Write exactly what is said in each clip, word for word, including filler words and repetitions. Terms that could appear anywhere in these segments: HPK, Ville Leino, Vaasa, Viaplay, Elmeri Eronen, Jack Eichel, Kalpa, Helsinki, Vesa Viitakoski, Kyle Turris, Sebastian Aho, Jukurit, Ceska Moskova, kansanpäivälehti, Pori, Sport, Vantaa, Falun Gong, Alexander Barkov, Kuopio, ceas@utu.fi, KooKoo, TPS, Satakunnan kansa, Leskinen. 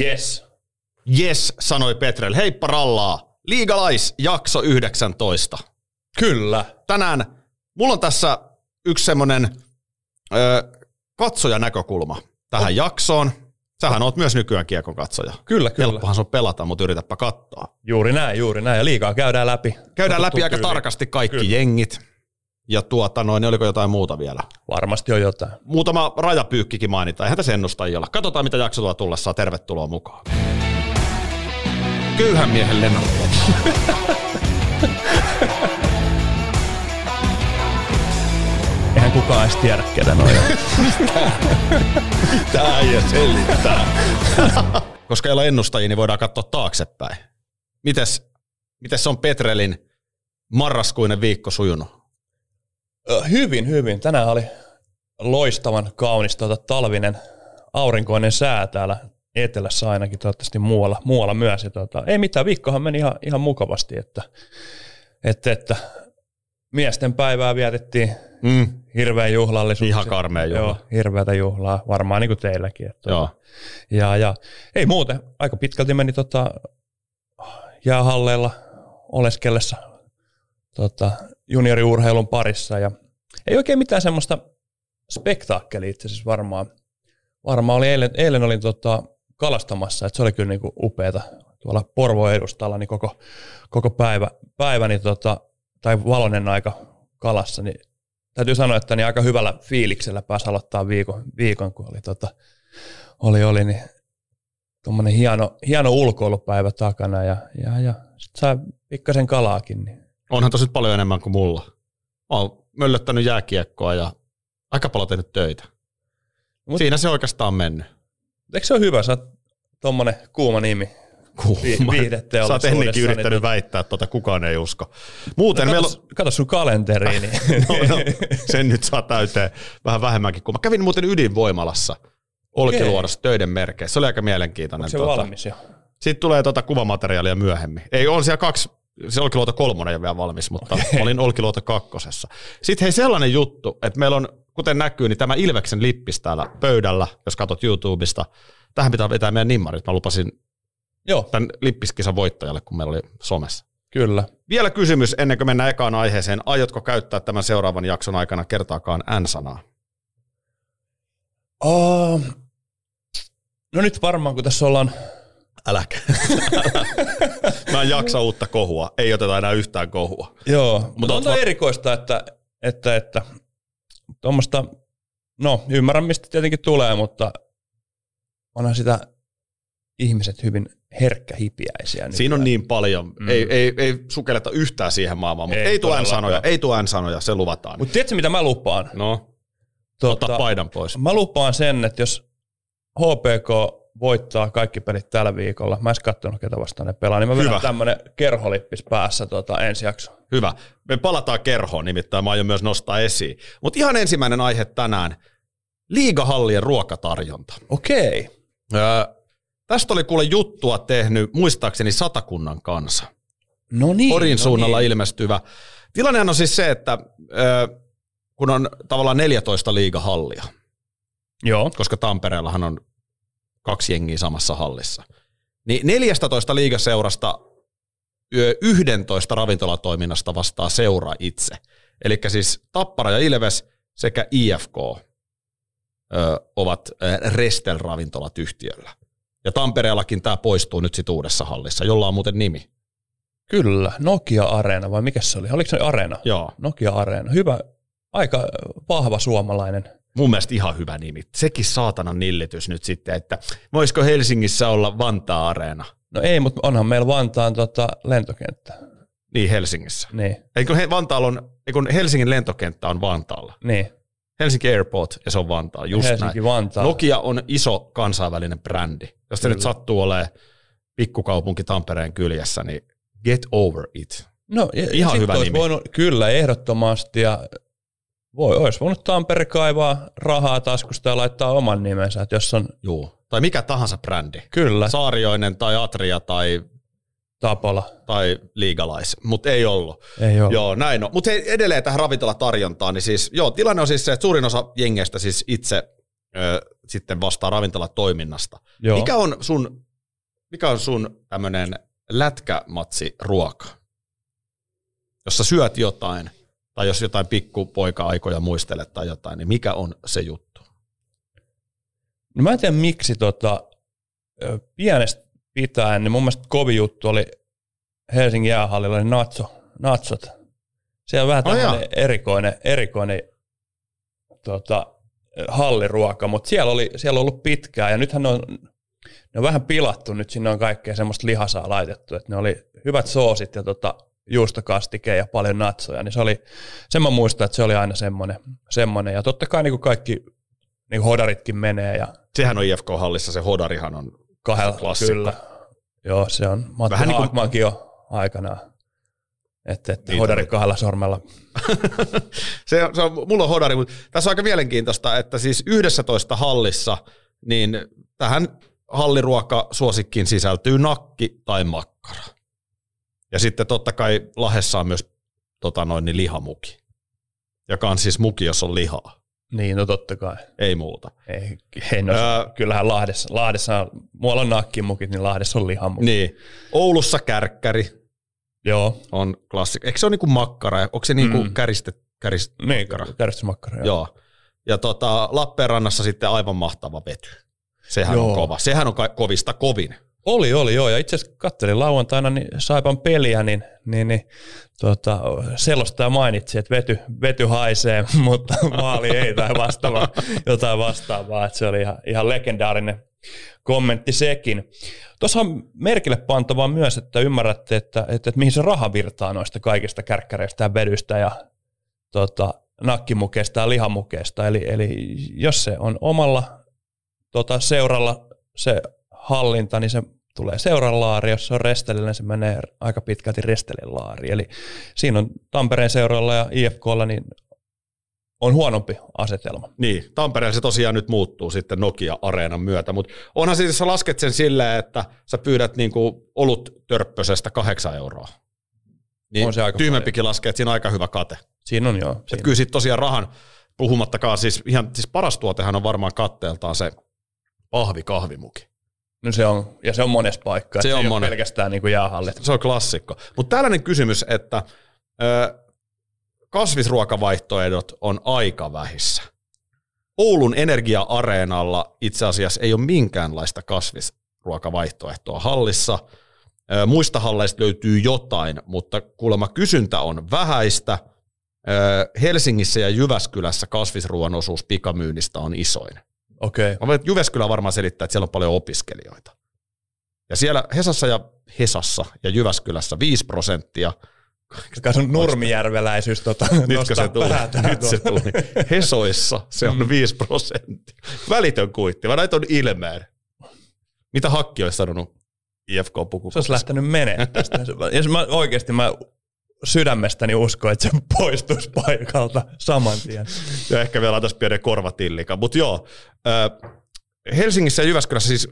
Yes. Yes, sanoi Petrel. Heippa rallaa. Liigalais, jakso yhdeksäntoista. Kyllä. Tänään mulla on tässä yksi semmoinen katsojanäkökulma tähän oh. jaksoon. Sähän oot myös nykyään kiekon katsoja. Kyllä, kyllä. Helppohan se on pelata, mutta yritäpä katsoa. Juuri näin, juuri näin. Ja liikaa käydään läpi. Käydään läpi aika tarkasti kaikki kyllä. jengit. Ja tuota noin, oliko jotain muuta vielä? Varmasti on jotain. Muutama rajapyykkikin mainitaan. Eihän tässä ennustajia olla. Katsotaan, mitä jakso tuo tullessaan. Tervetuloa mukaan. Köyhän miehen Lennart. Eihän kukaan edes tiedä, ketä noin on. Tää ei selittää. Koska ei ole ennustajia, niin voidaan katsoa taaksepäin. Mites, mites on Petrelin marraskuinen viikko sujunut? Hyvin, hyvin. Tänään oli loistavan kaunis tuota, talvinen aurinkoinen sää täällä etelässä ainakin, toivottavasti muualla, muualla myös. Ja, tuota, ei mitään, viikkohan meni ihan, ihan mukavasti, että, että, että miesten päivää vietettiin mm. hirveän juhlallisuus. Ihan karmea juhla. Joo, hirveätä juhlaa, varmaan niin kuin teilläkin. Että, Joo. Ja, ja, ei muuten, aika pitkälti meni tota, jäähalleilla oleskellessa. Tota, junioriurheilun parissa ja ei oikein mitään semmoista spektaakkelia itse asiassa varmaan. Varmaan oli eilen, eilen olin tota kalastamassa, että se oli kyllä niinku upeata tuolla Porvoon edustalla niin koko, koko päivä, päiväni tota, tai valonen aika kalassa. Niin täytyy sanoa, että niin aika hyvällä fiiliksellä pääsi aloittaa viikon, viikon kun oli, tota, oli, oli niin tuommoinen hieno, hieno ulkoilupäivä takana ja, ja, ja sitten sai pikkasen kalaakin. Niin. Onhan tosi paljon enemmän kuin mulla. Mä oon möllöttänyt jääkiekkoa ja aika paljon tehnyt töitä. Mut siinä se oikeastaan on mennyt. Eikö se ole hyvä? Sä oot tommonen kuuma nimi. Kuuma. Sä oot ennenkin yrittänyt niin... väittää, että tota kukaan ei usko. Muuten no, kato, meillä... kato sun kalenteriin. no, no, sen nyt saa täyteen vähän vähemmänkin. Mä kävin muuten ydinvoimalassa Olkiluodossa töiden merkeissä. Se oli aika mielenkiintoinen. Onko se tuota... valmis jo? Siitä tulee tuota kuvamateriaalia myöhemmin. Ei, on siellä kaksi... Se Olkiluoto kolmonen ei ole vielä valmis, mutta okay. olin Olkiluoto kakkosessa. Sitten hei sellainen juttu, että meillä on, kuten näkyy, niin tämä Ilveksen lippis täällä pöydällä, jos katsot YouTubesta. Tähän pitää vetää meidän nimmarit. Mä lupasin Joo. tämän lippiskisan voittajalle, kun meillä oli somessa. Kyllä. Vielä kysymys ennen kuin mennään ekaan aiheeseen. Aiotko käyttää tämän seuraavan jakson aikana kertaakaan N-sanaa? Uh, no nyt varmaan, kun tässä ollaan... Äläkä. Mä en jaksa uutta kohua. Ei oteta enää yhtään kohua. Joo, mutta on va- erikoista, että että että tuommoista, no ymmärrän mistä tietenkin tulee, mutta onhan sitä ihmiset hyvin herkkähipiäisiä. Siinä on niin paljon. Mm. Ei, ei, ei sukelleta yhtään siihen maailmaan, mutta ei, ei tule N-sanoja, ei tule N-sanoja, se luvataan. Mutta tiedätkö mitä mä lupaan? No, tota, ota paidan pois. Mä lupaan sen, että jos H P K voittaa kaikki pelit tällä viikolla. Mä en katsonut, ketä vastaan ne pelaa, niin mä vedän tämmönen kerholippis päässä tuota, ensi jakso. Hyvä. Me palataan kerhoon, nimittäin mä aion myös nostaa esiin. Mutta ihan ensimmäinen aihe tänään, liigahallien ruokatarjonta. Okei. Öö, tästä oli kuule juttua tehnyt, muistaakseni Satakunnan Kansa. No niin. Porin suunnalla no niin. ilmestyvä. Tilannehan on siis se, että öö, kun on tavallaan neljätoista liigahallia, Joo. koska Tampereellahan on kaksi jengiä samassa hallissa, niin neljästätoista liigaseurasta yksitoista ravintolatoiminnasta vastaa seura itse. Eli siis Tappara ja Ilves sekä I F K ö, ovat Restel-ravintolat yhtiöllä. Ja Tampereellakin tämä poistuu nyt sit uudessa hallissa, jolla on muuten nimi. Kyllä, Nokia Arena, vai mikä se oli? Oliko se Arena? Joo. Nokia Arena, hyvä, aika vahva suomalainen. Mun mielestä ihan hyvä nimi. Sekin saatanan nillitys nyt sitten, että voisiko Helsingissä olla Vantaa Areena? No ei, mutta onhan meillä Vantaan tota lentokenttä. Niin, Helsingissä. Niin. Eikö Vantaalla on, eikö Helsingin lentokenttä on Vantaalla? Niin. Helsinki Airport ja se on Vantaa, just Helsinki, näin. Vantaa. Nokia on iso kansainvälinen brändi. Jos se nyt sattuu olemaan pikkukaupunki Tampereen kyljessä, niin get over it. No ja, ihan ja hyvä nimi. Voinut, kyllä, ehdottomasti ja... Voi, olisi voinut Tampere kaivaa rahaa taskusta ja laittaa oman nimensä, että jos on... Juu. Tai mikä tahansa brändi. Kyllä. Saarioinen tai Atria tai... Tapola. Tai Liigalais, mutta ei ollut. Ei ollut. Joo, näin on. Mutta edelleen tähän ravintolatarjontaan, niin siis, joo, tilanne on siis se, että suurin osa jengeistä siis itse ö, sitten vastaa ravintolatoiminnasta. Joo. Mikä on sun, mikä on sun tämmöinen lätkämatsiruoka, jossa syöt jotain, tai jos jotain pikkupoika-aikoja muistelet tai jotain, niin mikä on se juttu? No mä en tiedä miksi tota, pienestä pitäen, niin mun mielestä kovin juttu oli Helsingin jäähallilla, niin natso, natsot. Se on vähän tämmöinen oh, erikoinen, erikoinen tota, halliruoka, mutta siellä oli, siellä on ollut pitkään, ja nythän ne on, ne on vähän pilattu, nyt sinne on kaikkea semmoista lihasaa laitettu, että ne oli hyvät soosit ja tota, juustokastike ja paljon natsoja, niin se oli, sen mä muistan, että se oli aina semmoinen, semmoinen. Ja totta kai niin kuin kaikki niin kuin hodaritkin menee. Ja sehän on I F K-hallissa, se hodarihan on kahdella klassikko. Kyllä, joo se on. Matti vähän Haakmankin niin kuin jo aikanaan. Että et, hodari kahdella sormella. se, on, se on, mulla on hodari, mutta tässä on aika mielenkiintoista, että siis yhdessätoista hallissa, niin tähän halliruokasuosikkiin sisältyy nakki tai makkara. Ja sitten totta kai Lahdessa on myös tota noin, niin lihamuki, joka on siis muki, jos on lihaa. Niin, no totta kai. Ei muuta. Ei, en öö, kyllähän Lahdessa, Lahdessa, muualla on nakkimukit, niin Lahdessa on lihamuki. Niin. Oulussa kärkkäri. Joo. On klassikko. Eikö se ole niin kuin makkara? Onko se niin kuin mm. käristet, kärist, niin, käristysmakkara? Joo. joo. Ja tota, Lappeenrannassa sitten aivan mahtava vety. Sehän joo. on kova. Sehän on kovista kovin. Oli, oli, joo. Ja itse asiassa katselin lauantaina niin Saipan peliä, niin, niin, niin tota, selostaja mainitsi, että vety, vety haisee, mutta maali ei tai vastaavaa, jotain vastaavaa. Että se oli ihan, ihan legendaarinen kommentti sekin. Tuossa on merkille pantavaa myös, että ymmärrätte, että, että, että mihin se raha virtaa noista kaikista kärkkäreistä ja vedystä ja tota, nakkimukeista ja lihamukeista. Eli, eli jos se on omalla tota, seuralla se hallinta, niin se tulee seuralaari, jos se on restelillä, niin se menee aika pitkälti restelin laari. Eli siinä on Tampereen seuralla ja I F K:lla niin on huonompi asetelma. Niin, Tampereella se tosiaan nyt muuttuu sitten Nokia Areenan myötä, mutta onhan siis, jos sä lasket sen silleen, että sä pyydät niinku olut törppösestä kahdeksan euroa, niin tyhmempikin laskee, että siinä on aika hyvä kate. Siinä on joo. Että kyllä sitten tosiaan rahan, puhumattakaan, siis, ihan, siis paras tuotehan on varmaan katteeltaan se pahvi-kahvimuki. No se on, ja se on monessa paikkaa, se, se on monen. Pelkästään niin kuin jäähallit. Se on klassikko. Mutta tällainen kysymys, että ö, kasvisruokavaihtoehdot on aika vähissä. Oulun Energia-areenalla itse asiassa ei ole minkäänlaista kasvisruokavaihtoehtoa hallissa. Ö, muista halleista löytyy jotain, mutta kuulemma kysyntä on vähäistä. Ö, Helsingissä ja Jyväskylässä kasvisruoan osuus pikamyynnistä on isoin. Okei. Mä voin, Jyväskylä varmaan selittää, että siellä on paljon opiskelijoita. Ja siellä Hesassa ja Hesassa ja Jyväskylässä viisi prosenttia. Kaas on nurmijärveläisyys tota, nostaa päätä. Nyt se tuli. Hesoissa se on viisi prosenttia. Välitön kuitti. Mä näitä on ilmeen. Mitä Hakki olisi sanonut I F K-pukuksessa? Se olisi lähtenyt menemään tästä. Ja mä oikeasti mä sydämestäni uskon, että se poistuisi paikalta saman tien. Ja ehkä vielä tässä pienen korvatillika. Mutta joo, Helsingissä ja Jyväskylässä siis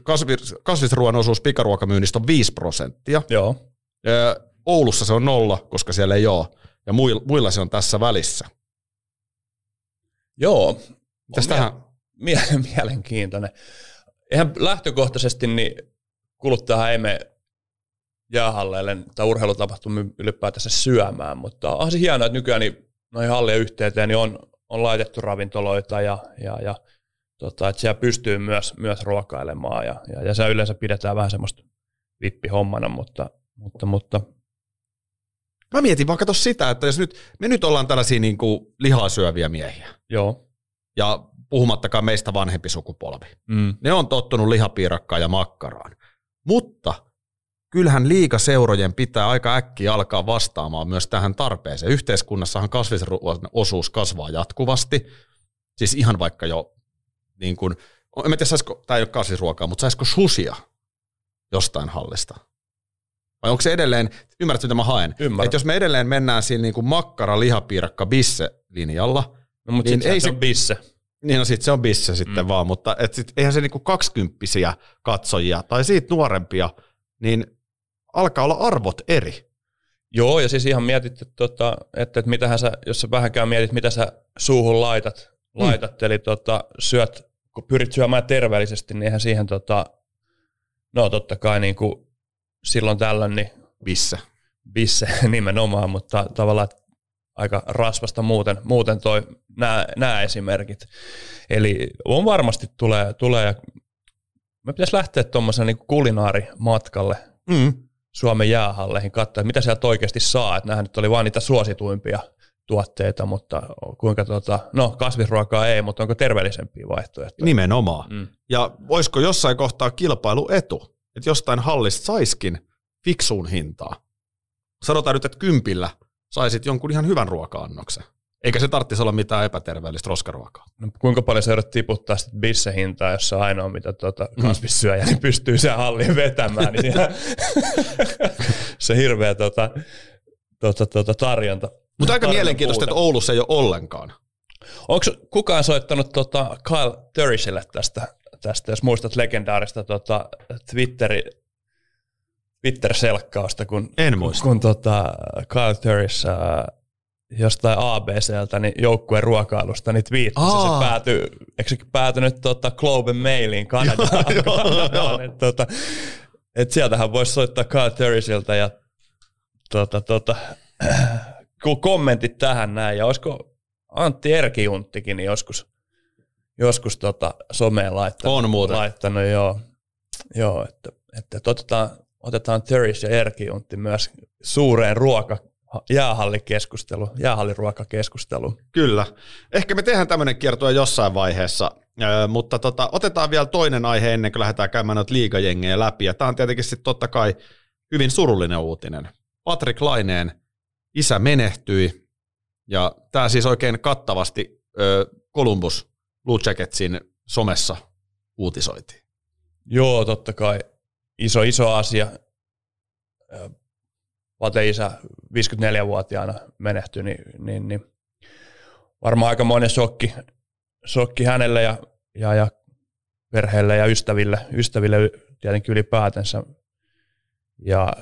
kasvisruoan osuus pikaruokamyynnistä on viisi prosenttia. Joo. Oulussa se on nolla, koska siellä ei ole. Ja muilla se on tässä välissä. Joo. Tästähän Miel- mielenkiintoinen. Eihän lähtökohtaisesti niin kuluttajahan ei mene jäähalleille tai urheilutapahtumiin ylipäätänsä syömään, mutta onhan se hienoa, että nykyään niin noihin hallien yhteyteen niin on, on laitettu ravintoloita ja, ja, ja tota, että siellä pystyy myös, myös ruokailemaan ja, ja, ja se yleensä pidetään vähän semmoista vippihommana, mutta, mutta, mutta. Mä mietin vaan kato sitä, että jos nyt, me nyt ollaan tällaisia niin kuin lihaa syöviä miehiä. Joo. Ja puhumattakaan meistä vanhempi sukupolvi. Mm. Ne on tottunut lihapiirakkaan ja makkaraan, mutta kyllähän liigaseurojen pitää aika äkkiä alkaa vastaamaan myös tähän tarpeeseen. Yhteiskunnassahan kasvisruoan osuus kasvaa jatkuvasti. Siis ihan vaikka jo, niin kuin, en tiedä saisiko, tämä ei ole kasvisruokaa, mutta saisiko susia jostain hallista? Vai onko se edelleen, ymmärrätkö mitä mä haen? Ymmärrän. Että jos me edelleen mennään siinä niin kuin makkara, lihapiirakka, bisse linjalla. No mutta niin sitten se on bisse. Niin no sitten se on bisse sitten mm. vaan, mutta et sit, eihän se niin kuin kaksikymppisiä katsojia tai siitä nuorempia, niin alkaa olla arvot eri. Joo, ja siis ihan mietit, että, että, että mitähän sä, jos sä vähänkään mietit, mitä sä suuhun laitat, laitat mm. eli tota, syöt kun pyrit syömään terveellisesti, niin eihän siihen, tota, no totta kai niin kuin silloin tällöin, niin bisse, bisse nimenomaan, mutta tavallaan aika rasvasta muuten, muuten toi, nämä, nämä esimerkit. Eli on varmasti tulee, tulee ja me pitäisi lähteä tuommoisen niin kulinaarimatkalle mm. Suomen jäähalleihin, katsoa, mitä sieltä oikeasti saa. Nämä nyt oli vain niitä suosituimpia tuotteita, mutta kuinka tuota, no kasvisruokaa ei, mutta onko terveellisempiä vaihtoehtoja? Nimenomaan. Mm. Ja voisiko jossain kohtaa kilpailuetu, että jostain hallista saisikin fiksuun hintaa? Sanotaan nyt, että kympillä saisit jonkun ihan hyvän ruoka-annoksen. Eikä se tarvitsisi olla mitään epäterveellistä roskaruokaa. No, kuinka paljon sä joudut tiputtaa sitten bissehintaa, jos se ainoa, mitä tuota kasvissyöjä, niin pystyy sen halliin vetämään. Niin se hirveä tuota, tuota, tuota, tarjonta. Mutta aika mielenkiintoista, että Oulussa ei ole ollenkaan. Onko kukaan soittanut tuota Kyle Turrisille tästä, tästä, jos muistat legendaarista tuota Twitteri, Twitter-selkkausta, kun, en muista. kun, kun tuota Kyle Turris äh, jostain A B C:ltä niin joukkueen ruokailusta niin twiittasi, se päätyi, eikö se päätynyt tuota Globen Mailiin Kanadaan? Kanadaan tuota, et sieltähän voisi soittaa Kyle Turrisilta ja tuota, tuota, kommentit tähän näin, ja olisiko Antti Erkijunttikin niin joskus, joskus tota someen laittanut. On muuten. Laittanut, joo, joo, että, että otetaan, otetaan Turris ja Erkijuntti myös suureen ruoka jäähallikeskustelu, jäähalliruokakeskustelu. Kyllä. Ehkä me tehdään tämmöinen kiertue jossain vaiheessa, öö, mutta tota, otetaan vielä toinen aihe ennen kuin lähdetään käymään noita liigajengejä läpi. Ja tämä on tietenkin sitten totta kai hyvin surullinen uutinen. Patrik Laineen isä menehtyi, ja tämä siis oikein kattavasti öö, Columbus Blue Jacketsin somessa uutisoitiin. Joo, totta kai. Iso, iso asia. Öö. Pate isä viisikymmentäneljävuotiaana menehtyi, niin, niin, niin varmaan aikamoinen sokki, sokki hänelle ja, ja, ja perheelle ja ystäville, ystäville tietenkin ylipäätänsä. Ja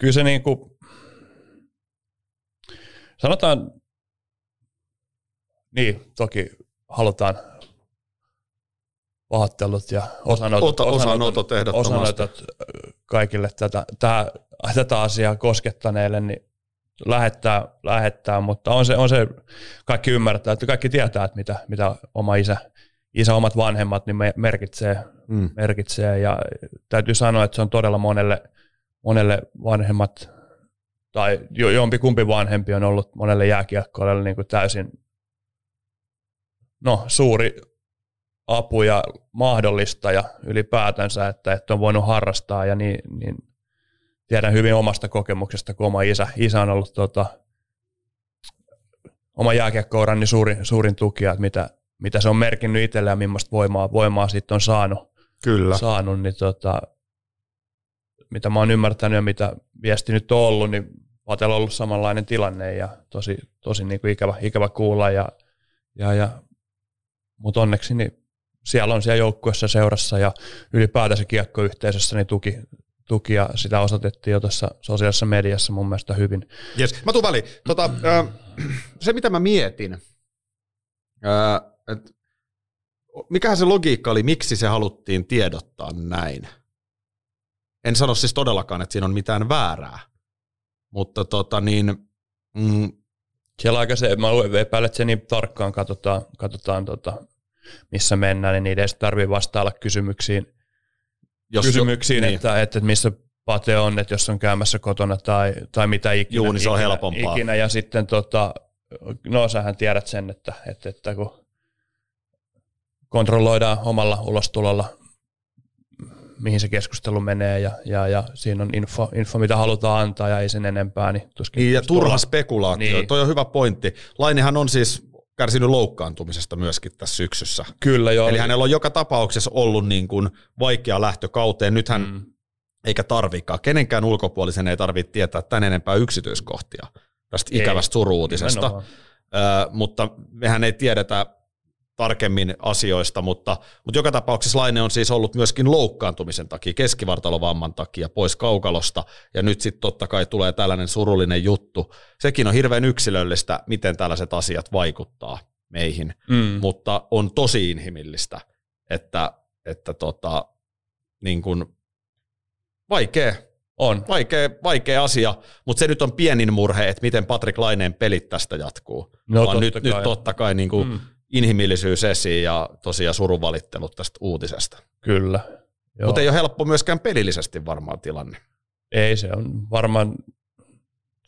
kyllä se niin kuin, sanotaan, niin toki halutaan pahoittelut ja osanotot, osanotot, osanotot kaikille tätä, tätä, tätä asiaa koskettaneille niin lähettää, lähettää, mutta on se, on se kaikki ymmärtää, että kaikki tietää, että mitä, mitä oma isä, isä, omat vanhemmat niin merkitsee, mm. merkitsee ja täytyy sanoa, että se on todella monelle, monelle vanhemmat tai jompikumpi vanhempi on ollut monelle jääkiekkoilijalle niin kuin täysin no, suuri apu ja mahdollista ja ylipäätänsä, että, että on voinut harrastaa ja niin, niin tiedän hyvin omasta kokemuksesta, kun oma isä, isä on ollut tota, oma jääkiekko-urani niin suurin, suurin tukija, että mitä, mitä se on merkinnyt itselle ja millaista voimaa, voimaa siitä on saanut. Kyllä. Saanut niin tota, mitä mä oon ymmärtänyt ja mitä viesti nyt on ollut, niin Patella on ollut samanlainen tilanne ja tosi, tosi niin kuin ikävä, ikävä kuulla. Ja, ja, ja, mutta onneksi niin siellä on siellä joukkueessa seurassa ja ylipäätänsä kiekkoyhteisössä niin tuki, tuki ja sitä osoitettiin jo tuossa sosiaalisessa mediassa mun mielestä hyvin. Yes. Mä tuun väliin. Tota, äh, se mitä mä mietin, äh, et, mikähän se logiikka oli, miksi se haluttiin tiedottaa näin? En sano siis todellakaan, että siinä on mitään väärää, mutta tota niin... Mm, siellä aika se, mä epäilen, että se niin tarkkaan katsotaan, katsotaan tota, missä mennään, niin niiden ei tarvitse vastailla kysymyksiin, jos kysymyksiin jo, niin. että, että missä Pate on, että jos on käymässä kotona tai, tai mitä ikinä. Juu, niin se on ikinä, helpompaa. Ikinä, ja sitten, tota, no sähän tiedät sen, että, että, että kun kontrolloidaan omalla ulostulolla, mihin se keskustelu menee, ja, ja, ja siinä on info, info, mitä halutaan antaa, ja ei sen enempää. Niin niin, ja turha spekulaatio, niin. Toi on hyvä pointti. Lainehan on siis kärsinyt loukkaantumisesta myöskin tässä syksyssä. Kyllä joo. Eli hänellä on joka tapauksessa ollut niin kuin vaikea lähtökauteen. Nythän mm. eikä tarvikaan. Kenenkään ulkopuolisen ei tarvitse tietää tämän enempää yksityiskohtia tästä ei. Ikävästä suruutisesta. Ö, mutta mehän ei tiedetä tarkemmin asioista, mutta, mutta joka tapauksessa Laine on siis ollut myöskin loukkaantumisen takia, keskivartalovamman takia pois kaukalosta, ja nyt sitten totta kai tulee tällainen surullinen juttu. Sekin on hirveän yksilöllistä, miten tällaiset asiat vaikuttaa meihin, mm. mutta on tosi inhimillistä, että, että tota, niin kuin vaikea on, vaikea, vaikea asia, mutta se nyt on pienin murhe, että miten Patrik Laineen pelit tästä jatkuu. No, totta nyt, nyt totta kai niin kuin mm. inhimillisyys esiin ja tosiaan surunvalittelut tästä uutisesta. Kyllä. Mutta ei ole helppo myöskään pelillisesti varmaan tilanne. Ei, se on varmaan,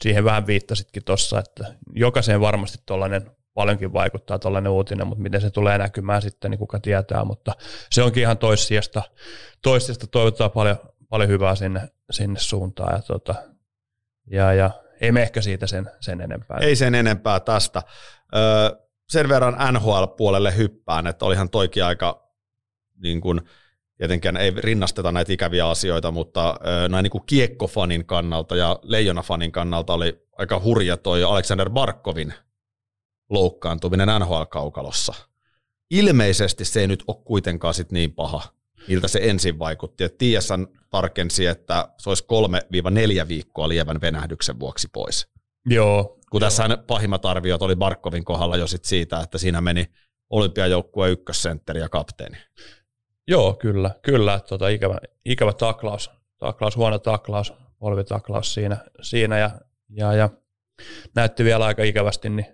siihen vähän viittasitkin tuossa, että jokaiseen varmasti tuollainen paljonkin vaikuttaa tuollainen uutinen, mutta miten se tulee näkymään sitten, niin kuka tietää, mutta se onkin ihan toissijasta. Toissijasta toivotaan paljon, paljon hyvää sinne, sinne suuntaan ja, tota, ja, ja ei me ehkä siitä sen, sen enempää. Ei sen enempää tästä. Öö, sen verran N H L-puolelle hyppään, että olihan toikin aika niin kuin, tietenkään ei rinnasteta näitä ikäviä asioita, mutta näin niin kuin kiekkofanin kannalta ja leijonafanin kannalta oli aika hurja toi Alexander Barkovin loukkaantuminen N H L-kaukalossa. Ilmeisesti se ei nyt ole kuitenkaan sit niin paha, miltä se ensin vaikutti. T S N tarkensi, että se olisi kolme neljä viikkoa lievän venähdyksen vuoksi pois. Joo. Kun tässähän pahimmat arviot oli Barkovin kohdalla jo sit siitä, että siinä meni olympiajoukkueen ykkössentteri ja kapteeni. Joo, kyllä, kyllä. Tota, ikävä, ikävä taklaus, taklaus, huono taklaus, polvitaklaus siinä, siinä ja, ja, ja näytti vielä aika ikävästi niin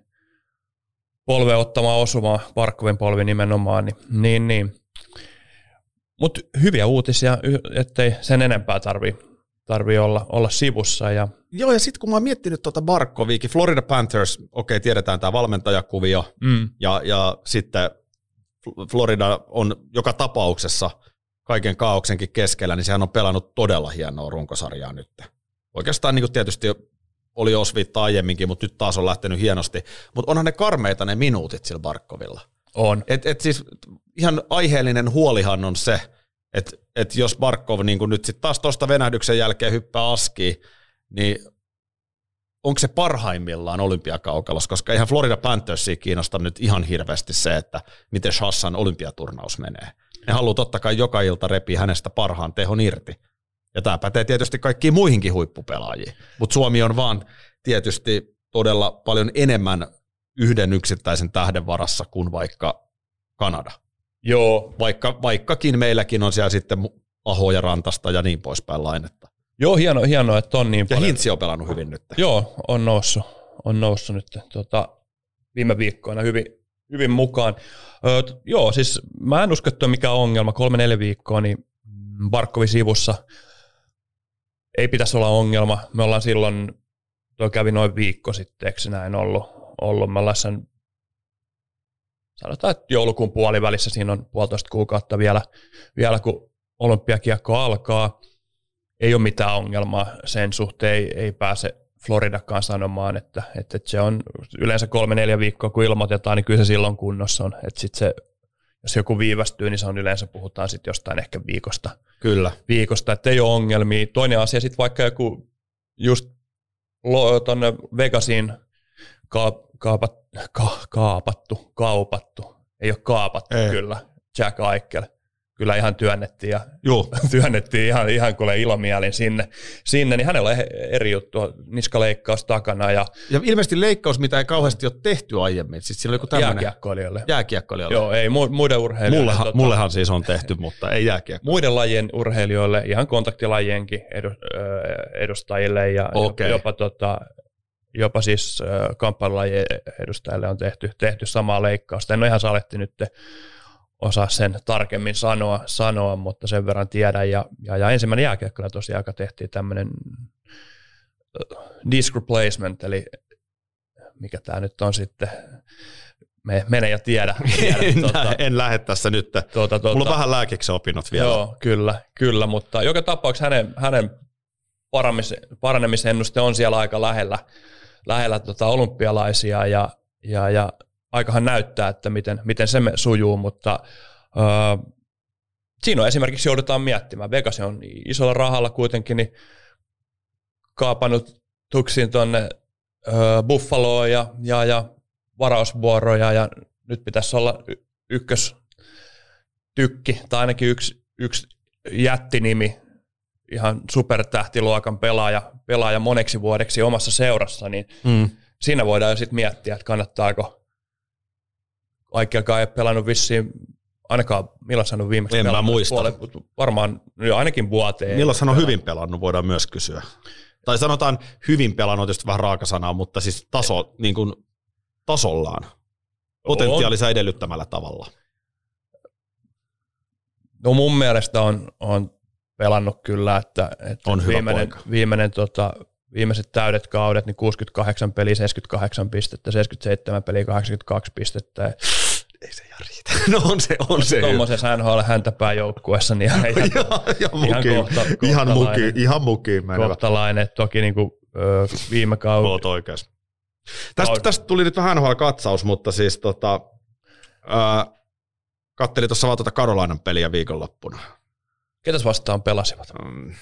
polveen ottamaan osumaan, Barkovin polvi nimenomaan. Niin, niin, niin. Mutta hyviä uutisia, ettei sen enempää tarvitse. Tarvii olla, olla sivussa. Ja... Joo, ja sitten kun mä oon miettinyt tuota Barkoviikin, Florida Panthers, okei, tiedetään tämä valmentajakuvio, mm. ja, ja sitten Florida on joka tapauksessa kaiken kaaoksenkin keskellä, niin sehän on pelannut todella hienoa runkosarjaa nyt. Oikeastaan niin kuin tietysti oli osviittaa aiemminkin, mutta nyt taas on lähtenyt hienosti. Mutta onhan ne karmeita ne minuutit sillä Barkovilla. On. Et, et siis ihan aiheellinen huolihan on se, että et jos Barkov niin nyt sit taas tuosta venähdyksen jälkeen hyppää askiin, niin onko se parhaimmillaan olympiakaukalos, koska eihän Florida Panthersia kiinnosta nyt ihan hirveästi se, että miten Shassan olympiaturnaus menee. Ne haluaa totta kai joka ilta repiä hänestä parhaan tehon irti. Ja tämä pätee tietysti kaikkiin muihinkin huippupelaajiin. Mutta Suomi on vaan tietysti todella paljon enemmän yhden yksittäisen tähden varassa kuin vaikka Kanada. Joo, vaikka, vaikkakin meilläkin on siellä sitten Aho ja Rantasta ja niin poispäin Lainetta. Joo, hienoa, hieno, että on niin ja paljon. Ja Hintsi on pelannut hyvin nyt. Joo, on noussut, on noussut nyt tota, viime viikkoina hyvin, hyvin mukaan. Öö, joo, siis mä en usko, että on mikään ongelma. kolme neljä viikkoa, niin Barkovin sivussa ei pitäisi olla ongelma. Me ollaan silloin, toi kävi noin viikko sitten, eikö se näin ollut? ollut. Me ollaan sen, sanotaan, että joulukuun puolivälissä siinä on puolitoista kuukautta vielä, vielä kun olympiakiekko alkaa. Ei ole mitään ongelmaa sen suhteen, ei, ei pääse Floridakaan sanomaan, että, että se on yleensä kolme neljä viikkoa, kun ilmoitetaan, niin kyllä se silloin kunnossa on. Että sit se, jos joku viivästyy, niin se on yleensä, puhutaan sitten jostain ehkä viikosta. Kyllä. Viikosta, että ei ole ongelmia. Toinen asia sitten vaikka joku just tuonne Vegasiin ka- kaapat, ka- kaapattu, kaupattu, ei ole kaapattu ei. Kyllä, Jack Eichel. Kyllä ihan työnnettiin ja työnnettiin ihan, ihan kuule ilomielin sinne, sinne, niin hänellä on eri juttu, niskaleikkaus takana. Ja, ja ilmeisesti leikkaus, mitä ei kauheasti ole tehty aiemmin. Siis sillä on joku tämmöinen... Jääkiekkoilijoille. Jääkiekkoilijoille. Joo, ei muiden urheilijoille. Mullehan, tota, mullehan siis on tehty, mutta ei jääkiekkoilijoille. Muiden lajien urheilijoille, ihan kontaktilajienkin edustajille ja okay. jopa, jopa, jopa siis kamppailulajien edustajille on tehty, tehty samaa leikkausta. En ole ihan saletti nyt... osaa sen tarkemmin sanoa, sanoa, mutta sen verran tiedän. Ja, ja, ja ensimmäinen jääkiekkoilija tosiaan tehtiin tämmöinen disc replacement, eli mikä tämä nyt on sitten, me mene ja tiedä. tiedä en tuota, en lähde tässä nyt. Tuota, tuota, Mulla on vähän lääkiksi opinnot vielä. Joo, kyllä, kyllä, mutta joka tapauksessa hänen, hänen paranemisennuste on siellä aika lähellä, lähellä tuota olympialaisia ja, ja, ja aikahan näyttää, että miten, miten se sujuu, mutta öö, siinä on esimerkiksi joudutaan miettimään. Vegas on isolla rahalla kuitenkin niin kaapannut tuksin tuonne öö, Buffaloon ja, ja, ja varausvuoroja ja nyt pitäisi olla y- ykköstykki tai ainakin yksi, yksi jättinimi, ihan supertähtiluokan pelaaja, pelaaja moneksi vuodeksi omassa seurassa, niin mm. siinä voidaan jo sitten miettiä, että kannattaako. Aikiakaan ei pelannut vissiin ainakaan milloin saanut viimeksi en pelannut. En mä muista. Puole- varmaan ainakin vuoteen. Milloin sanon hyvin pelannut, voidaan myös kysyä. Tai sanotaan hyvin pelannut, tietysti vähän raaka sanaa, mutta siis taso, niin kuin tasollaan. Potentiaalissa edellyttämällä tavalla. No mun mielestä on, on pelannut kyllä, että, että on viimeinen, viimeinen tota, viimeiset täydet kaudet, niin kuusikymmentäkahdeksan peliä, seitsemänkymmentäkahdeksan pistettä, seitsemänkymmentäseitsemän peliä, kahdeksankymmentäkaksi pistettä. Ei se ihan riitä. No on se, on se. Tuommoisessa N H L häntäpää joukkuessa, niin ihan, ihan, ihan, kohta, ihan mukiin. Ihan mukiin menevä. Kohtalainen, toki niin kuin, ö, viime kauden. Oot oikeas. Tästä, tästä tuli nyt vähän N H L-katsaus, mutta siis tota, ää, katselin tuossa vaan tuota Karolainan peliä viikonloppuna. Ketäs vastaan pelasivat? Mm.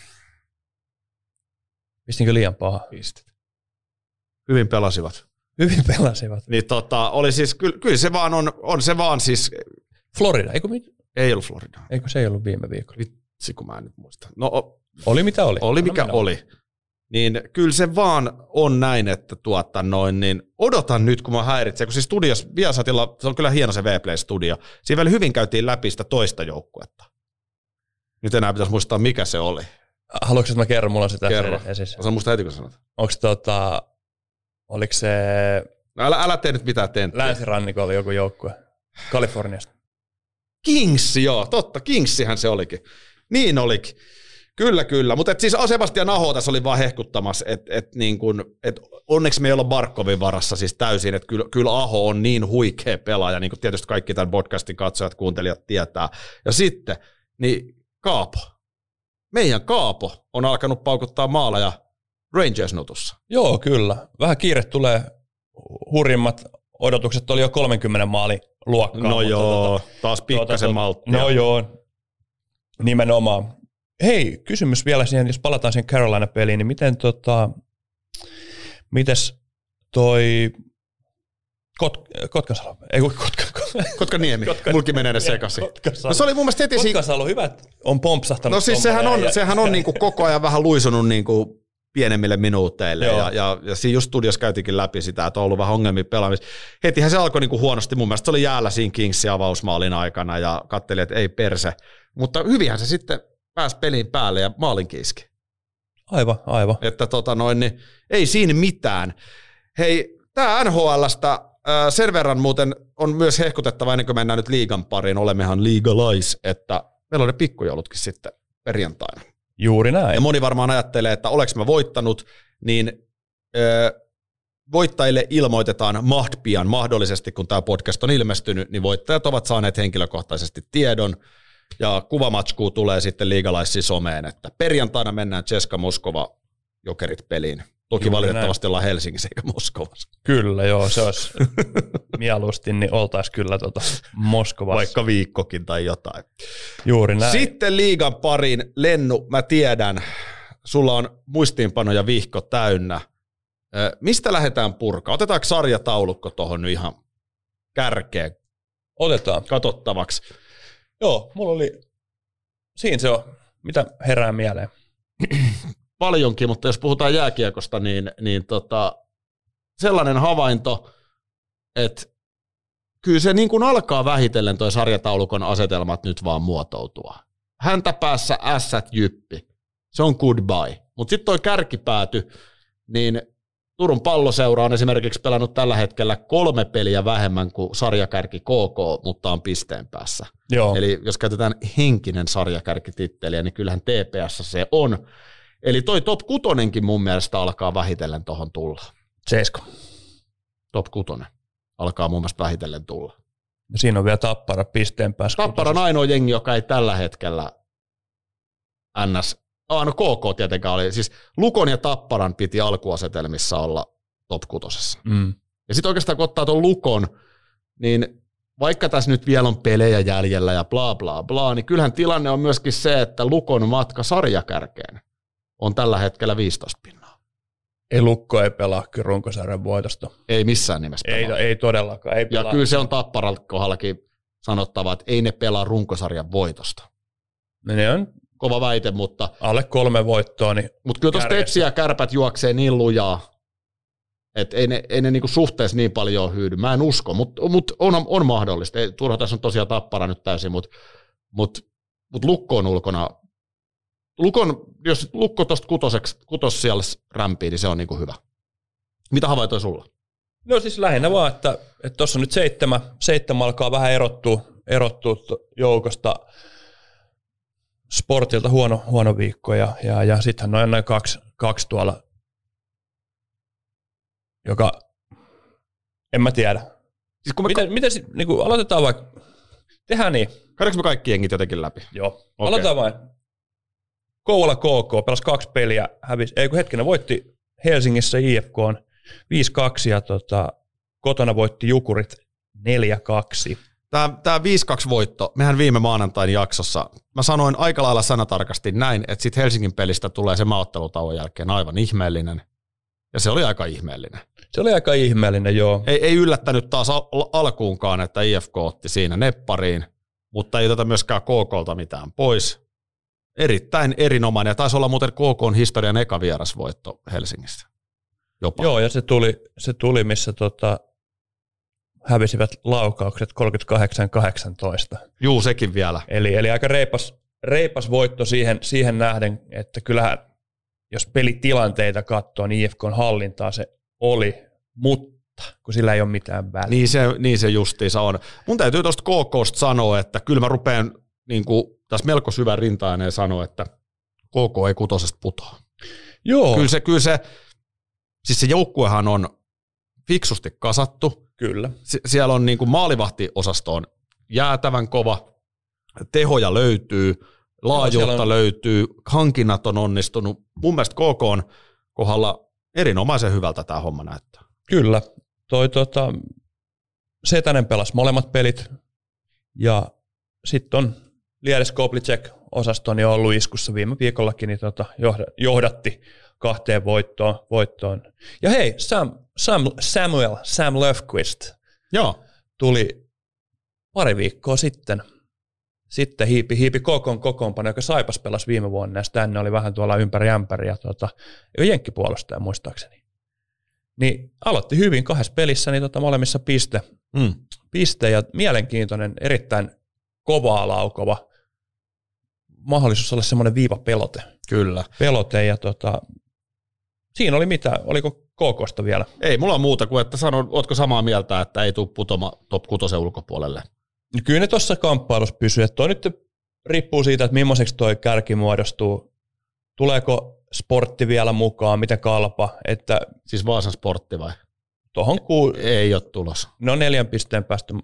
Pistinkö liian paha? Pistit. Hyvin pelasivat. Hyvin pelasivat. Niin tota, oli siis, kyllä, kyllä se vaan on, on se vaan siis. Florida, eikö mit? Ei ollut Florida. Eikö se ei ollut viime viikolla? Vitsi, kun mä en nyt muista. No, o, oli mitä oli. Oli mikä no, oli. oli. Niin kyllä se vaan on näin, että tuota noin, niin odotan nyt, kun mä häiritsen, kun siis studios, Viasatilla, se on kyllä hieno se Viaplay-studio, siinä vielä hyvin käytiin läpi sitä toista joukkuetta. Nyt enää pitäisi muistaa, mikä se oli. Haluatko, että mä kerron, mulla on se tässä kerro. Esissä. Kerro, muista heti, kun sanot. Onko tota, oliko se. No älä, älä tee nyt mitään tenttiä. Länsirannikko oli joku joukkue, Kaliforniasta. Kings, joo, totta, Kingsihän se olikin. Niin olikin. Kyllä, kyllä. Mutta siis Sebastian Aho tässä oli vaan hehkuttamassa, että et niin et onneksi me ei olla Barkovin varassa siis täysin, että kyllä, kyllä Aho on niin huikea pelaaja, niin kuin tietysti kaikki tämän podcastin katsojat, kuuntelijat tietää. Ja sitten, niin Kaapo, meidän Kaapo on alkanut paukuttaa maaleja Rangers-nutussa. Joo, kyllä. Vähän kiire tulee, hurjimmat odotukset oli jo kolmenkymmenen maalin luokkaa. No joo, tuota, taas pikkasen tuota, malttia. No joo, nimenomaan. Hei, kysymys vielä siihen, jos palataan siihen Carolina-peliin, niin miten tota, mites toi Kot- Kotkasalo, ei kun Kotka, Kotkaniemi, Kotka, mulki menee edes sekaisin. No se oli mun mielestä heti. Kotkasalo, si- hyvä, on pompsahtanut. No siis sehän on, ja, sehän on niinku koko ajan vähän luisunut niinku pienemmille minuuteille, ja, ja, ja siinä just studiossa käytiinkin läpi sitä, että on ollut vähän ongelmia pelaamista. Hetihän se alkoi niinku huonosti, mun mielestä se oli jäällä siinä Kingsin avausmaalin aikana, ja katselin, että ei perse, mutta hyvinhän se sitten pääsi pelin päälle ja maalin kiiski. Aivan, aivan. Että tota noin, niin ei siinä mitään. Hei, tää N H L:stä ää, sen verran muuten on myös hehkutettava, ennen kuin mennään nyt liigan pariin, olemmehan Liigalais, että meillä on ne pikkujoulutkin sitten perjantaina. Juuri näin. Ja moni varmaan ajattelee, että oleks mä voittanut, niin ää, voittajille ilmoitetaan mahdpian mahdollisesti, kun tää podcast on ilmestynyt, niin voittajat ovat saaneet henkilökohtaisesti tiedon, ja kuvamatskuu tulee sitten Liigalaissi someen, että perjantaina mennään Ceska Moskova Jokerit peliin. Toki Juuri valitettavasti näin. Ollaan Helsingissä eikä Moskovassa. Kyllä joo, se olisi mieluusti, niin oltaisiin kyllä tuota Moskovassa. Vaikka viikkokin tai jotain. Juuri näin. Sitten liigan pariin. Lennu, mä tiedän, sulla on muistiinpanoja vihko täynnä. Mistä lähdetään purkaa? Otetaanko sarjataulukko tuohon nyt ihan kärkeen? Otetaan. Katsottavaksi. Joo, mulla oli. Siinä se on. Mitä herää mieleen? Paljonkin, mutta jos puhutaan jääkiekosta, niin, niin tota, sellainen havainto, että kyllä se niin kuin alkaa vähitellen toi sarjataulukon asetelmat nyt vaan muotoutua. Häntä päässä Ässät, Jyppi. Se on goodbye. Mutta sitten toi kärkipääty, niin Turun Palloseura on esimerkiksi pelannut tällä hetkellä kolme peliä vähemmän kuin sarjakärki KooKoo, mutta on pisteen päässä. Joo. Eli jos käytetään henkinen sarjakärkititteliä, niin kyllähän T P S se on. Eli toi top kutonenkin mun mielestä alkaa vähitellen tuohon tulla. Seisko. Top kutonen alkaa mun mielestä vähitellen tulla. Ja siinä on vielä Tappara pisteen päässä. Tappara on ainoa jengi, joka ei tällä hetkellä ns. Ah, no KooKoo tietenkään oli. Siis Lukon ja Tapparan piti alkuasetelmissa olla top kutosessa. Mm. Ja sitten oikeastaan kun ottaa tuon Lukon, niin vaikka tässä nyt vielä on pelejä jäljellä ja bla bla bla, niin kyllähän tilanne on myöskin se, että Lukon matka sarjakärkeen on tällä hetkellä viisitoista pinnaa. Ei Lukko ei pelaa kyllä runkosarjan voitosta. Ei missään nimessä pelaa. Ei, ei todellakaan. Ei pelaa. Ja kyllä se on Tapparan kohdallakin sanottava, että ei ne pelaa runkosarjan voitosta. No ne on. Kova väite, mutta alle kolme voittoa, niin mutta kyllä tuossa Tetsiä Kärpät juoksee niin lujaa, Että ei ne, ei ne niinku suhteessa niin paljon hyydy. Mä en usko, mutta mut on, on mahdollista. Ei, turha tässä on tosiaan Tappara nyt täysin, mutta mut, mut Lukko on ulkona. Lukon, jos Lukko tuosta kutos siellä rämpii, niin se on niinku hyvä. Mitä havaitoi sulla? No siis lähinnä vaan, että tuossa nyt seitsemän, seitsemän alkaa vähän erottua, erottua joukosta. Sportilta huono, huono viikko ja, ja, ja sittenhän on noin kaksi, kaksi tuolla, joka, en mä tiedä. Siis kun miten, ka- miten sit, niin kun aloitetaan vaikka, tehdään niin. Käydäänkö me kaikki jengit jotenkin läpi? Joo, okay. Aloitetaan vain. Kouvola KooKoo pelasi kaksi peliä, hävisi, ei kun hetkinen, voitti Helsingissä I F K on viisi kaksi ja tota, kotona voitti Jukurit neljä kaksi. Tämä, tämä viisi kaksi voitto, mehän viime maanantain jaksossa, mä sanoin aika lailla sanatarkasti näin, että sitten Helsingin pelistä tulee se maaottelutauon jälkeen aivan ihmeellinen. Ja se oli aika ihmeellinen. Se oli aika ihmeellinen, joo. Ei, ei yllättänyt taas al- alkuunkaan, että I F K otti siinä neppariin, mutta ei oteta myöskään KKlta mitään pois. Erittäin erinomainen, ja taisi olla muuten KKn historian eka vierasvoitto Helsingissä. Jopa. Joo, ja se tuli, se tuli missä tota... hävisivät laukaukset kolmekymmentäkahdeksan kahdeksantoista. Juu, sekin vielä. Eli, eli aika reipas, reipas voitto siihen, siihen nähden, että kyllähän jos pelitilanteita katsoo, niin I F K:n hallintaa se oli, mutta kun sillä ei ole mitään väliä. Niin se, niin se justiinsa on. Mun täytyy tuosta KK:sta sanoa, että kyllä mä rupean niin kuin, tässä melko syvän rintaaneen sanoa, että KK ei kutosesta putoa. Joo. Kyllä se, kyllä se, siis se joukkuehan on fiksusti kasattu. Kyllä. Sie- siellä on niin kuin maalivahtiosasto on jäätävän kova, tehoja löytyy, laajuutta on... löytyy, hankinnat on onnistunut. Mun mielestä KK:n kohdalla erinomaisen hyvältä tämä homma näyttää. Kyllä. Toi, tota, Setänen pelasi molemmat pelit ja sitten on Liedes-Koplicek-osastoni on ollut iskussa viime viikollakin, niin tota, johdatti kahteen voittoon. voittoon. Ja hei, Sam, Sam, Samuel, Sam Löfqvist Joo. tuli pari viikkoa sitten, sitten hiipi, hiipi KK:n kokoonpano, joka Saipassa pelasi viime vuonna, ja tänne oli vähän tuolla ympäri ämpäriä, tuota, jenkkipuolustaja muistaakseni. Niin aloitti hyvin kahdessa pelissä, niin tota, molemmissa piste, mm. piste, ja mielenkiintoinen, erittäin kovaa laukova mahdollisuus olla semmoinen viivapelote. Kyllä. Pelote ja tota, siinä oli mitä, oliko KK:sta vielä? Ei, mulla on muuta kuin, että sanon, ootko samaa mieltä, että ei tule putoma top kutosen ulkopuolelle? Kyllä ne tuossa kamppailussa pysyy, että toi nyt riippuu siitä, että millaiseksi toi kärki muodostuu. Tuleeko Sportti vielä mukaan, miten Kalpa? Että siis Vaasan Sportti vai? Tohon ku... Ei ole tulos. No neljän pisteen päästä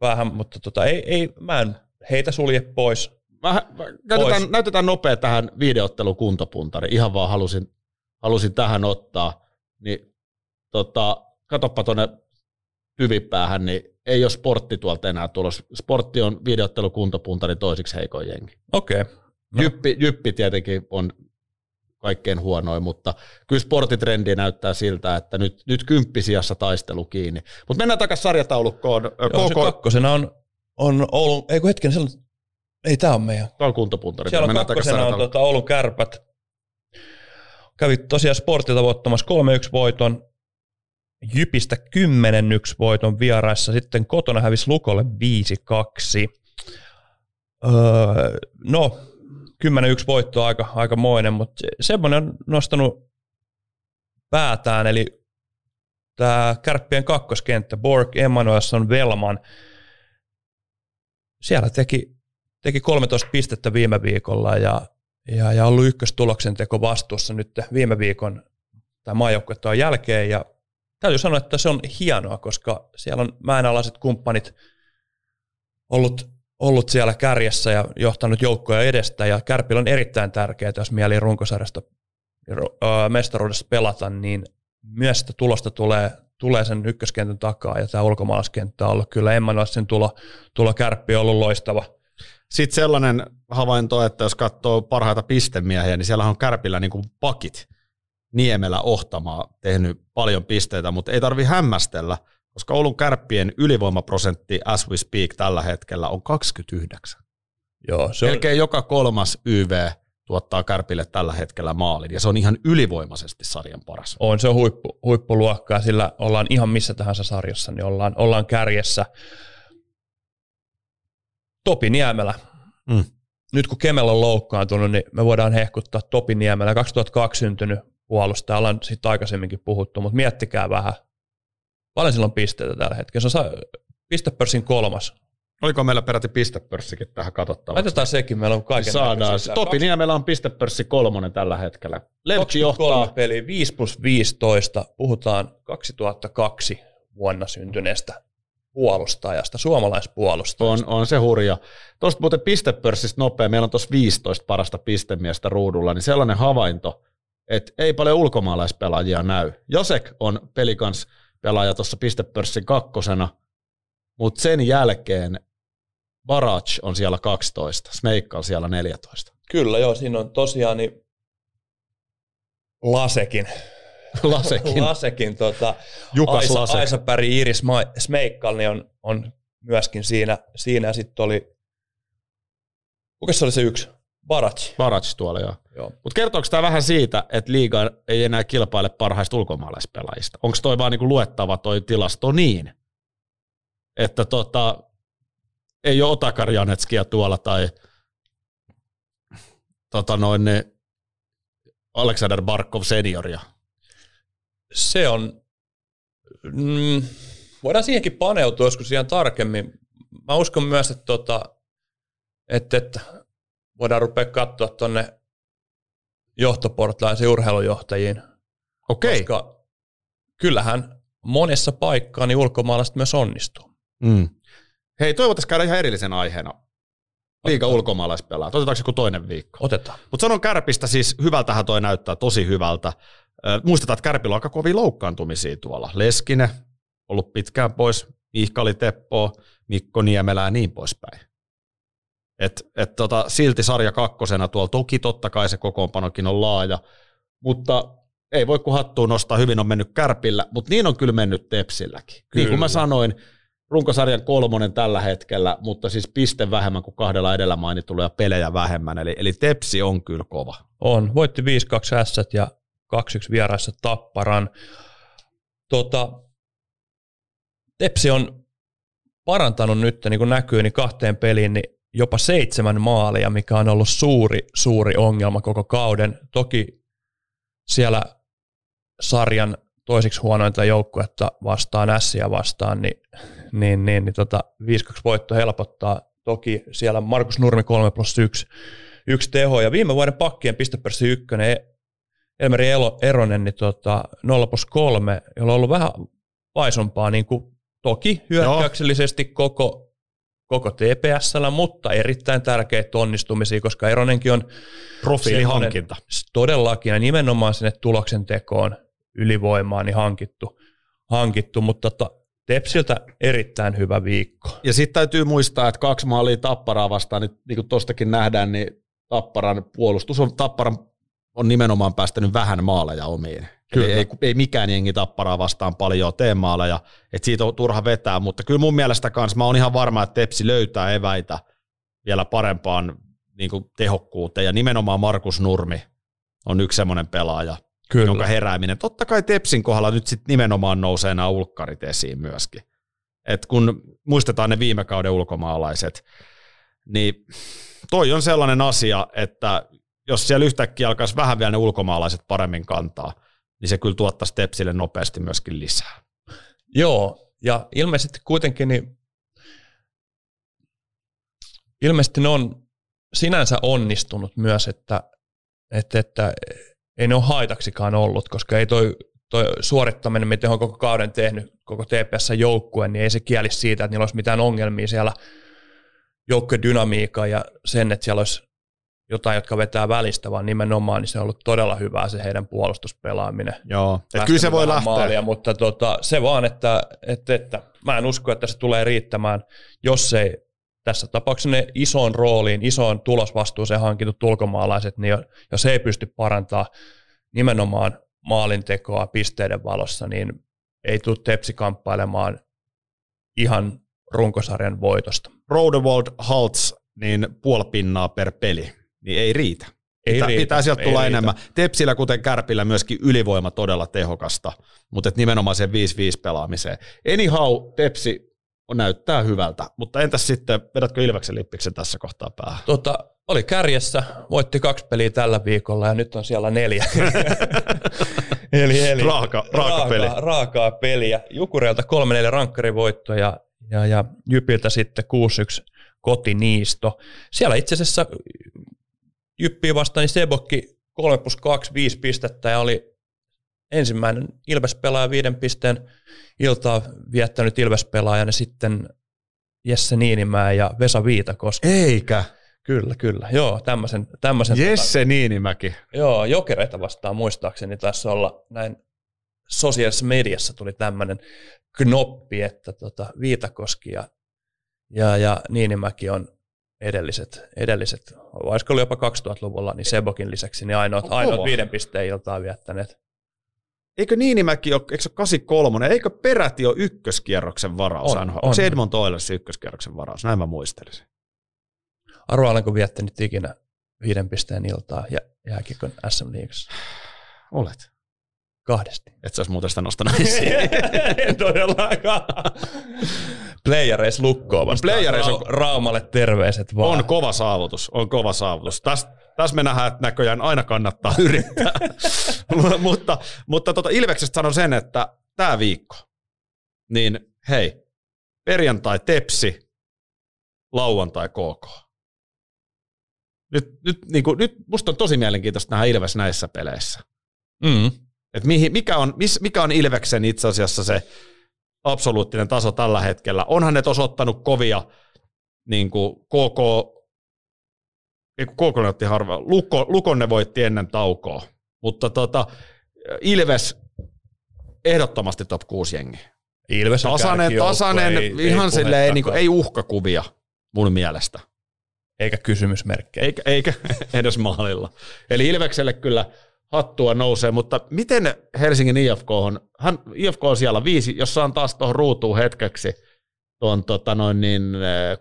vähän, mutta tota, ei, ei, mä en heitä sulje pois. Mä, mä, näytetään, näytetään nopea tähän videoottelun kuntopuntari. Ihan vaan halusin, halusin tähän ottaa. Niin, tota, katoppa tuonne tyvipäähän, niin ei ole Sportti tuolta enää tulossa. Sportti on videoottelun kuntopuntari toisiksi heikoin jengi. Okei. Okay. No. Jyppi, jyppi tietenkin on kaikkein huonoin, mutta kyllä Sporttitrendi näyttää siltä, että nyt, nyt kymppisiassa taistelu kiinni. Mutta mennään takaisin sarjataulukkoon. Joo, K K... se kakkosena on, on Oulun, ei kun hetken, on... ei tämä on meidän. Tämä on kuntopuntari. Siellä on kakkosena on tuota Oulun Kärpät. Kävi tosiaan Sportilta voittamassa kolme yksi voiton, Jypistä kymmenen yksi voiton vieraissa, sitten kotona hävisi Lukolle viisi kaksi. Öö, no, kymmenen yksi voitto on aika, aikamoinen, mutta semmoinen on nostanut päätään, eli tämä Kärppien kakkoskenttä, Borg, Emanuelsson, Velman, siellä teki, teki kolmetoista pistettä viime viikolla ja, ja, ja ollut ykköstuloksen teko vastuussa nyt viime viikon tai maajoukkueton jälkeen, ja täytyy sanoa, että se on hienoa, koska siellä on mäenalaiset kumppanit ollut ollut siellä kärjessä ja johtanut joukkoja edestä, ja Kärpillä on erittäin tärkeää, jos mieli runkosarjasta mestaruudessa pelata, niin myös sitä tulosta tulee, tulee sen ykköskentän takaa, ja tämä ulkomaalaiskenttä on ollut kyllä Emmanuelsin tulo, tulo Kärppi on ollut loistava. Sitten sellainen havainto, että jos katsoo parhaita pistemiehiä, niin siellä on Kärpillä niin kuin pakit Niemelä Ohtamaa tehnyt paljon pisteitä, mutta ei tarvitse hämmästellä, koska Oulun Kärppien ylivoimaprosentti as we speak tällä hetkellä on kaksikymmentäyhdeksän. Joo, se on... Melkein joka kolmas Y V tuottaa Kärpille tällä hetkellä maalin, ja se on ihan ylivoimaisesti sarjan paras. On, se on huippu, huippuluokkaa, sillä ollaan ihan missä tahansa sarjassa, niin ollaan, ollaan kärjessä. Topi Niemelä. Mm. Nyt kun Kemel on loukkaantunut, niin me voidaan hehkuttaa Topi Niemelä. kaksituhattakaksi syntynyt puolustaja, täällä on siitä aikaisemminkin puhuttu, mutta miettikää vähän. Paljon sillä on pisteitä tällä hetkellä. Se on pistepörssin kolmas. Oliko meillä peräti pistepörssikin tähän katsottavaksi? Laitetaan sekin, meillä on kaiken. Saadaan. Topi Niemelä on pistepörssi kolmonen tällä hetkellä. Levtsi johtaa peliä viisi plus viisitoista. Puhutaan kaksituhattakaksi vuonna syntyneestä puolustajasta, suomalaispuolustajasta. On, on se hurja. Tuosta muuten pistepörssistä nopea, meillä on tuossa viisitoista parasta pistemiestä ruudulla, niin sellainen havainto, että ei paljon ulkomaalaispelaajia näy. Josek on Pelicans pelaaja tuossa pistepörssin kakkosena, mutta sen jälkeen Baraj on siellä kaksitoista, Smeikka on siellä neljätoista. Kyllä joo, siinä on tosiaan niin Lasekin. Lasekin. Lasekin tota, Jukas Aisa, Aisa Päri, Iris Smeikkal niin on, on myöskin siinä. Siinä sitten oli, kuka se oli se yksi? Baraj. Baraj tuolla joo. joo. Mutta kertooko tämä vähän siitä, että liiga ei enää kilpaile parhaista ulkomaalaispelaajista? Onko toi vaan niinku luettava toi tilasto niin, että tota, ei ole Otakar Janetskia tuolla tai tota noin, ne Alexander Barkov senioria? Se on, mm, voidaan siihenkin paneutua joskus ihan tarkemmin. Mä uskon myös, että, tota, että, että voidaan rupea katsoa tuonne johtoportlaisiin urheilujohtajiin. Okei. Koska kyllähän monessa paikkaa niin ulkomaalaiset myös onnistuu. Mm. Hei, toivottaisiin käydä ihan erillisen aiheena. Liiga ulkomaalaispelaat. Otetaanko joku toinen viikko? Otetaan. Mutta sanon Kärpistä, siis hyvältähän toi näyttää, tosi hyvältä. Muistetaan, että Kärpillä on aika kovia loukkaantumisia tuolla. Leskinen, ollut pitkään pois, Mihkali Teppo, Mikko Niemelä ja niin poispäin. Et, et tota, silti sarja kakkosena tuolla, toki totta kai se kokoonpanokin on laaja, mutta ei voi kun hattuun nostaa, hyvin on mennyt Kärpillä, mutta niin on kyllä mennyt Tepsilläkin. Kyllä. Niin kuin mä sanoin, runkosarjan kolmonen tällä hetkellä, mutta siis piste vähemmän kuin kahdella edellä mainitulla ja pelejä vähemmän, eli, eli Tepsi on kyllä kova. On, voitti viisi kaksi Ässät ja kaksi yksi vieraissa Tapparan. Tota, Tepsi on parantanut nyt, niin kuin näkyy, niin kahteen peliin niin jopa seitsemän maalia, mikä on ollut suuri, suuri ongelma koko kauden. Toki siellä sarjan toiseksi huonointa joukkuetta vastaan, Ässiä vastaan, niin, niin, niin, niin tota, viisi kaksi voitto helpottaa. Toki siellä Markus Nurmi kolme plus yksi, yksi teho, ja viime vuoden pakkien pistepörssi ykkönen, Elmeri Eronen niin tota, nolla plus kolme, jolla on ollut vähän vaisompaa, niin kuin toki hyökkäyksellisesti koko, koko T P S:llä, mutta erittäin tärkeitä onnistumisia, koska Eronenkin on profiilihankinta. Todellakin, ja nimenomaan sinne tuloksen tekoon ylivoimaan niin hankittu, hankittu, mutta tota, Tepsiltä erittäin hyvä viikko. Ja sitten täytyy muistaa, että kaksi maalia Tapparaa vastaan, niin, niin kuin tuostakin nähdään, niin Tapparan puolustus on Tapparan on nimenomaan päästänyt vähän maaleja omiin. Ei, ei, ei mikään jengi Tapparaa vastaan paljon tee maaleja, että siitä on turha vetää, mutta kyllä mun mielestä kanssa mä oon ihan varma, että Tepsi löytää eväitä vielä parempaan niin kuin tehokkuuteen, ja nimenomaan Markus Nurmi on yksi semmoinen pelaaja, kyllä, jonka herääminen. Totta kai Tepsin kohdalla nyt sitten nimenomaan nousee nämä ulkkarit esiin myöskin. Et kun muistetaan ne viime kauden ulkomaalaiset, niin toi on sellainen asia, että jos siellä yhtäkkiä alkaisi vähän vielä ne ulkomaalaiset paremmin kantaa, niin se kyllä tuottaisi Tepsille nopeasti myöskin lisää. Joo, ja ilmeisesti kuitenkin niin ilmeisesti ne on sinänsä onnistunut myös, että, että, että ei ne ole haitaksikaan ollut, koska ei toi, toi suorittaminen, mitä on koko kauden tehnyt, koko T P S-joukkue, niin ei se kieli siitä, että niillä olisi mitään ongelmia siellä joukkuedynamiikan ja sen, että siellä olisi jotain, jotka vetää välistä, vaan nimenomaan niin se on ollut todella hyvää se heidän puolustuspelaaminen. Joo, että kyllä se voi lähteä. Maalia, mutta tota, se vaan, että, että, että mä en usko, että se tulee riittämään, jos ei tässä tapauksessa ne isoon rooliin, isoon tulosvastuuseen hankitut ulkomaalaiset, niin jos ei pysty parantamaan nimenomaan maalintekoa pisteiden valossa, niin ei tule Tepsi kamppailemaan ihan runkosarjan voitosta. Rodewold Haltz, niin puoli pinnaa per peli. Niin ei riitä. Pitää, pitää sieltä tulla riitä. enemmän. Tepsillä kuten Kärpillä myöskin ylivoima todella tehokasta, mutta et nimenomaan sen viisi viisi pelaamiseen. Anyhow, Tepsi näyttää hyvältä, mutta entäs sitten, vedätkö Ilveksen lippiksen tässä kohtaa päähän? Tota, oli kärjessä, voitti kaksi peliä tällä viikolla ja nyt on siellä neljä. eli, eli, raaka, raaka, raaka peli. Raakaa peliä. Jukureilta kolme neljä rankkarivoitto ja, ja, ja Jypiltä sitten kuusi yksi kotiniisto. Siellä itse asiassa Jyppiä vastaan, niin Sebokki kolme plus kaksi, viisi pistettä ja oli ensimmäinen Ilves-pelaaja viiden pisteen iltaa viettänyt Ilves-pelaajana sitten Jesse Niinimää ja Vesa Viitakoski. Eikä? Kyllä, kyllä. Joo, tämmöisen. tämmöisen Jesse tota, Niinimäki. Joo, Jokereita vastaan muistaakseni taisi olla näin sosiaalisessa mediassa tuli tämmöinen knoppi, että tota, Viitakoski ja, ja, ja Niinimäki on edelliset, edelliset, olisiko ollut jopa kaksituhattaluvulla, niin Sebokin lisäksi ne niin ainoat, ainoat viiden pisteen iltaa viettäneet. Eikö Niinimäki ole, eikö se ole kahdeksankymmentäkolme, eikö peräti ole ykköskierroksen varaus? On, on. Onko se Edmonton Oilers ykköskierroksen varaus? Näin mä muistelisin. Arvaa, olenko viettänyt ikinä viiden pisteen iltaa ja jääkiekon S M Liigassa? Olet. Kahdesti. Et sä ois muuten sitä nostanut esiin. En todellakaan. Playereis Lukkoa vastaan. Playereis on Raumalle terveiset vaan. On kova saavutus, on kova saavutus. Tässä täs me nähdään, että näköjään aina kannattaa yrittää. mutta mutta tota Ilveksestä sanon sen, että tämä viikko, niin hei, perjantai Tepsi, lauantai KooKoo. Nyt, nyt, niin kun, nyt musta on tosi mielenkiintoista nähdä Ilves näissä peleissä. Mm. Et mihin, mikä, on, mikä on Ilveksen itse asiassa se absoluuttinen taso tällä hetkellä. Onhan ne osoittanut kovia, niin kuin KK, ei kun KK ne otti harvaa, Lukko, Lukon ne voitti ennen taukoa, mutta tota, Ilves ehdottomasti top kuusi jengi. Ilves on tasainen, tasainen ei, ihan ei silleen, niin kuin, ei uhkakuvia mun mielestä. Eikä kysymysmerkkejä. Eikä, eikä edes maalilla. Eli Ilvekselle kyllä hattua nousee, mutta miten Helsingin I F K on, hän, I F K on siellä viisi, jos saan taas tuohon ruutuun hetkeksi, tuon tota noin niin,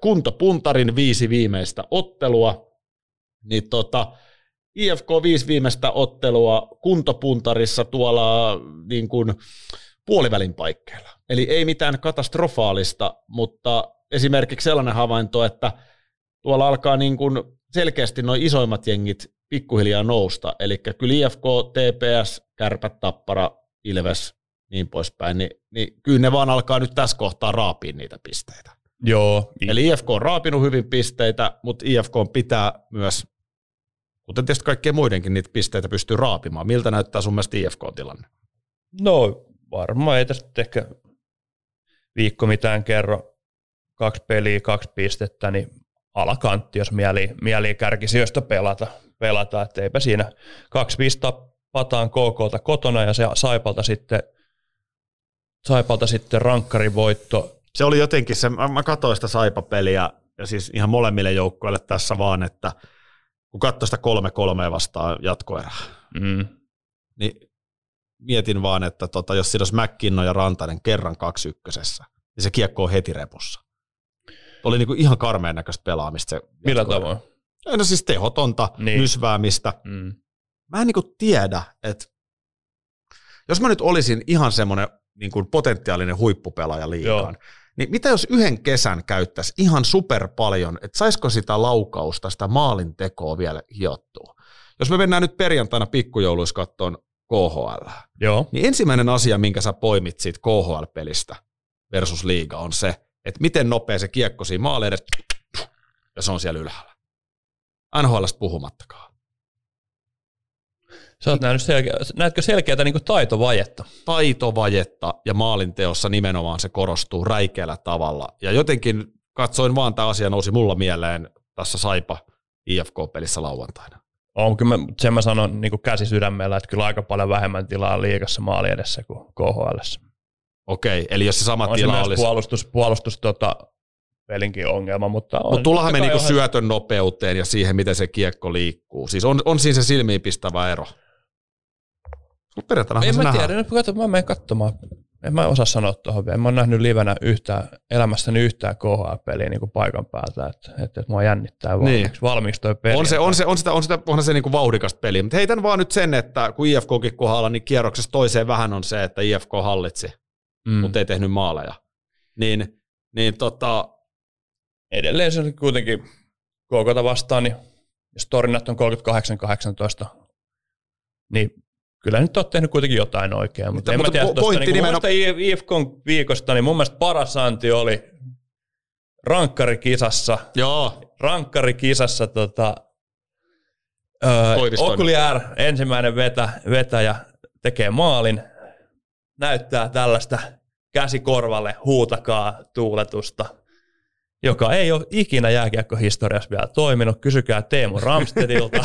kuntopuntarin viisi viimeistä ottelua, niin tota, I F K viisi viimeistä ottelua kuntopuntarissa tuolla niin kuin puolivälin paikkeilla. Eli ei mitään katastrofaalista, mutta esimerkiksi sellainen havainto, että tuolla alkaa niin kuin selkeästi nuo isoimmat jengit pikkuhiljaa nousta, eli kyllä I F K, T P S, Kärpät, Tappara, Ilves, niin poispäin, niin, niin kyllä ne vaan alkaa nyt tässä kohtaa raapia niitä pisteitä. Joo. Eli I F K on raapinut hyvin pisteitä, mutta I F K pitää myös, kuten tietysti kaikkien muidenkin, niitä pisteitä pystyy raapimaan. Miltä näyttää sun mielestä I F K-tilanne? No varmaan ei tästä ehkä viikko mitään kerro. Kaksi peliä, kaksi pistettä, niin alakantti, jos mieli, mieli kärkisijöistä pelata. pelata, että eipä siinä kaksi viisi pataan KK:lta kotona ja se Saipalta sitten, Saipalta sitten rankkarivoitto. Se oli jotenkin se, mä katsoin sitä Saipa-peliä ja siis ihan molemmille joukkoille tässä vaan, että kun katsoi sitä kolme kolmea vastaan jatkoerää, mm. niin mietin vaan, että tota, jos siinä olisi McKinnon ja Rantanen kerran kaksi ykkösessä, niin se kiekko on heti repussa. Oli niinku ihan karmeen näköistä pelaamista se jatkoerä. Millä tavoin? No siis tehotonta, niin. nysväämistä. Mm. Mä en niinku tiedä, että jos mä nyt olisin ihan semmoinen niinku potentiaalinen huippupelaaja liigaan, niin mitä jos yhden kesän käyttäisi ihan super paljon, että saisiko sitä laukausta, sitä maalintekoa vielä hiottua? Jos me mennään nyt perjantaina pikkujouluissa kattoon K H L, Joo. niin ensimmäinen asia, minkä sä poimit siitä K H L-pelistä versus liiga on se, että miten nopea se kiekko siinä maali edes, ja se on siellä ylhäällä. N H L:stä puhumattakaan. Sä oot nähnyt selkeä, näetkö selkeätä niin kuin taitovajetta? Taitovajetta ja maalinteossa nimenomaan se korostuu räikeällä tavalla. Ja jotenkin katsoin vaan, tämä asia nousi mulla mieleen tässä Saipa-I F K-pelissä lauantaina. On, kyllä mä, sen mä sanon niin kuin käsi sydämellä, että kyllä aika paljon vähemmän tilaa liigassa maali edessä kuin K H L:ssä. Okei, eli jos se sama on tila se myös olisi... puolustus... puolustus tota... pelinkin ongelma, mutta on. Mut tullahan me niinku syötön nopeuteen ja siihen, miten se kiekko liikkuu. Siis on, on siinä se silmiinpistävä ero. Mutta periaatteessa se nähdään. En mä tiedä, nyt katsomaan, mä menen katsomaan. en mä osaa sanoa tuohon vielä. En mä ole nähnyt livenä yhtään, elämässäni yhtään K H L-peliä niin kuin paikan päältä, että, että, että mua jännittää valmiiksi, valmiiksi toi peli. On se, on se, on sitä, on sitä, onhan se niin kuin vauhdikasta peliä, mutta heitän vaan nyt sen, että kun I F K-kin kohdalla, niin kierroksessa toiseen vähän on se, että I F K hallitsi, mm. mutta ei tehnyt maaleja. Niin, niin tota... Edelleen se kuitenkin KooKoota vastaan, niin jos torinat on kolmekymmentäkahdeksan kahdeksantoista, niin kyllä nyt olet tehnyt kuitenkin jotain oikeaa, mutta, mutta en mä tiedä po- tuosta. Niin nimenomaan... Mun mielestä I F K:n viikosta, niin mun mielestä paras anti oli rankkarikisassa. Joo. Rankkarikisassa tota, Oculier ensimmäinen vetä, vetäjä tekee maalin, näyttää tällaista käsi korvalle huutakaa tuuletusta, joka ei ole ikinä jääkiekkohistoriassa vielä toiminut. Kysykää Teemu Ramstedilta.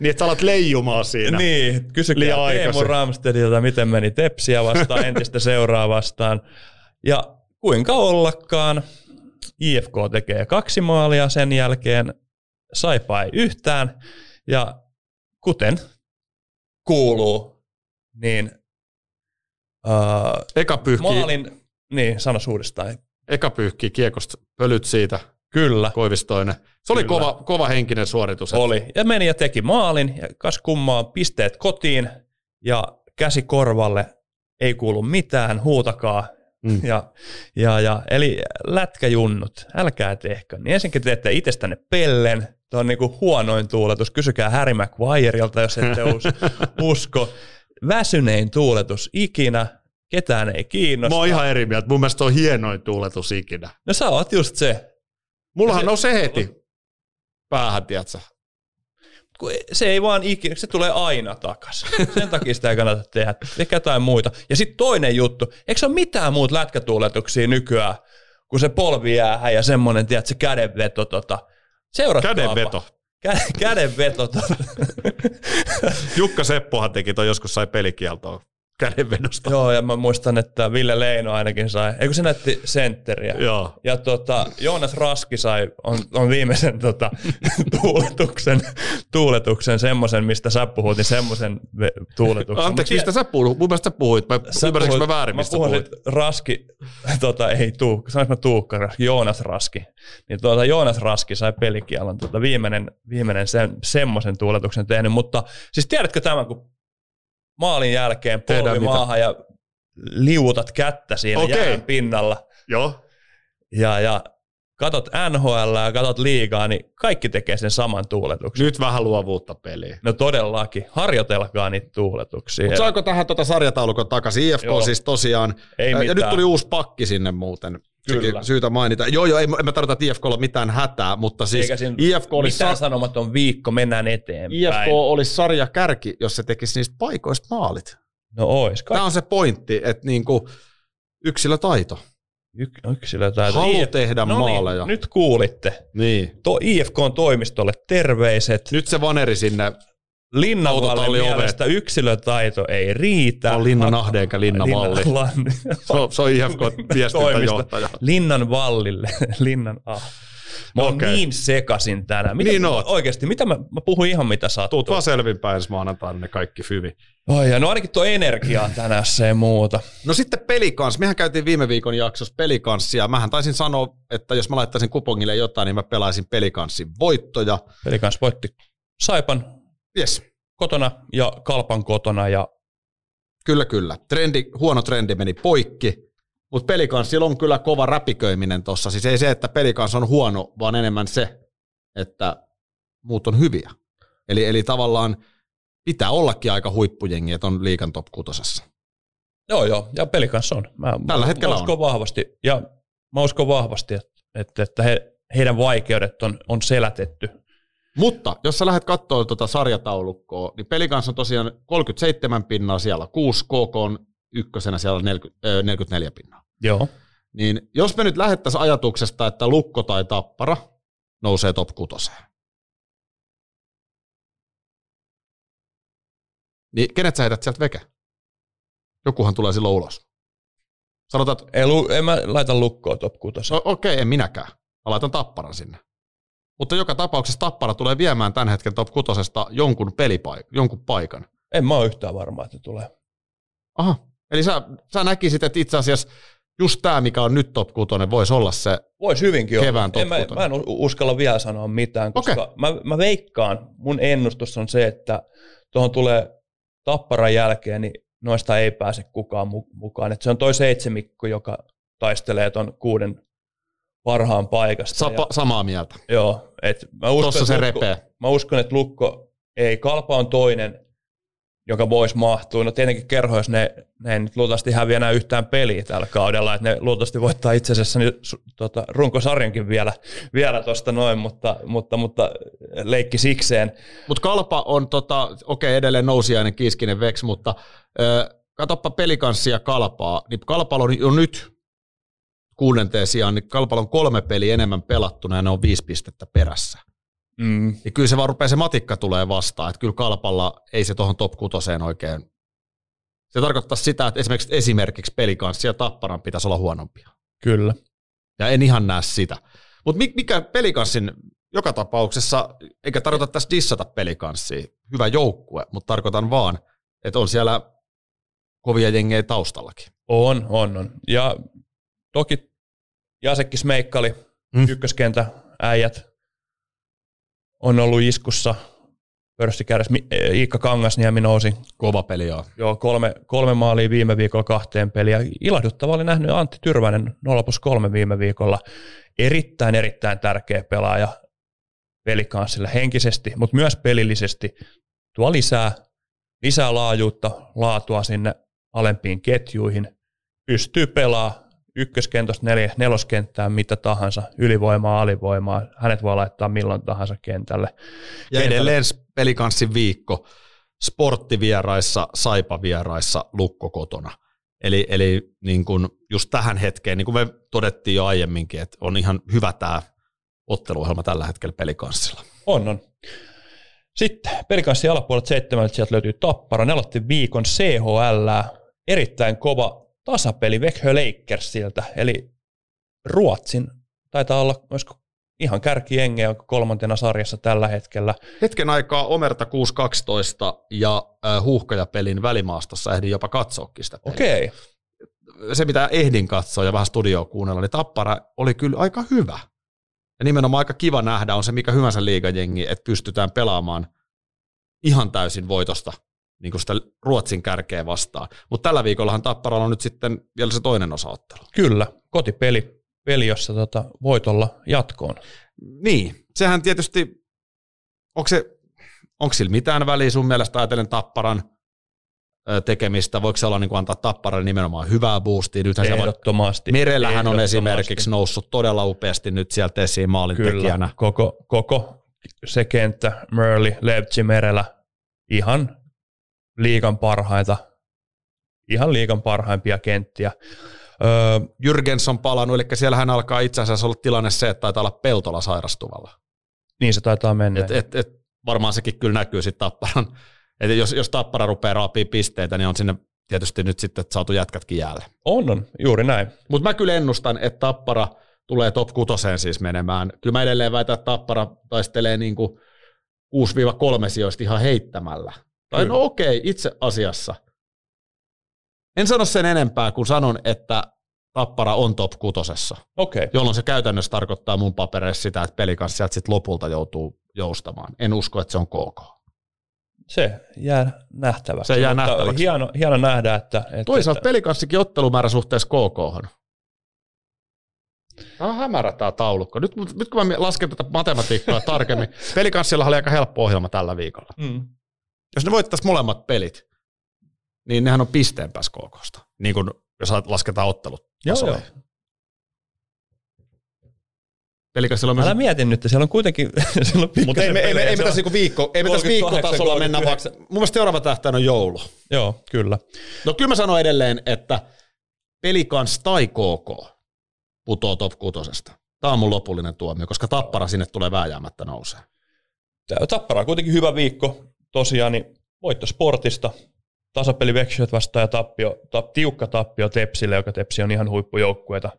Niin, että sä alat leijumaan siinä. Niin, kysykää Teemu Ramstedilta, miten meni Tepsiä vastaan, entistä seuraa vastaan. Ja kuinka ollakaan, I F K tekee kaksi maalia sen jälkeen, Saipa ei yhtään. Ja kuten kuuluu, niin uh, Eka pyyhkii. maalin, niin sanoisi uudestaan, Eka pyyhkii kiekosta pölyt siitä. Kyllä. Koivistoinen. Se oli kova, kova henkinen suoritus. Oli. Ja meni ja teki maalin. Ja kas kummaa, pisteet kotiin. Ja käsi korvalle. Ei kuulu mitään. Huutakaa. Mm. Ja, ja, ja, eli lätkäjunnut. Älkää tehkö. Niin ensinnäkin teette itsestänne pellen. Tuo on niin kuin huonoin tuuletus. Kysykää Harry McWireilta, jos ette usko. Väsynein tuuletus ikinä. Ketään ei kiinnosta. Mä oon ihan eri mieltä. Mun mielestä on hienoin tuuletus ikinä. No sä oot just se. Mullahan se, on se heti päähän, tiiätsä. Se ei vaan ikinä, se tulee aina takaisin. Sen takia sitä ei kannata tehdä. Ehkä jotain muita. Ja sitten toinen juttu. Eikö se ole mitään muuta lätkätuuletuksia nykyään, kun se polvi jäähän ja semmoinen, tiiätsä, kädenveto. Tota. Seuratkaapa. Kädenveto. Kä- kädenveto. Tota. Jukka Seppohan teki toi, joskus sai pelikieltoa. Kädenvedosta. Joo, ja mä muistan, että Ville Leino ainakin sai, eikö se näytti sentteriä. Joo. Ja tota, Joonas Raski sai, on, on viimeisen tota, tuuletuksen, tuuletuksen semmoisen, mistä sä puhut, niin semmoisen tuuletuksen. Anteeksi, mistä sä puhut? Mun mielestä sä puhuit, mä, sä puhuit, mä väärin, mistä mä puhun, puhuit. Raski, tota, ei tuu, sanois mä Tuukka Raski, Joonas Raski. Niin tuota, Joonas Raski sai pelikielon tuota, viimeinen, viimeinen se, semmoisen tuuletuksen tehnyt, mutta siis tiedätkö tämän, kun maalin jälkeen polvi maahan ja liuutat kättä siinä jään pinnalla. Joo. Ja, ja katot N H L ja katot liigaa, niin kaikki tekee sen saman tuuletuksen. Nyt vähän luovuutta peliä. No todellakin. Harjoitelkaa niitä tuuletuksia. Mutta saanko tähän tuota sarjataulukon takaisin? I F K joo. Siis tosiaan. Ei ja mitään. Nyt tuli uusi pakki sinne muuten. Kyllä. Syytä mainita. Joo, joo, ei mä tarvita, että I F K on mitään hätää, mutta siis I F K oli... Mitään sa- sanomaton viikko, mennään eteenpäin. I F K olisi sarja kärki, jos se tekisi niistä paikoista maalit. No ois. Kaikki. Tämä on se pointti, että niinku yksilötaito. Y- yksilötaito. Halu I F... tehdä no maaleja. Niin, nyt kuulitte. Niin. Tuo I F K:n toimistolle terveiset. Nyt se vaneri sinne. Linnavalle mielestä ovet. Yksilötaito ei riitä. Se on Linnan Ahde eikä Linnanvalli. Se on I F K-viestintäjohtaja. Linnan Vallille. Linnan Ahde. Mä oon okay. Niin sekasin tänään. Mitä niin mä, oikeasti, mitä mä, mä puhun ihan mitä sattuu. Tuut vaan selvinpäin, jos mä annan ne kaikki fyvi. Ai ja no ainakin tuo energiaa tänään, se ei muuta. No sitten Pelicans. Mehän käytiin viime viikon jaksossa Pelicansia. Mähän taisin sanoa, että jos mä laittaisin kupongille jotain, niin mä pelaisin Pelicansin voittoja. Pelicans voitti Saipan. Yes. Kotona ja Kalpan kotona. Ja... Kyllä, kyllä. Trendi, huono trendi meni poikki, mutta Pelicansilla on kyllä kova räpiköiminen tuossa. Siis ei se, että Pelicans on huono, vaan enemmän se, että muut on hyviä. Eli, eli tavallaan pitää ollakin aika huippujengi, että on liigan top kutosessa. Joo, joo. Ja Pelicans on. Mä, Tällä mä, hetkellä mä uskon on. Vahvasti, ja mä uskon vahvasti, että, että, että he, heidän vaikeudet on, on selätetty. Mutta jos sä lähdet katsoa tuota sarjataulukkoa, niin Pelicans on tosiaan kolmekymmentäseitsemän pinnaa siellä, kuusi K K on ykkösenä siellä neljäkymmentäneljä pinnaa. Joo. Niin jos me nyt lähdettäisiin ajatuksesta, että Lukko tai Tappara nousee top kutoseen. Niin kenet sä heität sieltä veke? Jokuhan tulee silloin ulos. Sanotaan, että... Ei, lu- en mä laita Lukkoa top kutoseen. No, okei, okay, en minäkään. Mä laitan Tapparan sinne. Mutta joka tapauksessa Tappara tulee viemään tämän hetken top kutosesta jonkun, pelipaik- jonkun paikan. En mä ole yhtään varma, että tulee. Aha, Eli sä, sä näkisit, että itse asiassa just tämä, mikä on nyt top kuusi, voisi olla se vois hyvinkin kevään top kuusi. Mä, mä en uskalla vielä sanoa mitään, koska okay. mä, mä veikkaan, mun ennustus on se, että tuohon tulee Tapparan jälkeen, niin noista ei pääse kukaan mukaan. Et se on toi seitsemikko, joka taistelee ton kuuden parhaan paikasta. Sapa, ja, samaa mieltä. Joo. Et mä uskon, tossa se Lukko, repee. Mä uskon, että Lukko ei. Kalpa on toinen, joka voisi mahtua. No tietenkin kerhoissa ne, ne ei nyt luultavasti häviä enää yhtään peliä tällä kaudella, että ne luultavasti voittaa itse asiassa niin, tota, runkosarjankin vielä, vielä tuosta noin, mutta, mutta, mutta leikki sikseen. Mutta Kalpa on, tota, okei okay, edelleen nousijainen Kiiskinen Veks, mutta ö, katoppa Pelicanssia Kalpaa, niin Kalpalla on jo nyt kuudenteen sijaan, niin Kalpalla on kolme peliä enemmän pelattuna ja ne on viisi pistettä perässä. Mm. Niin kyllä se vaan rupeaa, se matikka tulee vastaan, että kyllä Kalpalla ei se tuohon top kutoseen oikein. Se tarkoittaa sitä, että esimerkiksi, esimerkiksi Pelicanssin ja Tapparan pitäisi olla huonompia. Kyllä. Ja en ihan näe sitä. Mutta mikä Pelicanssin joka tapauksessa, eikä tarkoita tässä dissata Pelicanssia, hyvä joukkue, mutta tarkoitan vaan, että on siellä kovia jengejä taustallakin. On, on, on. Ja toki Jasekki Smeikkali, mm. ykköskentä äijät, on ollut iskussa pörssikädessä. Iikka Kangasniemi nousi. Kova peli, joo. Joo, kolme, kolme maalia viime viikolla kahteen peliä. Ilahduttava oli nähnyt Antti Tyrväinen nolla plus kolme viime viikolla. Erittäin, erittäin tärkeä pelaaja Pelicanssilla henkisesti, mutta myös pelillisesti. Tuo lisää, lisää laajuutta, laatua sinne alempiin ketjuihin. Pystyy pelaamaan ykköskentosta neljä, neloskenttää, mitä tahansa, ylivoimaa, alivoimaa, hänet voi laittaa milloin tahansa kentälle. Ja kentälle. Edelleen Pelicanssin viikko, sporttivieraissa, Saipa-vieraissa, Lukko kotona. Eli, eli niin kun just tähän hetkeen, niin kuin me todettiin jo aiemminkin, että on ihan hyvä tämä otteluohjelma tällä hetkellä Pelicanssilla. On, on. Sitten Pelicanssin alapuolelta seitsemän, sieltä löytyy Tappara, ne aloitti viikon C H L:ää, erittäin kova tasapeli Växjö Lakersilta, eli Ruotsin taitaa olla olisiko ihan kärkijengeä kolmantena sarjassa tällä hetkellä. Hetken aikaa Omerta kuusi kaksitoista ja Huuhkajapelin välimaastossa ehdin jopa katsoakin sitä peliä. Okei. Se mitä ehdin katsoa ja vähän studioa kuunnella, niin Tappara oli kyllä aika hyvä. Ja nimenomaan aika kiva nähdä on se mikä hyvänsä liigajengi, että pystytään pelaamaan ihan täysin voitosta. Niin kuin sitä Ruotsin kärkeä vastaan. Mutta tällä viikollahan Tapparalla on nyt sitten vielä se toinen osaottelu. Kyllä, kotipeli, peli, jossa tota voit olla jatkoon. Niin, sehän tietysti, onko, se, onko sillä mitään väliä sun mielestä ajatellen Tapparan tekemistä? Voiko se olla niin kuin antaa Tapparalle nimenomaan hyvää boostia? Nythän ehdottomasti. Merellähän on esimerkiksi noussut todella upeasti nyt sieltä esiin maalintekijänä. Kyllä, koko, koko se kenttä, Mörli, Levtsi, Merelä, ihan liigan parhaita, ihan liigan parhaimpia kenttiä. Öö, Jürgens on palannut, eli siellähän alkaa itse asiassa olla tilanne se, että taitaa olla Peltola sairastuvalla. Niin se taitaa mennä. Et, et, et, varmaan sekin kyllä näkyy sitten Tapparan. Et jos, jos Tappara rupeaa raapimaan pisteitä, niin on sinne tietysti nyt sitten saatu jätkätkin jäälle. On, on, juuri näin. Mutta mä kyllä ennustan, että Tappara tulee top kutoseen siis menemään. Kyllä mä edelleen väitän, että Tappara taistelee niinku kuusi kolme sijoista ihan heittämällä. Tai no okei, okay, itse asiassa. En sano sen enempää, kun sanon, että Tappara on top kutosessa. Okay. Jolloin se käytännössä tarkoittaa mun papereissa sitä, että Pelicans sieltä sit lopulta joutuu joustamaan. En usko, että se on K K. Se jää nähtäväksi. Se jää nähtäväksi. Hieno, hieno nähdä, että... että toisaalta että... Pelicanssikin ottelumäärä suhteessa K K:hon. Tämä on hämärä tämä taulukko. Nyt, nyt kun mä lasken tätä matematiikkaa tarkemmin, Pelicanssilla oli aika helppo ohjelma tällä viikolla. Mm. Jos ne voittaisi molemmat pelit, niin nehän on pisteen päässä KKsta, niin kuin jos lasketaan ottelut. Joo, joo. On älä myös... mieti nyt, siellä on kuitenkin... Mutta ei, ei, ei me tässä viikko, viikkotasolla mennä, vaan mun mielestä seuraava tähtäin on joulu. Joo, kyllä. No kyllä mä sanon edelleen, että Pelicans tai K K putoo top kutosesta. Tämä on mun lopullinen tuomio, koska Tappara sinne tulee vääjäämättä nousee. Tappara on kuitenkin hyvä viikko. Tosiaan niin voitto Sportista, tasapeli Växjöt vastaan ja tappio, tapp, tiukka tappio Tepsille, joka Tepsi on ihan huippujoukkueita,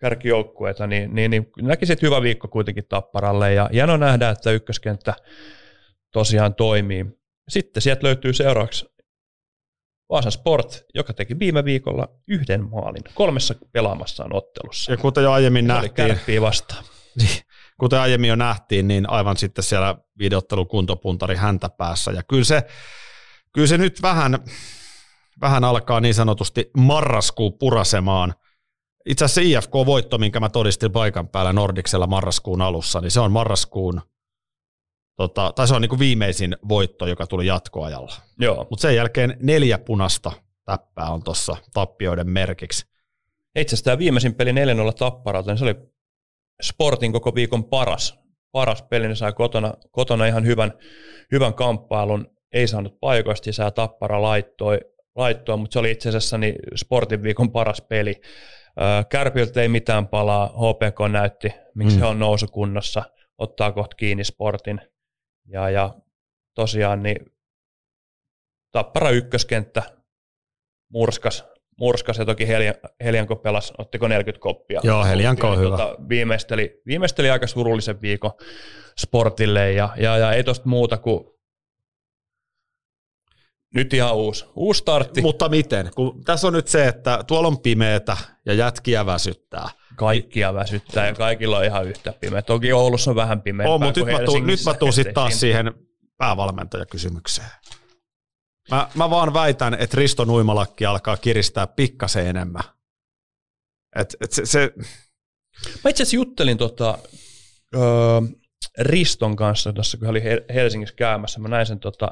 kärkijoukkueita, niin, niin, niin näkisit hyvä viikko kuitenkin Tapparalle ja hieno nähdä, että ykköskenttä tosiaan toimii. Sitten sieltä löytyy seuraavaksi Vaasan Sport, joka teki viime viikolla yhden maalin kolmessa pelaamassaan ottelussa. Ja kuten jo aiemmin nähtiin. Kärppiä vastaan. Kuten aiemmin jo nähtiin, niin aivan sitten siellä videottelun kuntopuntari häntä päässä. Ja kyllä se, kyllä se nyt vähän, vähän alkaa niin sanotusti marraskuun purasemaan. Itse asiassa se I F K-voitto, minkä mä todistin paikan päällä Nordiksella marraskuun alussa, niin se on marraskuun, tota, tai se on niin kuin viimeisin voitto, joka tuli jatkoajalla. Mutta sen jälkeen neljä punasta täppää on tuossa tappioiden merkiksi. Itse asiassa tämä viimeisin peli neljä nolla Tapparalta, niin se oli Sportin koko viikon paras, paras peli. Ne sai kotona, kotona ihan hyvän, hyvän kamppailun, ei saanut paikoista, sää Tappara laittoi, laittoi, mutta se oli itse asiassa niin Sportin viikon paras peli. Kärpiltä ei mitään palaa, H P K näytti, miksi mm. he on nousukunnassa, ottaa kohta kiinni Sportin. Ja, ja tosiaan niin Tappara ykköskenttä murskas, murskas ja toki Hel- Helianko pelasi, ottiko neljäkymmentä koppia. Joo, Helianko on hyvä. Tuota, viimeisteli, viimeisteli aika surullisen viikon Sportille ja, ja, ja ei tosta muuta kuin nyt ihan uusi, uusi startti. Mutta miten? Kun tässä on nyt se, että tuolla on pimeätä ja jätkiä väsyttää. Kaikkia väsyttää ja kaikilla on ihan yhtä pimeä. Toki Oulussa on vähän pimeämpää kuin Helsingissä. Nyt mä tuun sitten taas siihen päävalmentajakysymykseen. Mä, mä vaan väitän, että Risto Nuimalakki alkaa kiristää pikkasen enemmän. Et, et se, se. Mä itse asiassa juttelin tota, öö, Riston kanssa tässä, kun hän oli Helsingissä käymässä. Mä näin sen tota,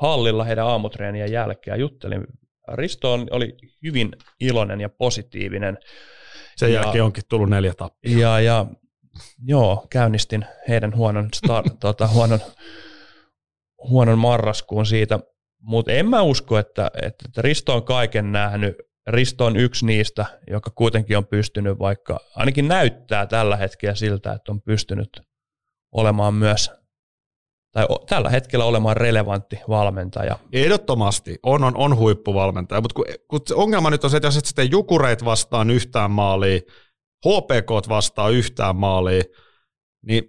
hallilla heidän aamutreenien jälkeen juttelin. Risto oli hyvin iloinen ja positiivinen. Sen ja, jälkeen onkin tullut neljä tappia. Ja, ja, joo, käynnistin heidän huonon, star, tota, huonon, huonon marraskuun siitä, mutta en mä usko, että, että Risto on kaiken nähnyt. Risto on yksi niistä, joka kuitenkin on pystynyt, vaikka ainakin näyttää tällä hetkellä siltä, että on pystynyt olemaan myös tai tällä hetkellä olemaan relevantti valmentaja. Ehdottomasti on, on, on huippuvalmentaja, mutta kun, kun ongelma nyt on se, että jos et sitten Jukureit vastaan yhtään maalia, H P K vastaan yhtään maalia, niin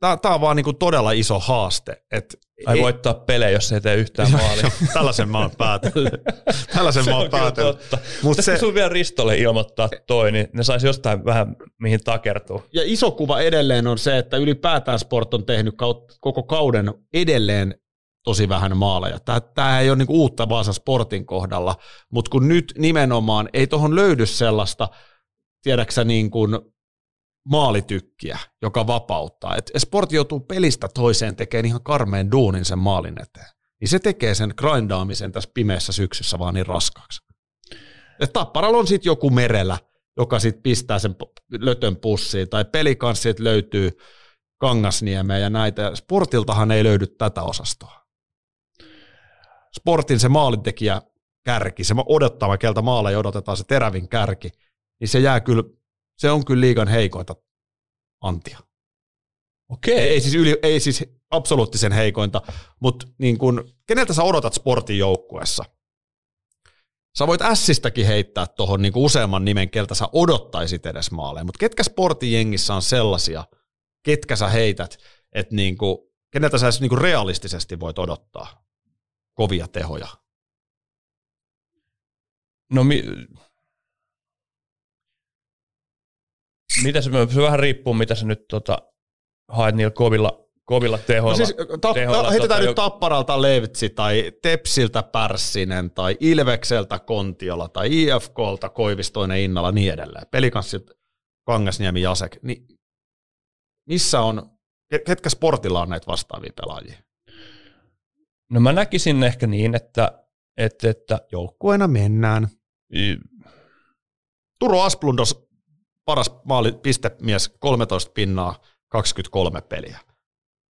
tämä on vaan niinku todella iso haaste. Et Ai ei, voittaa pelejä, jos ei tee yhtään maalia. Tällaisen mä oon päätellyt. Tällaisen mä oon päätellyt. Mutta se, kun sun vielä Ristolle ilmoittaa toi, niin ne saisi jostain vähän mihin takertua. Ja iso kuva edelleen on se, että ylipäätään Sport on tehnyt koko kauden edelleen tosi vähän maaleja. Tämä ei ole niinku uutta Vaasan Sportin kohdalla, mutta kun nyt nimenomaan ei tuohon löydy sellaista, tiedäksä niin kuin maalitykkiä, joka vapauttaa. Et Sport joutuu pelistä toiseen tekemään ihan karmeen duunin sen maalin eteen. Niin se tekee sen grindaamisen tässä pimeässä syksyssä vaan niin raskaaksi. Et Tapparalla on sitten joku merellä, joka sitten pistää sen lötön pussiin, tai Pelicansit löytyy Kangasniemeä ja näitä. Sportiltahan ei löydy tätä osastoa. Sportin se maalintekijä kärki, se odottava, keltä maaleja odotetaan se terävin kärki, niin se jää kyllä. Se on kyllä liigan heikointa antia. Okei. Ei, ei, siis yli, ei siis absoluuttisen heikointa, mutta niin kun, keneltä sä odotat Sportin joukkueessa? Sä voit Ässistäkin heittää tuohon niin useamman nimen, keltä sä odottaisit edes maaleen, mutta ketkä Sportin jengissä on sellaisia, ketkä sä heität, että niin kun, keneltä sä niin kun realistisesti voit odottaa kovia tehoja? No mi... Mitä se, se vähän riippuu, mitä sä nyt tota, haet niillä kovilla, kovilla tehoilla. No siis, ta, tehoilla ta, heitetään tota, nyt Tapparalta Levtsi tai Tepsiltä Pärssinen tai Ilvekseltä Kontiola tai I F K:lta Koivistoinen Innala niin edelleen. Pelikanssit Kangasniemi Jasek. Niin, missä on, ketkä Sportilla on näitä vastaavia pelaajia? No mä näkisin ehkä niin, että... että, että joukkueena mennään. Y- Turo Asplundos. Paras maali, pistemies, kolmetoista pinnaa, kaksikymmentäkolme peliä.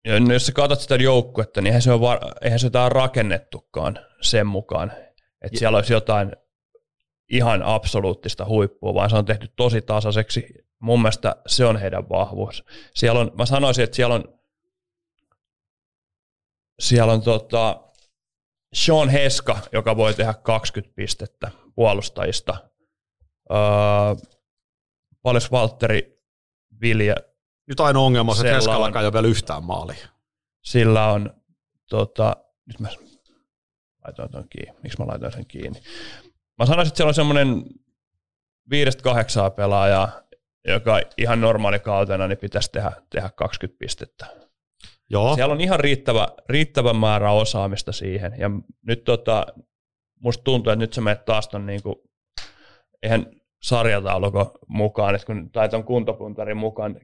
Ja no jos sä katsot sitä joukkuetta, niin eihän se, var- eihän se jotain rakennettukaan sen mukaan, että siellä olisi jotain ihan absoluuttista huippua, vaan se on tehty tosi tasaiseksi. Mun mielestä se on heidän vahvuus. Siellä on, mä sanoisin, että siellä on, siellä on tota Sean Heska, joka voi tehdä kaksikymmentä pistettä puolustajista. Öö, Paljas Valtteri Vilja. Nyt ainoa ongelma on se, että Heskalakaan ei ole vielä yhtään maalia. Sillä on, tota, nyt mä Laitoin ton kiinni. Miksi mä laitoin sen kiinni? Mä sanoisin, että siellä on semmoinen viidestä kahdeksaa pelaajaa, joka ihan normaali kautena niin pitäisi tehdä, tehdä kaksikymmentä pistettä. Joo. Siellä on ihan riittävä, riittävä määrä osaamista siihen. Ja nyt tota, musta tuntuu, että nyt sä menet taas ton niinku, eihän sarjataulukon mukaan, että kun taiton kuntopuntarin mukaan.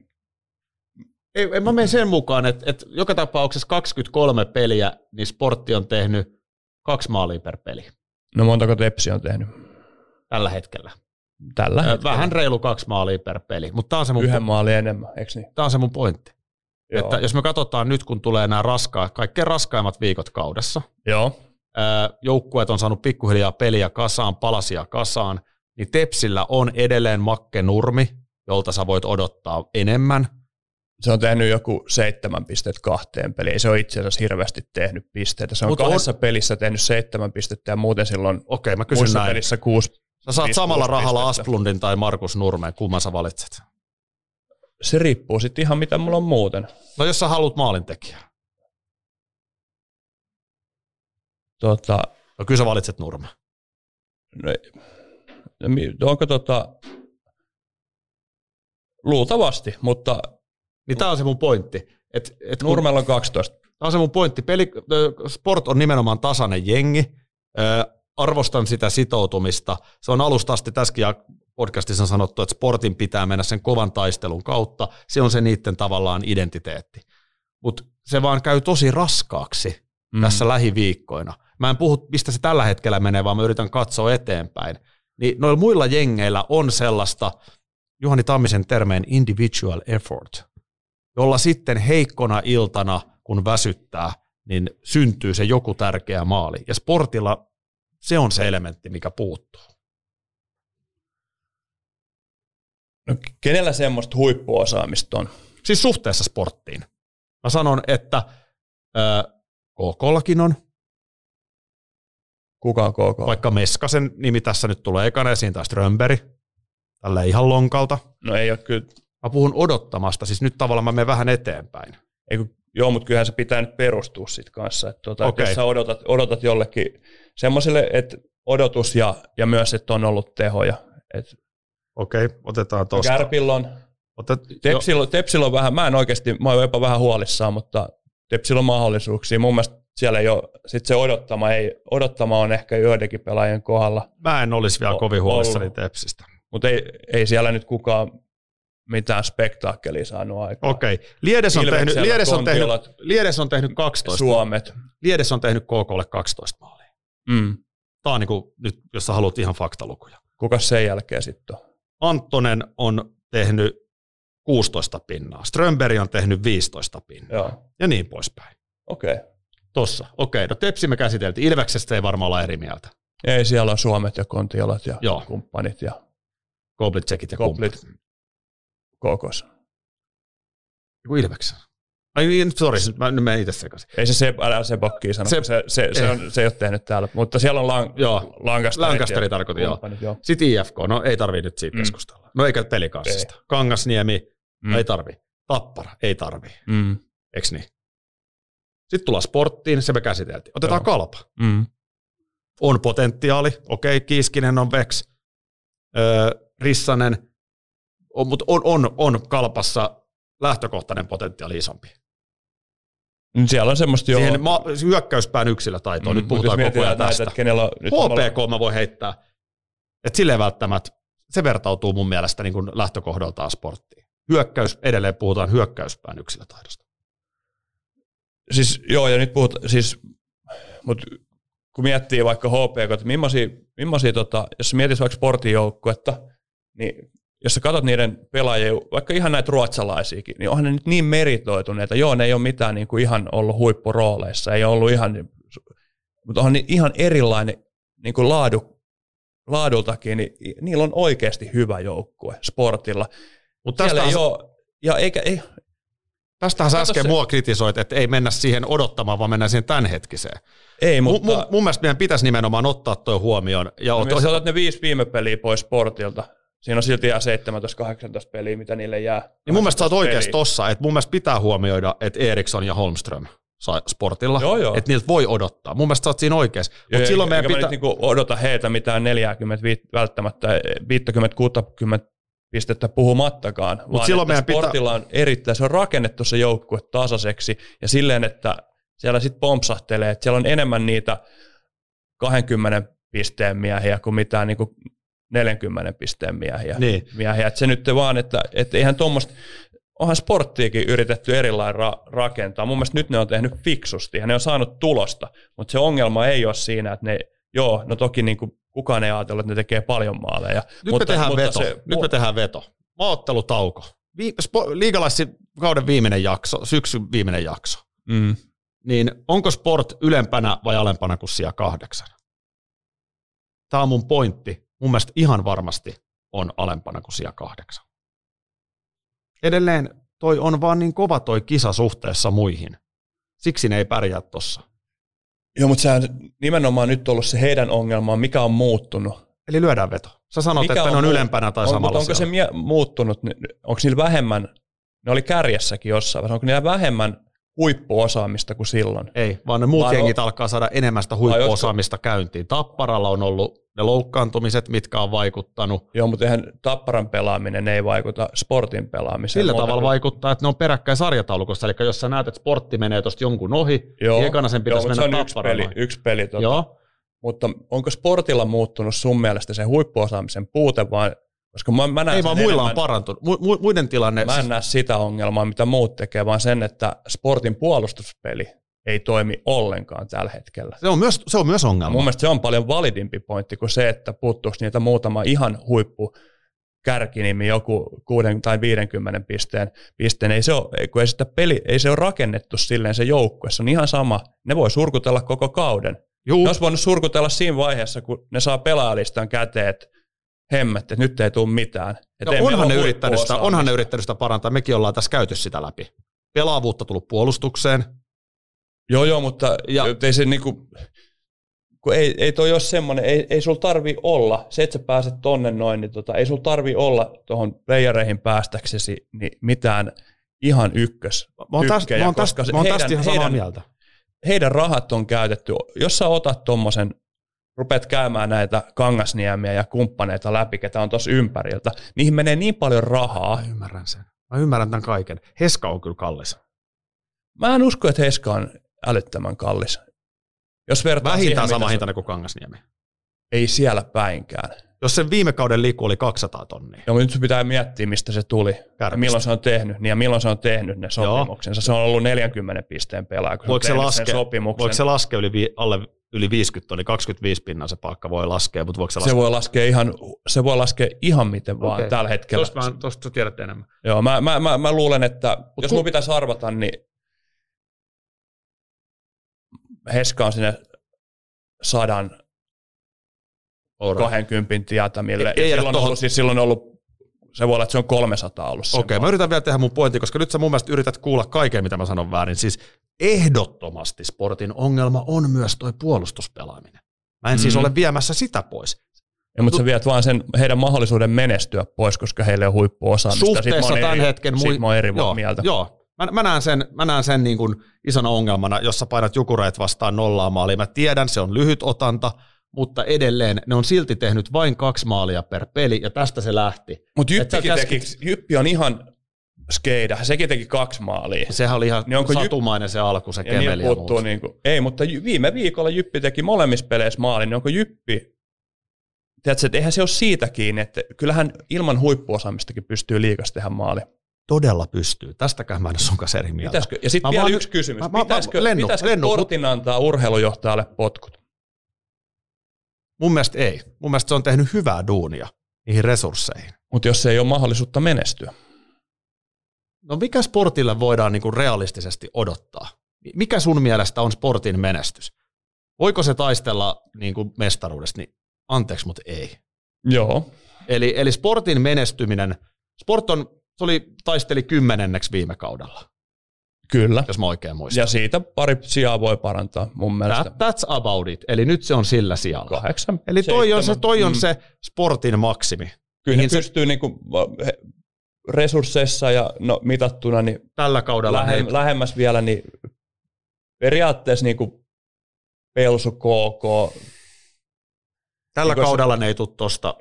Ei, en mä mene sen mukaan, että, että joka tapauksessa kaksikymmentäkolme peliä, niin Sportti on tehnyt kaksi maalia per peli. No montako Tepsi on tehnyt? Tällä hetkellä. Tällä hetkellä. Vähän reilu kaksi maalia per peli. Mutta tää on se mun Yhden po- maali enemmän, eikö niin? Tämä on se mun pointti. Joo. Että jos me katsotaan nyt, kun tulee nämä raskaat, kaikkein raskaimmat viikot kaudessa, joo, joukkueet on saanut pikkuhiljaa peliä kasaan, palasia kasaan, niin Tepsillä on edelleen Makke Nurmi, jolta sä voit odottaa enemmän. Se on tehnyt joku seitsemän pistettä kahteen peliin. Ei se ole itse asiassa hirveästi tehnyt pisteitä. Se on Mut kahdessa on... pelissä tehnyt seitsemän pistettä ja muuten silloin okay, mä kysyn muissa näin. Pelissä kuusi. Sä saat viisi, samalla kuusi rahalla pistettä. Asplundin tai Markus Nurmeen, kumman sä valitset? Se riippuu sitten ihan mitä mulla on muuten. No jos sä haluat maalintekijää. Tota... No kyllä sä valitset Nurmeen. No, onko tota... Luultavasti, mutta... Niin tämä on se mun pointti. Et, et Nurmella on kaksitoista. Tämä on se mun pointti. Peli, Sport on nimenomaan tasainen jengi. Ö, arvostan sitä sitoutumista. Se on alusta asti tässäkin podcastissa sanottu, että Sportin pitää mennä sen kovan taistelun kautta. Se on se niiden tavallaan identiteetti. Mutta se vaan käy tosi raskaaksi mm. tässä lähiviikkoina. Mä en puhu, mistä se tällä hetkellä menee, vaan mä yritän katsoa eteenpäin. Niin noilla muilla jengeillä on sellaista, Juhani Tammisen termeen individual effort, jolla sitten heikkona iltana, kun väsyttää, niin syntyy se joku tärkeä maali. Ja Sportilla se on se elementti, mikä puuttuu. No, kenellä semmoista huippuosaamista on? Siis suhteessa Sporttiin. Mä sanon, että KKllakin on. Kuka on K K? Vaikka Meskasen nimi tässä nyt tulee ekana, esiin taas Strömberg. Tällä ihan lonkalta. No ei ole kyllä. Mä puhun odottamasta, siis nyt tavallaan mä menen vähän eteenpäin. Eiku, joo, mutta kyllähän se pitää nyt perustua sit kanssa. Että tuota, okay. Jos sä odotat, odotat jollekin semmoiselle, että odotus ja, ja myös, että on ollut tehoja. Okei, okay, otetaan tuosta. Kärpillä on. Otet, Tepsillä, Tepsillä on vähän, mä en oikeasti, mä oon jopa vähän huolissaan, mutta Tepsillä on mahdollisuuksia. Mun mielestä siellä ei ole, sit se odottama, ei, odottama on ehkä joidenkin pelaajien kohdalla. Mä en olisi vielä o, kovin huolissani ollut Tepsistä. Mutta ei, ei siellä nyt kukaan mitään spektaakkelia saanut aikaan. Okei. Liedes on, tehnyt, Liedes, on tehnyt, Liedes on tehnyt kaksitoista. Suomet. Liedes on tehnyt KKlle kaksitoista maalia. Mm. Tämä on niin kuin nyt, jos sä haluat ihan faktalukuja. Kukas sen jälkeen sitten on? Anttonen on tehnyt kuusitoista pinnaa. Strömberg on tehnyt viisitoista pinnaa. Joo. Ja niin poispäin. Okei. Tossa. Okei. No Tepsi me käsiteltiin. Ilveksestä ei varmaan olla eri mieltä. Ei, siellä on Suomet ja Kontiolat ja joo, kumppanit ja Koblitsekit ja Koblit. Kumppanit. Kookos. Joku Ilveksen. Ai, sori, nyt menen itse sekaisin. Ei se se, älä se pakkia sano, se, se, se, se, on, se ei ole tehnyt täällä, mutta siellä on lang, joo, Lancasterit. Lancasteri tarkoitin, joo. joo. Sitten I F K, no ei tarvii nyt siitä mm. keskustella. No eikä Pelicansista. Ei. Kangasniemi, mm. ei tarvii. Tappara, ei tarvii. Mm. Eiks niin? Sitten tullaan Sporttiin, se me käsiteltiin. Otetaan joo. Kalpa. Mm. On potentiaali, okei, okay, Kiiskinen on veks. Öö, Rissanen. On, mutta on, on, on Kalpassa lähtökohtainen potentiaali isompi. Siellä on semmoista jo... Siihen ma- hyökkäyspään yksilötaitoa, mm, nyt puhutaan koko ajan tästä. H P K mä voin heittää. Että silleen välttämättä, se vertautuu mun mielestä niin kuin lähtökohdaltaan Sporttiin. Hyökkäys, edelleen puhutaan hyökkäyspään yksilötaidosta. Siis joo, ja nyt puhutaan, siis, mutta kun miettii vaikka H P K, että millaisia, millaisia tota, jos mietisi vaikka Sportin joukkuetta, niin... Jos sä katsot niiden pelaajia, vaikka ihan näitä ruotsalaisiakin, niin onhan ne nyt niin meritoituneita. Joo, ne ei ole mitään niin kuin ihan ollut huippurooleissa, ei ole ollut ihan, mutta onhan ihan erilainen niin kuin laadu, laadultakin, niin niillä on oikeasti hyvä joukkue Sportilla. Mutta tästähän, ole, ja eikä, ei, tästähän sä äsken se, mua kritisoit, että ei mennä siihen odottamaan, vaan mennään siihen tämänhetkiseen. Ei, mutta... Mun, mun, mun mielestä meidän pitäisi nimenomaan ottaa toi huomioon. Ja no, ot- jos otat ne viisi viime peliä pois Sportilta, siinä on silti jää seitsemäntoista kahdeksantoista peliä, mitä niille jää. Niin mun mielestä sä oot oikeassa tossa, että mun mielestä pitää huomioida, että Eriksson ja Holmström Sportilla, että niiltä voi odottaa. Mun mielestä sä oot siinä oikeassa. Mut joo, silloin meidän pitää... niinku odota heitä mitään neljäkymmentä, välttämättä viisikymmentä kuusikymmentä pistettä puhumattakaan, mut vaan että Sportilla pitää... on erittäin, se on rakennettu se joukkue tasaiseksi ja silleen, että siellä sitten pompsahtelee, että siellä on enemmän niitä kaksikymmentä pisteen miehiä kuin mitään niinku neljänkymmenen pisteen miehiä. Niin. miehiä. Et se nyt vaan, että et eihän tuommoista... Onhan Sporttiakin yritetty erilainen ra- rakentaa. Mun mielestä nyt ne on tehnyt fiksusti ja ne on saanut tulosta, mutta se ongelma ei ole siinä, että ne, joo, no toki niin kuin kukaan ei ajatella, että ne tekee paljon maaleja. Nyt mutta, me tehdään mutta veto. Se, nyt mu- me tehdään veto. Maaottelutauko. Vi- Sp- Liigalaisin kauden viimeinen jakso, syksyn viimeinen jakso. Mm. Niin onko Sport ylempänä vai alempana kuin siellä kahdeksan? Tämä on mun pointti. Mun mielestä ihan varmasti on alempana kuin siellä kahdeksan. Edelleen toi on vaan niin kova toi kisa suhteessa muihin. Siksi ne ei pärjää tossa. Joo, mutta sehän nimenomaan nyt ollut se heidän ongelma, mikä on muuttunut. Eli lyödään veto. Sä sanot, mikä että on ne on muut... ylempänä tai on, samalla onko siellä. Se muuttunut? Onko niillä vähemmän, ne oli kärjessäkin jossain vaiheessa, onko niillä vähemmän huippuosaamista kuin silloin? Ei, vaan ne muut vaan jengit on... alkaa saada enemmän sitä huippuosaamista jotka... käyntiin. Tapparalla on ollut ne loukkaantumiset, mitkä on vaikuttanut. Joo, mutta eihän Tapparan pelaaminen ei vaikuta Sportin pelaamiseen. Sillä tavalla vaikuttaa, että ne on peräkkäin sarjataulukossa. Eli jos sä näet, että Sportti menee tuosta jonkun ohi, joo, niin ekana sen pitäisi joo, mennä Tapparaan. Joo, mutta se on yksi peli. Yksi peli tuota. Mutta onko Sportilla muuttunut sun mielestä sen huippuosaamisen puute, vaan koska mä, mä näen ei vaan muilla enemmän, on parantunut. Mu- muiden tilanne... Mä en näe sitä ongelmaa, mitä muut tekee, vaan sen, että Sportin puolustuspeli ei toimi ollenkaan tällä hetkellä. Se on myös, se on myös ongelma. Mun mielestä se on paljon validimpi pointti kuin se, että puuttuuko niitä muutama ihan huippu kärkinimi joku kuuden tai viidenkymmenen pisteen. pisteen. Ei, se ole, kun ei, sitä peli, ei se ole rakennettu silleen se joukkue. Se on ihan sama. Ne voi surkutella koko kauden. Juu. Ne olisi voinut surkutella siinä vaiheessa, kun ne saa pelaajalistan käteen, hemmet, että nyt ei tule mitään. No, onhan, ne yrittänyt sitä, onhan ne yrittänyt sitä parantaa. Mekin ollaan tässä käyty sitä läpi. Pelaavuutta tullut puolustukseen. Joo, joo, mutta ja. Ei se niinku, kun ei, ei toi ole semmoinen, ei, ei sulla tarvi olla, se että sä pääset tonne noin, niin tota, ei sulla tarvi olla tuohon playereihin päästäksesi niin mitään ihan ykkös. Mä oon tästä täst ihan samaa mieltä. Heidän rahat on käytetty, jos sä otat tommosen, rupeat käymään näitä Kangasniemiä ja kumppaneita läpi, ketä on tuossa ympäriltä, niihin menee niin paljon rahaa. Mä ymmärrän sen, mä ymmärrän tämän kaiken. Heska on kyllä kallis. Mä en usko, että Heska on älyttömän kallis. Jos vähintään sama hinta se... kuin Kangasniemi. Ei siellä päinkään. Jos sen viime kauden liikku oli kaksisataa tonnia. Joo, nyt pitää miettiä, mistä se tuli. Ja milloin se on tehnyt, niin ja milloin se on tehnyt ne sopimuksensa. Joo. Se on ollut neljänkymmenen pisteen pelaaja, kun voiko se on se sopimuksen. Voiko se laskea yli, vi- alle yli viisikymmentä tonnia, kaksikymmentäviisi pinnan se palkka voi laskea, mutta voiko se laskea? Se voi laskea ihan, se voi laskea ihan miten vaan okay. Tällä hetkellä. Tuosta, tuosta tiedät enemmän. Joo, mä, mä, mä, mä luulen, että mut jos kun... mun pitäisi arvata, niin Heska on sinne sadan kahdenkympin tietämille. Ei, ei silloin, tohon... ollut, siis silloin ollut, se voi olla, että se on kolmesataa ollut. Okei, okay, mä yritän vielä tehdä mun pointin, koska nyt sä mun mielestä yrität kuulla kaiken, mitä mä sanon väärin. Siis ehdottomasti Sportin ongelma on myös toi puolustuspelaaminen. Mä en mm. siis ole viemässä sitä pois. Ja, mutta sä viet vaan sen, heidän mahdollisuuden menestyä pois, koska heillä on huippuosaamista. Suhteessa tämän eri, hetken... Mui... Siitä mä oon eri joo, mieltä. Joo. Mä näen sen, mä näen sen niin kuin isona ongelmana, jos sä painat Jukureet vastaan nollaan maaliin. Mä tiedän, se on lyhyt otanta, mutta edelleen ne on silti tehnyt vain kaksi maalia per peli, ja tästä se lähti. Mutta Jyppi on ihan skeida, sekin teki kaksi maalia. Sehän oli ihan niin satumainen Jyppi, se alku, se keveli ja muut. Niin kuin, ei, mutta viime viikolla Jyppi teki molemmissa peleissä maalin, niin onko Jyppi... Tiedätkö, että eihän se ole siitä kiinni, että kyllähän ilman huippuosaamistakin pystyy liigassa tehdä maali. Todella pystyy. Tästäkään mä en ole sun kanssa eri mieltä. Pitäisikö, ja sitten vielä vaan, yksi kysymys. Mä, mä, pitäisikö, lennu, pitäisikö lennu, Sportin antaa urheilujohtajalle potkut? Mun mielestä ei. Mun mielestä se on tehnyt hyvää duunia niihin resursseihin. Mutta jos ei ole mahdollisuutta menestyä? No mikä Sportille voidaan niinku realistisesti odottaa? Mikä sun mielestä on Sportin menestys? Voiko se taistella niinku mestaruudesta? Niin, anteeksi, mutta ei. Joo. Eli, eli Sportin menestyminen, Sport on... Se oli, taisteli kymmenenneksi viime kaudella. Kyllä. Jos mä oikein muistan. Ja siitä pari sijaa voi parantaa mun mielestä. That, that's about it. Eli nyt se on sillä sijalla. Kahdeksan. Eli toi seitsemän. on se, toi on mm. se Sportin maksimi. Kyllä ne se... pystyy niinku resursseissa ja no, mitattuna niin tällä kaudella lähem, lähemmäs vielä niin periaatteessa niinku Pelsu, KooKoo. Tällä niin kaudella se, ne ei tule tuosta.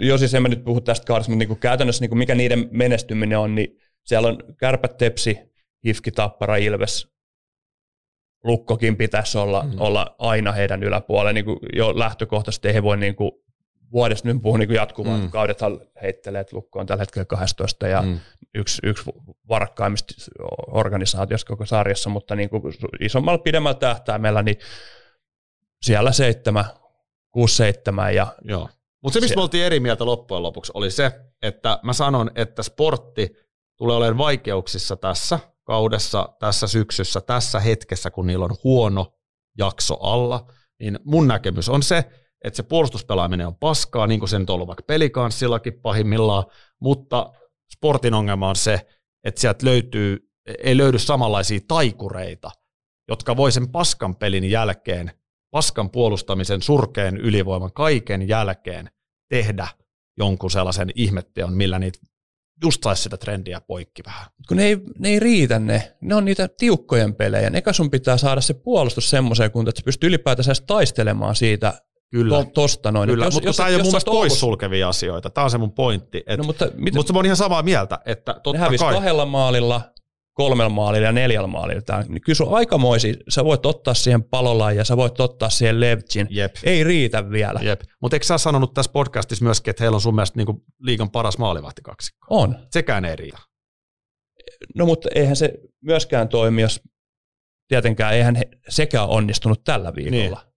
Joo, siis en mä nyt puhu tästä kaudesta, mutta niinku käytännössä niinku mikä niiden menestyminen on, niin siellä on Kärpät, Tepsi, I F K, Tappara, Ilves. Lukkokin pitäisi olla, mm-hmm. olla aina heidän yläpuolella. Niin jo lähtökohtaisesti ei he voi niin kuin, vuodesta nyt puhua niin jatkuvaan. Mm. Kaudethan heittelee, että Lukko on tällä hetkellä kaksitoista ja mm. yksi, yksi varakkaimmista organisaatioista koko sarjassa, mutta niin kuin, isommalla pidemmällä tähtäimellä niin siellä seitsemän, kuusi, seitsemän. Ja joo. Mutta se, mistä me oltiin eri mieltä loppujen lopuksi, oli se, että mä sanon, että Sportti tulee olemaan vaikeuksissa tässä kaudessa, tässä syksyssä, tässä hetkessä, kun niillä on huono jakso alla, niin mun näkemys on se, että se puolustuspelaaminen on paskaa, niin kuin se nyt on ollut vaikka Pelicansillakin pahimmillaan, mutta Sportin ongelma on se, että sieltä löytyy, ei löydy samanlaisia taikureita, jotka voi sen paskan pelin jälkeen, paskan puolustamisen, surkeen ylivoiman kaiken jälkeen tehdä jonkun sellaisen ihmetteon, millä niitä just saisi sitä trendiä poikki vähän. Kun ne ei, ne ei riitä ne. Ne on niitä tiukkojen pelejä. Eka sun pitää saada se puolustus semmoiseen kuntoon, että sä pystyt ylipäätänsä taistelemaan siitä kyllä. To, tosta noin. Kyllä, jos, mutta jos, tämä ei ole mun mielestä poissulkevia asioita. Tämä on se mun pointti. Et, no, mutta miten, mutta mä oon ihan samaa mieltä, että totta ne kai. Kahdella maalilla, kolmella maalilla ja neljällä maalilla. Tää, niin kyllä sun aikamoisia. Sä voit ottaa siihen Palolaan ja sä voit ottaa siihen Levchin. Jep. Ei riitä vielä. Mutta eikö sä sanonut tässä podcastissa myöskin, että heillä on sun mielestä niinku liigan paras maalivahtikaksikko? On. Sekään ei riitä. No mutta eihän se myöskään toimi, jos tietenkään eihän sekään onnistunut tällä viikolla. Niin.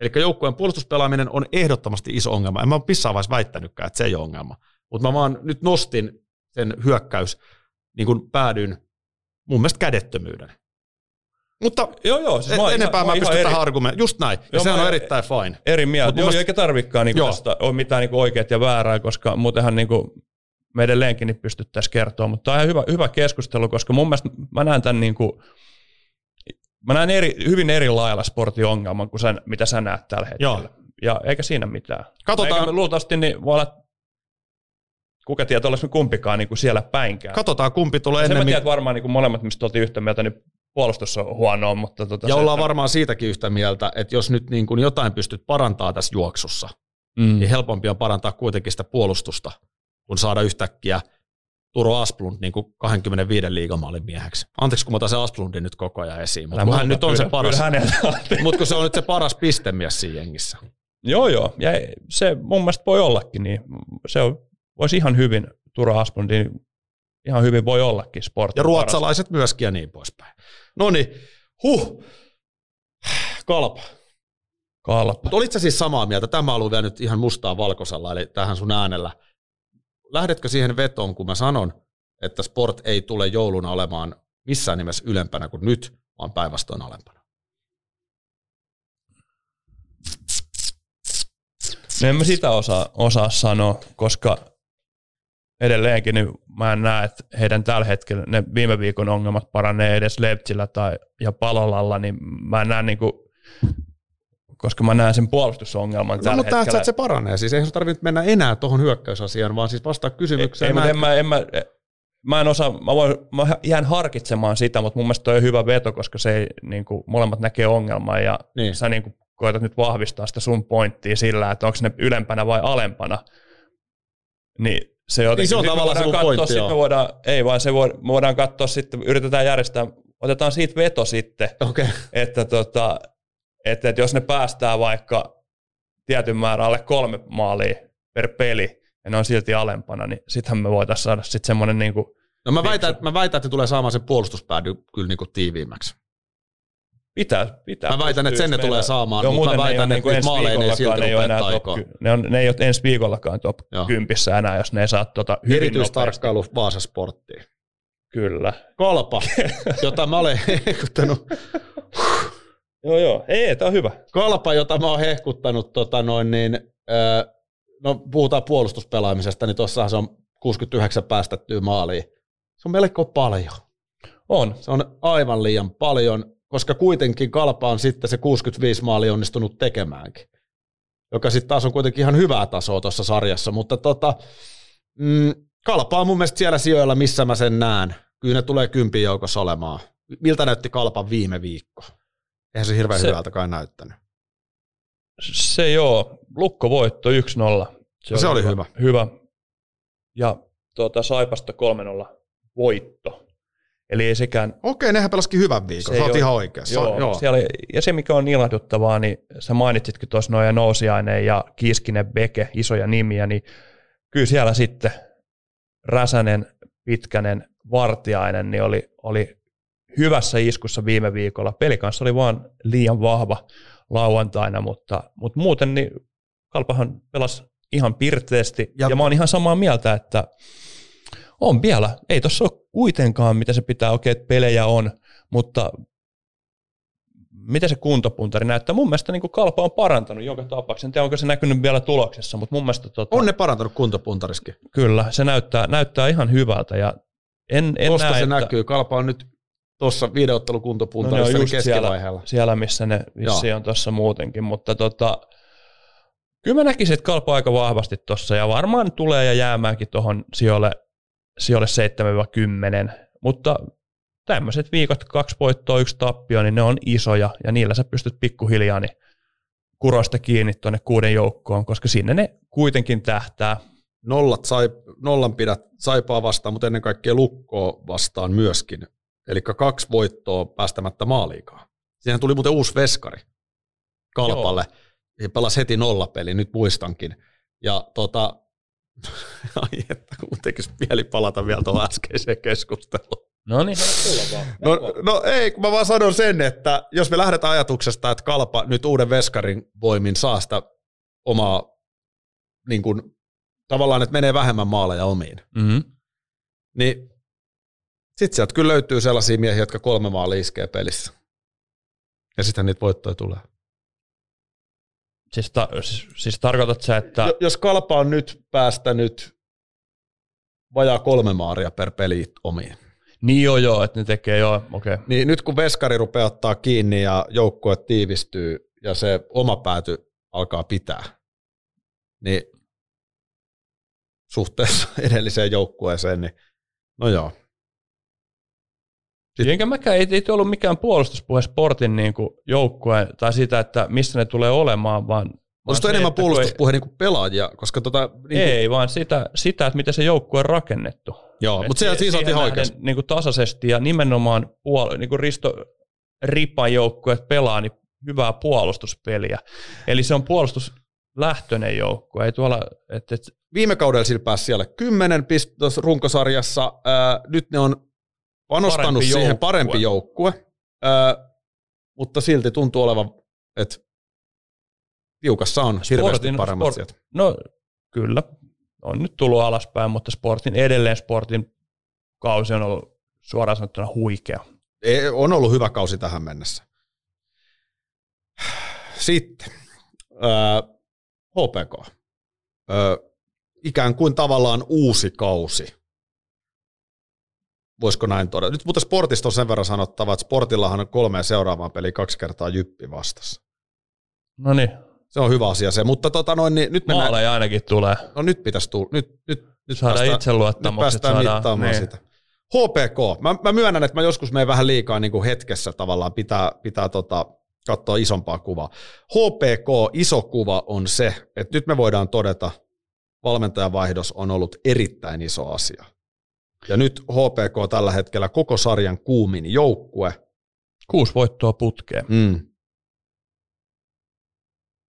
Eli joukkueen puolustuspelaaminen on ehdottomasti iso ongelma. En mä ole missään vaiheessa väittänytkään, että se ei ole ongelma. Mutta mä vaan nyt nostin sen hyökkäys, niin kun päädyin mun mielestä kädettömyyden. Mutta joo, joo, siis mä enempää ihan, mä pystyn tähän argumentoimaan. Just näin. Joo, ja sehän on erittäin fine. Eri mieltä. Joo, mielestä, eikä tarvikaan niinku tästä ole mitään niinku oikeat ja väärää, koska muutenhan niinku me edelleenkin niin pystyttäisiin kertoa. Mutta tämä on ihan hyvä, hyvä keskustelu, koska mun mielestä mä näen tämän niinku... Mä näen eri, hyvin eri lailla Sportin ongelman kuin sen, mitä sä näet tällä hetkellä. Joo. Ja eikä siinä mitään. Katsotaan. Eikä luultavasti niin voi olla, kuka tietää, olisiko kumpikaan niin kuin siellä päinkään. Katsotaan, kumpi tulee ja ennemmin. Sen mä tiedät varmaan niin kuin molemmat, mistä oltiin yhtä mieltä, niin puolustus on huonoa. Mutta tota ja ollaan että... varmaan siitäkin yhtä mieltä, että jos nyt niin kuin jotain pystyt parantamaan tässä juoksussa, mm. niin helpompi on parantaa kuitenkin sitä puolustusta, kun saada yhtäkkiä Turo Asplund niin kuin kaksikymmentäviisi liigamaalin mieheksi. Anteeksi, kun mä otan sen Asplundin nyt koko ajan esiin, mutta hän nyt on pyydä, se paras. Mutta kun se on nyt se paras pistemies siinä jengissä. Joo, joo. Ja se mun mielestä voi ollakin niin. Se on, voisi ihan hyvin, Turo Asplundin ihan hyvin voi ollakin Sportin. Ja ruotsalaiset paras. Myöskin ja niin poispäin. No niin, huh. Kalpa. Kalpa. Mutta olitko siis samaa mieltä? Tämä oli vielä nyt ihan mustaa valkosalla, eli tähän sun äänellä. Lähdetkö siihen vetoon, kun mä sanon, että Sport ei tule jouluna olemaan missään nimessä ylempänä kuin nyt, vaan päinvastoin alempana? No en mä sitä osaa, osaa sanoa, koska edelleenkin niin mä en näe, että heidän tällä hetkellä ne viime viikon ongelmat paranee edes Lepsillä tai ja Palolalla, niin mä en näe niinku... koska mä näen sen puolustusongelman no, tällä hetkellä. No mutta että se paranee, siis ei se tarvitse mennä enää tuohon hyökkäysasiaan, vaan siis vastaa kysymykseen. Ei, mä, en, mä, en, mä, mä en osaa, mä, voin, mä jään harkitsemaan sitä, mutta mun mielestä toi on hyvä veto, koska se ei, niin kuin, molemmat näkee ongelmaa ja niin. Sä niin kuin, koetat nyt vahvistaa sitä sun pointtia sillä, että onko ne ylempänä vai alempana. Niin se, jotenkin, niin se on tavallaan sun pointti. Voidaan, ei vaan se voidaan, me voidaan katsoa sitten, yritetään järjestää, otetaan siitä veto sitten, okay. Että tota... Että, että jos ne päästää vaikka tietyn määrä alle kolme maalia per peli, ja ne on silti alempana, niin sittenhän me voitaisiin saada sitten semmoinen niin kuin... No mä väitän, mä väitän, että tulee saamaan sen puolustuspäädy kyllä niin kuin tiiviimmäksi. Pitää, pitää. Mä väitän, että sen ne meillä... tulee saamaan, mutta mä väitän, että nyt maaleja ne ei silti rupea taikaa. Ne ei ole ensi viikollakaan top kympissä enää, jos ne ei saa tota hyvin nopeasti. Erityistarkkailu Vaasa Sporttiin. Kyllä. Kalpa, jota mä olen heikuttanut... Joo, joo. Ei, tämä on hyvä. Kalpa, jota mä oon hehkuttanut, tota noin, niin, öö, no, puhutaan puolustuspelaamisesta, niin tuossahan se on kuusikymmentäyhdeksän päästettyä maalia. Se on melko paljon. On. Se on aivan liian paljon, koska kuitenkin Kalpa on sitten se kuusikymmentäviisi maalia onnistunut tekemäänkin, joka sitten taas on kuitenkin ihan hyvää tasoa tuossa sarjassa, mutta tota, mm, Kalpa on mun mielestä siellä sijoilla, missä mä sen näen. Kyllä ne tulee kympin joukossa olemaan. Miltä näytti Kalpan viime viikko? Eihän se hirveän se, hyvältäkään näyttänyt. Se joo, Lukko voitto yksi nolla. Se, no se oli hyvä. Hyvä. Ja tuota, Saipasta kolme nolla voitto. Eli ei sekään... Okei, nehän pelasikin hyvän viikon, sä oot ihan oikeassa. Joo, joo. Siellä, ja se mikä on ilahduttavaa, niin sä mainitsitkin tuossa Noja Nousiainen ja Kiiskinen Beke, isoja nimiä, niin kyllä siellä sitten Räsänen, Pitkänen, Vartiainen niin oli, oli hyvässä iskussa viime viikolla. Pelicans oli vaan liian vahva lauantaina, mutta, mutta muuten niin Kalpahan pelasi ihan pirteästi ja, ja mä oon ihan samaa mieltä, että on vielä. Ei tuossa ole kuitenkaan, mitä se pitää oikein, okay, että pelejä on, mutta mitä se kuntopuntari näyttää? Mun mielestä niin Kalpa on parantanut joka tapauksessa. En tiedä, onko se näkynyt vielä tuloksessa, mutta mun mielestä... Tota, on ne parantanut kuntopuntariskin. Kyllä, se näyttää, näyttää ihan hyvältä. Ja en, en Tosta näe, se että, näkyy. Kalpa on nyt tuossa videoottelu kuntopuntarissa no keskivaiheella. Siellä, siellä, missä ne vissi on tuossa muutenkin, mutta... Tota, kyllä mä näkisin, että Kalpa aika vahvasti tuossa ja varmaan tulee ja jäämäänkin tuohon sijoille, sijoille seitsemästä kymmeneen, mutta tämmöiset viikot, kaksi voittoa, yksi tappio, niin ne on isoja ja niillä sä pystyt pikkuhiljaa niin kurosta kiinni tuonne kuuden joukkoon, koska sinne ne kuitenkin tähtää. Nollat sai, nollan pidät Saipaa vastaan, mutta ennen kaikkea Lukkoa vastaan myöskin, eli kaksi voittoa päästämättä maaliikaan. Siihen tuli muuten uusi veskari Kalpalle. Joo. Ja pelasi heti nollapeli, nyt muistankin. Ja tota, ai että kun tekisi mieli palata vielä tuohon äskeiseen keskusteluun. No niin, vaan. No, no ei, kun mä vaan sanon sen, että jos me lähdetään ajatuksesta, että Kalpa nyt uuden veskarin voimin saa sitä omaa, niin kuin, tavallaan, että menee vähemmän maaleja omiin, mm-hmm. niin sitten sieltä kyllä löytyy sellaisia miehiä, jotka kolme maalia iskee pelissä. Ja sitten niitä voittoja tulee. Siis, ta- siis tarkoitat sä, että... Jos Kalpa on nyt päästänyt vajaa kolme maaria per peli omiin. Niin joo joo, että ne tekee joo, okei. Okay. Niin nyt kun veskari rupeaa ottaa kiinni ja joukkue tiivistyy ja se oma pääty alkaa pitää, niin suhteessa edelliseen joukkueeseen, niin no joo. Sitten. Enkä mäkään, ei, ei ollut mikään puolustuspuhe Sportin niin kuin joukkueen tai sitä, että missä ne tulee olemaan, vaan... Olisiko enemmän puolustuspuhe ei, niin kuin pelaajia? Koska tota, niin ei, kuin... vaan sitä, sitä, että miten se joukkue on rakennettu. Joo, et mutta se, siinä on ihan oikeassa. Niin kuin tasaisesti ja nimenomaan puol- niin kuin Risto Ripan joukkue pelaa niin hyvää puolustuspeliä. Eli se on puolustuslähtöinen joukkue. Ei tuolla... Et, et... Viime kaudella sillä pääsi siellä kymmenen pistos runkosarjassa. Ää, nyt ne on... Panostanut parempi siihen joukkue. Parempi joukkue, öö, mutta silti tuntuu olevan, että tiukassa on Sportin, hirveästi paremmat sport, sieltä. No kyllä, on nyt tullut alaspäin, mutta sportin, edelleen Sportin kausi on ollut suoraan sanottuna huikea. Ei, on ollut hyvä kausi tähän mennessä. Sitten öö, H P K, öö, ikään kuin tavallaan uusi kausi. Voisiko näin todeta? Nyt mutta Sportista on sen verran sanottava, että Sportillahan on kolmeen seuraavaan peliin kaksi kertaa JYP vastassa. No niin. Se on hyvä asia se, mutta tota noin, niin nyt mennään. Maaleja ainakin tulee. No nyt pitäisi tulla. Nyt, nyt, nyt saadaan itseluottamukset. Nyt päästään mittaamaan niin. sitä. H P K. Mä, mä myönnän, että mä joskus menen vähän liikaa niin kuin hetkessä tavallaan. Pitää, pitää tota, katsoa isompaa kuvaa. H P K, iso kuva on se, että nyt me voidaan todeta, valmentajavaihdos on ollut erittäin iso asia. Ja nyt H P K on tällä hetkellä koko sarjan kuumin joukkue. Kuusi voittoa putkeen. Mm.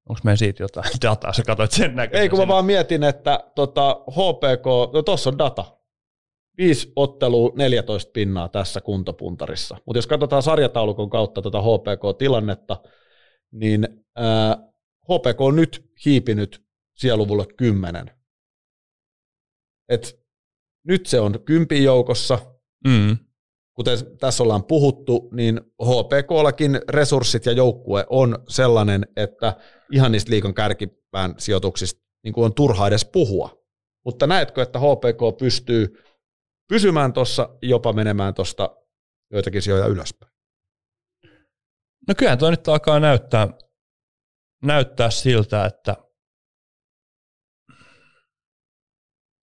Onko meidän siitä jotain dataa? Sä katsoit sen näköistä. Ei, kun mä vaan mietin, että tota, H P K, no tossa on data. Viisi ottelua, neljätoista pinnaa tässä kuntopuntarissa. Mutta jos katsotaan sarjataulukon kautta tota H P K-tilannetta, niin äh, H P K on nyt hiipinyt sieluvulle kymmenen. Et... Nyt se on kympin joukossa. Mm. Kuten tässä ollaan puhuttu, niin H P K:llakin resurssit ja joukkue on sellainen, että ihan niistä liigan kärkipään sijoituksista niin kuin on turha edes puhua. Mutta näetkö, että H P K pystyy pysymään tuossa, jopa menemään tuosta joitakin sijoja ylöspäin? No kyllähän tuo nyt alkaa näyttää, näyttää siltä, että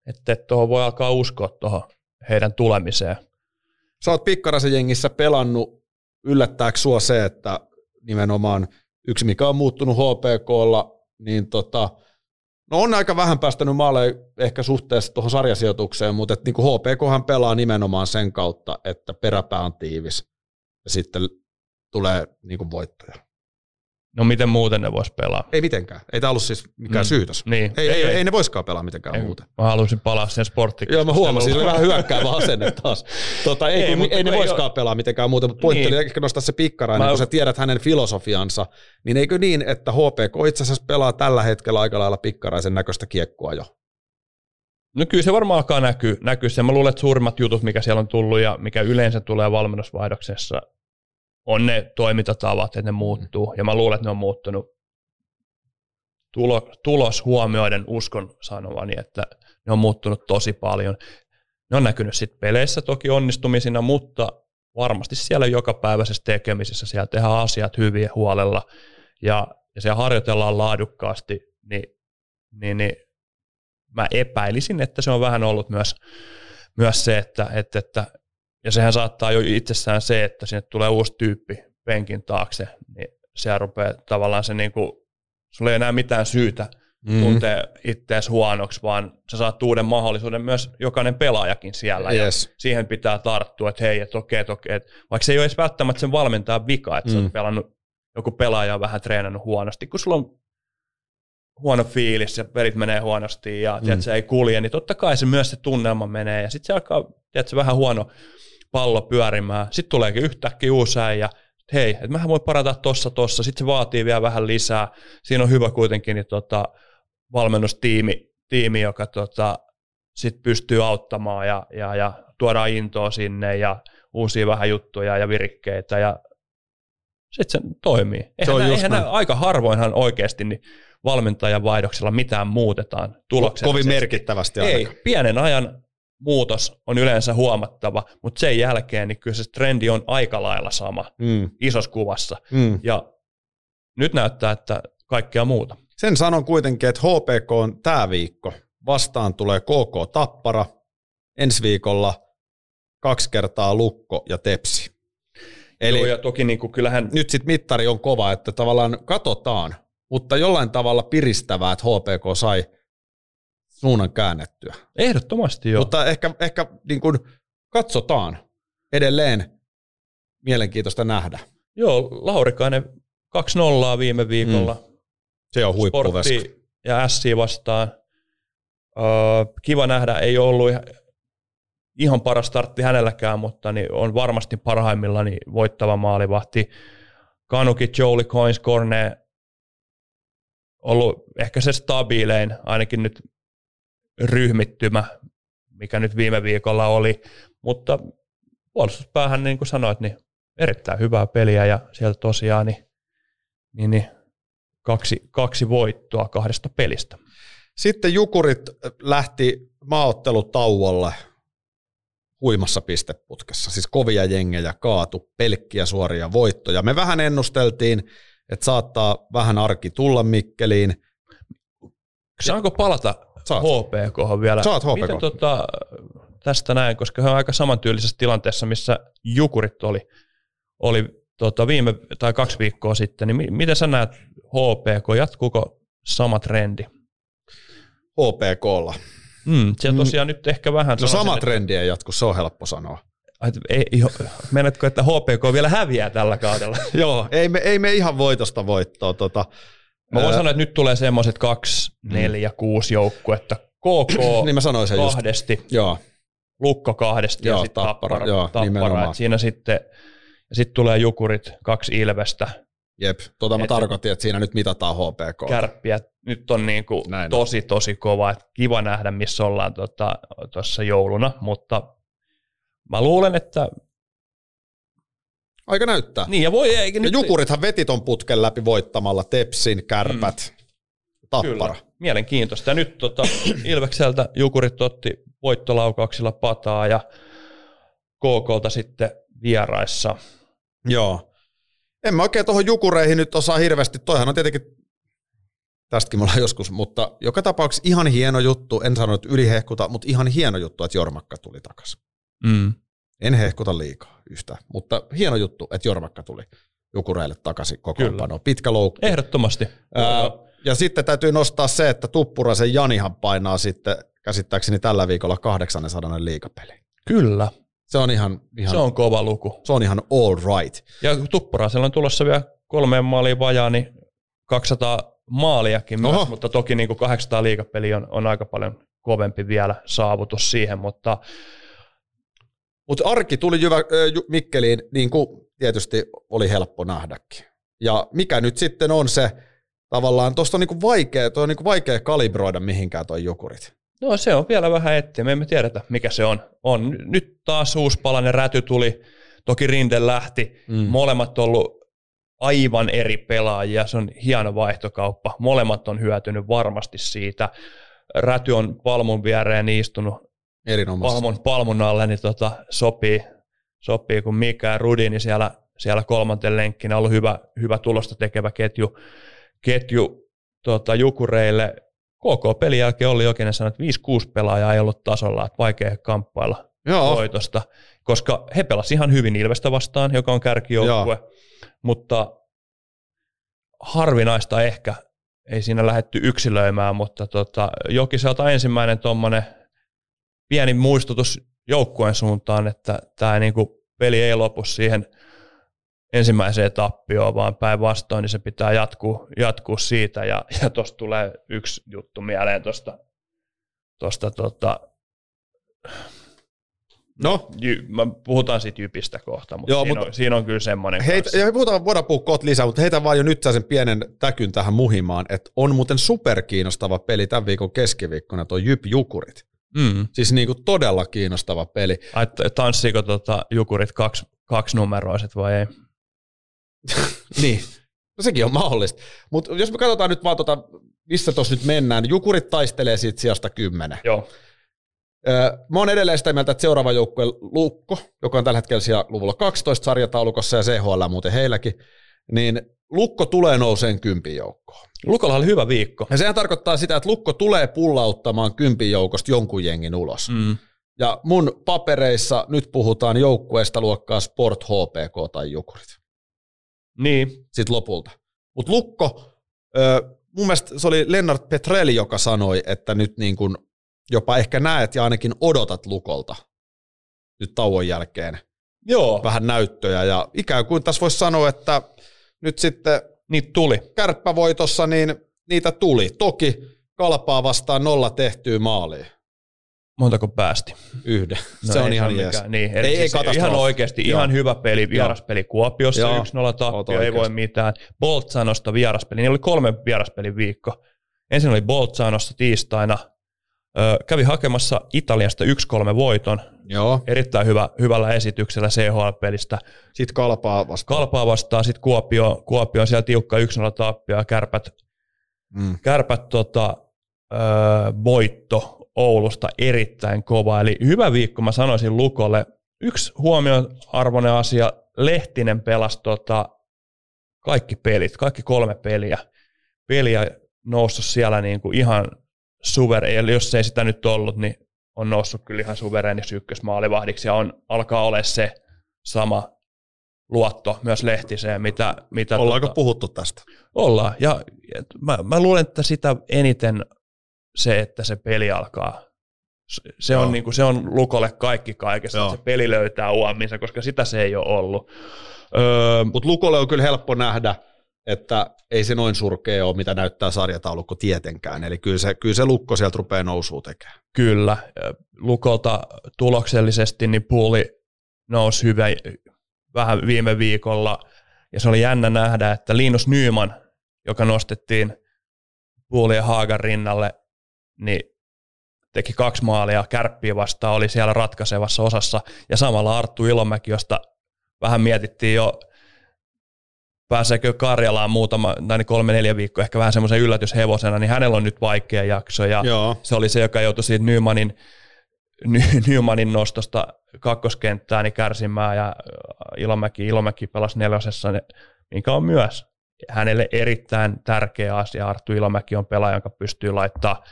Että tuohon voi alkaa uskoa tuohon heidän tulemiseen. Sä oot Pikkarasen jengissä pelannut, yllättääkö sua se, että nimenomaan yksi, mikä on muuttunut H P K:lla, niin tota, no on aika vähän päästänyt maalle ehkä suhteessa tuohon sarjasijoitukseen, mutta et niin kuin H P K:han pelaa nimenomaan sen kautta, että peräpää on tiivis ja sitten tulee niin kuin voittaja. No miten muuten ne vois pelaa? Ei mitenkään. Ei tämä ollut siis mikään mm. syytös. Niin. Ei, ei, ei, ei ne voisikaan pelaa mitenkään ei, muuten. Mä halusin palaa sen sporttikeskusteluun. Joo, mä huomasin, se vähän hyökkäävä asenne taas. Tota, ei, ei, kun, ei ne voisikaan ole... pelaa mitenkään muuten, mutta pointti niin. Oli ehkä nostaa se pikkarainen, mä... kun sä tiedät hänen filosofiansa, niin eikö niin, että H P K itse asiassa pelaa tällä hetkellä aika lailla pikkaraisen näköistä kiekkoa jo? No kyllä se varmaan alkaa näkyä. Näkyy se. Mä luulen, että suurimmat jutut, mikä siellä on tullut ja mikä yleensä tulee valmennusvaihdoksessa, on ne toimintatavat, että ne muuttuu, ja mä luulen, että ne on muuttunut Tulo, tulos huomioiden, uskon sanovani, että ne on muuttunut tosi paljon. Ne on näkynyt sitten peleissä toki onnistumisina, mutta varmasti siellä jokapäiväisessä tekemisessä, siellä tehdään asiat hyvin huolella, ja, ja siellä harjoitellaan laadukkaasti, niin, niin, niin mä epäilisin, että se on vähän ollut myös, myös se, että, että, että ja sehän saattaa jo itsessään se, että sinne tulee uusi tyyppi penkin taakse, niin siellä rupeaa tavallaan se niin kuin, sulla ei enää mitään syytä tuntea mm-hmm. ittees huonoksi, vaan sä saat uuden mahdollisuuden myös jokainen pelaajakin siellä. Yes. Ja siihen pitää tarttua, että hei, että okei, että okei. Että vaikka se ei ole edes välttämättä sen valmentajan vika, että mm. sä oot pelannut, joku pelaaja on vähän treenannut huonosti, kun sulla on huono fiilis ja pelit menee huonosti ja tiedät, mm. se ei kulje, niin totta kai se myös se tunnelma menee ja sitten se alkaa tiedät, se vähän huono pallo pyörimään. Sitten tuleekin yhtäkkiä uusi äijä, että hei, että mähän voi parantaa tossa, tossa. Sitten se vaatii vielä vähän lisää. Siinä on hyvä kuitenkin niin tota, valmennustiimi, tiimi, joka tota, sit pystyy auttamaan ja, ja, ja tuodaan intoa sinne ja uusia vähän juttuja ja virikkeitä. Ja sitten se toimii. Eihän, se nää, eihän nää, aika harvoinhan oikeasti niin valmentajan vaihdoksella mitään muutetaan tuloksella. Kovin merkittävästi ainakaan. Ei, pienen ajan muutos on yleensä huomattava, mutta sen jälkeen niin kyllä se trendi on aika lailla sama mm. isossa kuvassa. Mm. Ja nyt näyttää, että kaikkea muuta. Sen sanon kuitenkin, että H P K on tämä viikko. Vastaan tulee KooKoo Tappara, ensi viikolla kaksi kertaa Lukko ja Tepsi. Eli joo, ja toki niin kuin kyllähän... nyt sit mittari on kova, että tavallaan katsotaan, mutta jollain tavalla piristävää, että H P K sai suunnan käännettyä. Ehdottomasti joo. Mutta ehkä, ehkä niin kuin katsotaan edelleen, mielenkiintoista nähdä. Joo, Laurikainen kaksi nolla viime viikolla. Mm. Se on huippuveska. Sportti ja Ässiä vastaan. Öö, kiva nähdä, ei ollut ihan, ihan paras startti hänelläkään, mutta niin on varmasti parhaimmillaan niin voittava maalivahti. Kanuki, Jouli, Coins, Corne ollut ehkä se stabiilein, ainakin nyt ryhmittymä, mikä nyt viime viikolla oli, mutta puolustuspäähän, niin kuin sanoit, niin erittäin hyvää peliä ja sieltä tosiaan niin, niin, niin kaksi, kaksi voittoa kahdesta pelistä. Sitten Jukurit lähti maaottelutauolle huimassa pisteputkessa, siis kovia jengejä kaatu, pelkkiä suoria voittoja. Me vähän ennusteltiin, että saattaa vähän arki tulla Mikkeliin. Saanko palata H P K:hon vielä? Saat H P K. Miten tota, tästä näin, koska he on aika samantyylisessä tilanteessa, missä Jukurit oli, oli tota viime tai kaksi viikkoa sitten. Niin miten sä näet H P K? Jatkuuko sama trendi? H P K:lla. Mm, se tosiaan mm. nyt ehkä vähän... No sama trendi ei jatku, se on helppo sanoa. Mennätkö, että H P K vielä häviää tällä kaudella? Joo, ei me, ei me ihan voitosta voittoa. Tota. Mä voin sanoa, että nyt tulee semmoiset kaksi, neljä, kuusi joukkuetta. KooKoo niin kahdesti, joo. Lukko kahdesti joo, ja sitten Tappara. Joo, Tappara. Siinä sitten sit tulee Jukurit, kaksi Ilvestä. Jep, tota mä et, tarkoitin, että siinä nyt mitataan H P K. Kärppiä nyt on niinku tosi, tosi kova. Et kiva nähdä, missä ollaan tuossa tota, jouluna, mutta mä luulen, että... aika näyttää. Niin, ja voi, eikä ja nyt... Jukurithan veti ton putken läpi voittamalla Tepsin, Kärpät, mm. Tappara. Kyllä, mielenkiintoista. Ja nyt tota, Ilvekseltä Jukurit otti voittolaukauksilla pataa ja KooKoolta sitten vieraissa. Joo. En mä oikein tuohon Jukureihin nyt osaa hirveästi. Toihan on tietenkin, tästäkin me ollaan joskus, mutta joka tapauksessa ihan hieno juttu. En sano, että ylihehkuta, mutta ihan hieno juttu, että Jormakka tuli takaisin. Mm. En hehkuta liikaa yhtä, mutta hieno juttu, että Jormakka tuli. Jukureille takaisin kokoonpanoon. Pitkä loukku. Ehdottomasti. Ää, ja sitten täytyy nostaa se, että Tuppuraisen Janihan painaa sitten käsittääkseni tällä viikolla kahdeksansadan liigapeli. Kyllä. Se on ihan, ihan... Se on kova luku. Se on ihan all right. Ja Tuppuraisella on tulossa vielä kolmeen maaliin vajaa, niin kaksisataa maaliakin myös, mutta toki niin kuin kahdeksansataa liigapeliä on, on aika paljon kovempi vielä saavutus siihen, mutta... Mutta arki tuli Jyvä, äh, Mikkeliin, niin kuin tietysti oli helppo nähdäkin. Ja mikä nyt sitten on se, tavallaan tuosta on, niinku vaikea, on niinku vaikea kalibroida mihinkään toi Jukurit. No se on vielä vähän etsiä, me emme tiedetä mikä se on. on. Nyt taas uusi palanen räty tuli, toki Rinde lähti, mm. molemmat on ollut aivan eri pelaajia, se on hieno vaihtokauppa. Molemmat on hyötynyt varmasti siitä. Räty on Palmun viereen istunut. Palmun, palmun alle niin tota, sopii, sopii kun Mika ja Rudi, niin siellä, siellä kolmanten lenkkinä on ollut hyvä, hyvä tulosta tekevä ketju, ketju tota, Jukureille. KooKoo-pelin jälkeen Olli Jokinen sanoi, että viisi kuusi pelaajaa ei ollut tasolla, että vaikea kamppailla Joo. voitosta, koska he pelasivat ihan hyvin Ilvestä vastaan, joka on kärkijoukkue, mutta harvinaista ehkä, ei siinä lähdetty yksilöimään, mutta tota, Jokiselta ensimmäinen tuommoinen pieni muistutus joukkueen suuntaan, että tämä niinku peli ei lopu siihen ensimmäiseen tappioon, vaan päinvastoin niin se pitää jatkuu, jatkuu siitä. Ja, ja tuosta tulee yksi juttu mieleen tuosta. Tosta, tota, no, jy, mä puhutaan siitä Jypistä kohta, mutta, Joo, siinä, mutta on, siinä on kyllä semmoinen. Heitä, ja puhutaan, voidaan puhua kohta lisää, mutta heitä vaan jo nyt sen pienen täkyn tähän muhimaan, että on muuten superkiinnostava peli tämän viikon keskiviikkona tuo Jyp-Jukurit. Mm. Siis niinku todella kiinnostava peli. Ai, tanssiiko tota Jukurit kaksi, kaksi numeroiset vai ei? Niin, no sekin on mahdollista. Mutta jos me katsotaan nyt vaan, tota, missä tuossa nyt mennään, Jukurit taistelee siitä sijasta kymmenen. Joo. Öö, mä oon edelleen sitä mieltä, että seuraava joukkue Lukko, joka on tällä hetkellä siellä luvulla kaksitoista sarjataulukossa ja C H L muuten heilläkin, niin Lukko tulee nouseen kympin joukkoon. Lukolla oli hyvä viikko. Ja sehän tarkoittaa sitä, että Lukko tulee pullauttamaan kympin joukosta jonkun jengin ulos. Mm. Ja mun papereissa nyt puhutaan joukkueesta luokkaa Sport, H P K tai Jukurit. Niin. Sitten lopulta. Mutta Lukko, mun mielestä se oli Lennart Petrelli, joka sanoi, että nyt niin kun jopa ehkä näet ja ainakin odotat Lukolta nyt tauon jälkeen Joo. vähän näyttöjä. Ja ikään kuin tässä voisi sanoa, että nyt sitten niitä tuli. Kärppävoitossa niin niitä tuli. Toki Kalpaa vastaan nolla tehtyä maalia. Montako päästi? Yhden. No se on ihan jees. Niin, ei, siis ei ihan oikeasti, Joo. ihan hyvä peli, vieraspeli Kuopiossa, yksi nolla tappio, ei voi mitään. Bolzanosta vieraspeli, niillä oli kolme vieraspelin viikko. Ensin oli Bolzanosta tiistaina, öö, kävi hakemassa Italiasta yksi kolme voiton, Joo. erittäin hyvä, hyvällä esityksellä C H L-pelistä. Sitten Kalpaa vastaan. Kalpaa vastaan, sitten Kuopio, Kuopio on siellä tiukka yksi nolla tappio ja Kärpät, mm. kärpät tota, öö, voitto Oulusta erittäin kova, eli hyvä viikko mä sanoisin Lukolle. Yksi huomionarvoinen asia, Lehtinen pelasi tota kaikki pelit, kaikki kolme peliä, peliä noussut siellä niinku ihan suvereen, eli jos ei sitä nyt ollut, niin on noussut kyllä ihan suvereeniksi ykkösmaalivahdiksi, ja on, alkaa olla se sama luotto myös Lehtiseen, mitä... mitä Ollaanko tota, puhuttu tästä? Ollaan, ja et, mä, mä luulen, että sitä eniten... se, että se peli alkaa. Se on, niin kuin, se on Lukolle kaikki kaikessa, Joo. että se peli löytää uominsa, koska sitä se ei ole ollut. Öö, Mutta Lukolle on kyllä helppo nähdä, että ei se noin surkea ole, mitä näyttää sarjataulukko tietenkään. Eli kyllä se, kyllä se Lukko sieltä rupeaa nousua tekemään. Kyllä. Lukolta tuloksellisesti niin puoli nousi hyvä vähän viime viikolla, ja se oli jännä nähdä, että Linus Nyman, joka nostettiin Puuli ja Haagan rinnalle, niin teki kaksi maalia Kärppiä vastaan, oli siellä ratkaisevassa osassa, ja samalla Arttu Ilomäki, josta vähän mietittiin jo, pääseekö Karjalaan muutama, tai kolme, neljä viikkoa, ehkä vähän semmoisen yllätyshevosena, niin hänellä on nyt vaikea jakso, ja Joo. se oli se, joka joutui siitä Nymanin, Nymanin nostosta kakkoskenttään niin kärsimään, ja Ilomäki, Ilomäki pelasi nelosessa, minkä on myös hänelle erittäin tärkeä asia. Arttu Ilomäki on pelaaja, joka pystyy laittamaan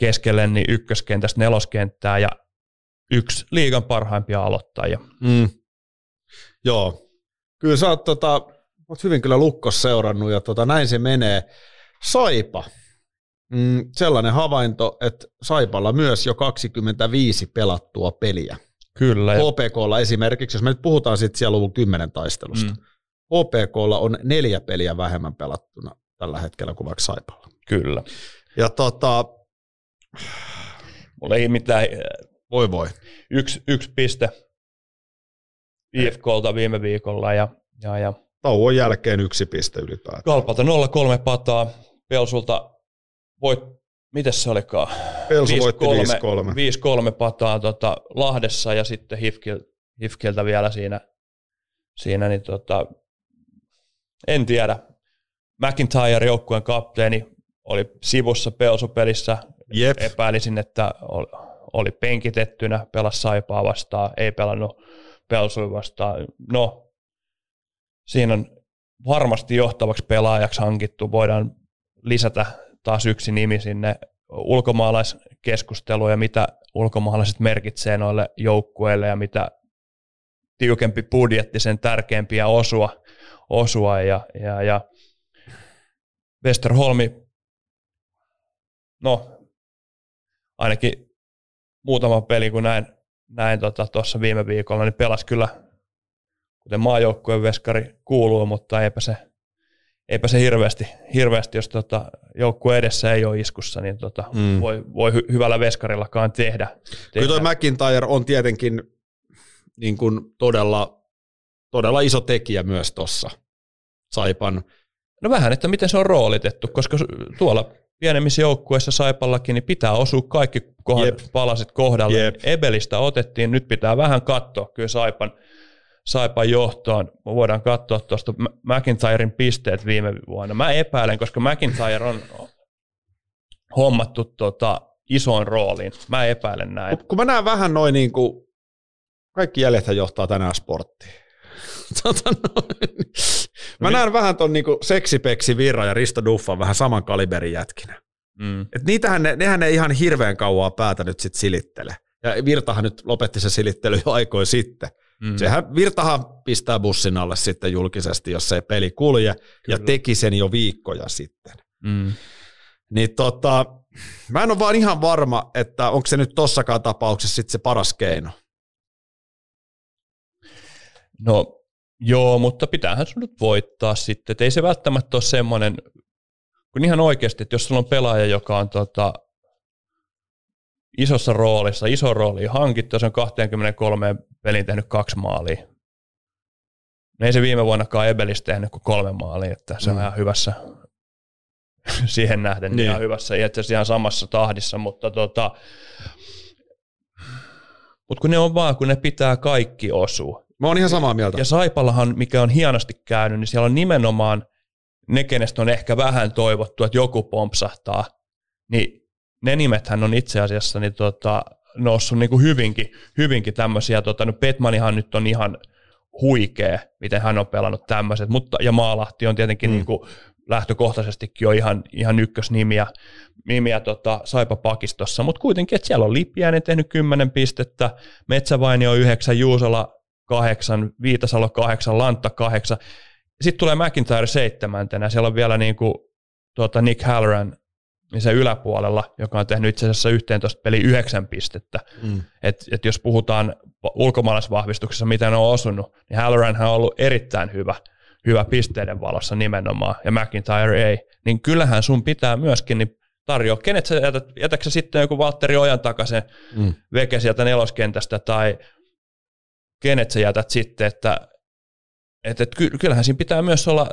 keskelle niin ykköskentästä neloskenttää ja yksi liigan parhaimpia aloittajia. Mm. Joo, Kyllä sä oot, tota, oot hyvin kyllä Lukkos seurannut ja tota, näin se menee. Saipa. Mm, sellainen havainto, että Saipalla myös jo kaksikymmentäviisi pelattua peliä. Kyllä. H P K:lla esimerkiksi, jos me nyt puhutaan sitten siellä luvun kymmenen taistelusta. Mm. H P K:lla on neljä peliä vähemmän pelattuna tällä hetkellä kuin vaikka Saipalla. Kyllä. Ja tota... Mulla ei mitään... Voi voi. Yksi, yksi piste I F K:lta viime viikolla ja... ja, ja. Tauon jälkeen yksi piste ylipäätään. Kalpalta nolla kolme pataa. Pelsulta voit... Mites se olikaan? Pelsu voitti viisi kolme pataa tota, Lahdessa ja sitten H I F K:ltä vielä siinä... Siinä niin tota, en tiedä. McIntyre, joukkueen kapteeni, oli sivussa Pelsu-pelissä. Jep. Epäilisin, että oli penkitettynä, pelasi Saipaa vastaan, ei pelannut Pelsuja vastaan. No, siinä on varmasti johtavaksi pelaajaksi hankittu. Voidaan lisätä taas yksi nimi sinne ulkomaalaiskeskusteluun ja mitä ulkomaalaiset merkitsee noille joukkueille ja mitä tiukempi budjetti, sen tärkeimpiä osua, osua ja, ja, ja Westerholmi, no ainakin muutama peli, kun näin näin tuossa tota, viime viikolla, niin pelasi kyllä, kuten maajoukkueen veskari kuuluu, mutta eipä se, eipä se hirveästi, hirveästi jos tota, joukkue edessä ei ole iskussa, niin tota, mm. voi, voi hy- hyvällä veskarillakaan tehdä. tehdä. Kyllä toi McIntyre on tietenkin niin kuin todella, todella iso tekijä myös tuossa Saipan. No vähän, että miten se on roolitettu, koska tuolla pienemmissä joukkueissa Saipallakin niin pitää osua kaikki kohdat, palaset kohdalle. Jep. Ebelistä otettiin, nyt pitää vähän katsoa kyllä Saipan, Saipan johtoon. Me voidaan katsoa tuosta McIntyren pisteet viime vuonna. Mä epäilen, koska McIntyre on hommattu tota isoon rooliin. Mä epäilen näin. Kun mä näen vähän noin niin kuin kaikki jäljethän johtaa tänään Sporttiin. Mä näen vähän ton niinku seksipeksi Virra ja Risto Duffan vähän saman kaliberin jätkinä. Mm. Et niitähän ne, nehän ei ihan hirveän kauaa päätä nyt sit silittele. Ja Virtahan nyt lopetti se silittely jo aikoin sitten. Mm. Sehän Virtahan pistää bussin alle sitten julkisesti, jos ei peli kulje. Kyllä. Ja teki sen jo viikkoja sitten. Mm. Niin tota, mä en ole vaan ihan varma, että onko se nyt tossakaan tapauksessa sit se paras keino. No joo, mutta pitäähän sun nyt voittaa sitten. Et ei se välttämättä ole semmoinen, kun ihan oikeasti, että jos sulla on pelaaja, joka on tota, isossa roolissa, iso rooli hankittu, ja se on kaksikymmentäkolme pelin tehnyt kaksi maalia. No ei se viime vuonnakaan Ebelis tehnyt kuin kolme maalia, että se on mm. ihan hyvässä, siihen nähden niin. Ihan hyvässä, ja itse asiassa ihan samassa tahdissa, mutta tota, mut kun ne on vaan, kun ne pitää kaikki osua. Mä oon ihan samaa mieltä. Ja Saipallahan, mikä on hienosti käynyt, niin siellä on nimenomaan ne, kenestä on ehkä vähän toivottu, että joku pompsahtaa, niin ne nimethän on itse asiassa niin tota, noussut niin kuin hyvinkin, hyvinkin tämmöisiä. Tota, no Petmanihan nyt on ihan huikea, miten hän on pelannut tämmöiset, mutta, ja Maalahti on tietenkin mm. niin kuin lähtökohtaisestikin jo ihan, ihan ykkösnimiä nimiä, tota, Saipa-pakistossa, mutta kuitenkin, että siellä on Lipiäinen tehnyt kymmenen pistettä, Metsävainio on yhdeksän, Juusola kahdeksan, Viitasalo kahdeksan, Lantta kahdeksan. Sitten tulee McIntyre seitsemäntenä. Siellä on vielä niin kuin, tuota, Nick Halloran niin se yläpuolella, joka on tehnyt itse asiassa yhteentoista peliä yhdeksän pistettä. Mm. Et, et jos puhutaan ulkomaalaisvahvistuksessa, mitä ne on osunut, niin Halloranhan on ollut erittäin hyvä, hyvä pisteiden valossa nimenomaan, ja McIntyre ei. Niin kyllähän sun pitää myöskin niin tarjoa. Kenet sä jätät, jätätkö sä sitten joku Valtteri Ojan takaisin mm. veke sieltä neloskentästä tai kenet sä jätät sitten, että et, et kyllähän siinä pitää myös olla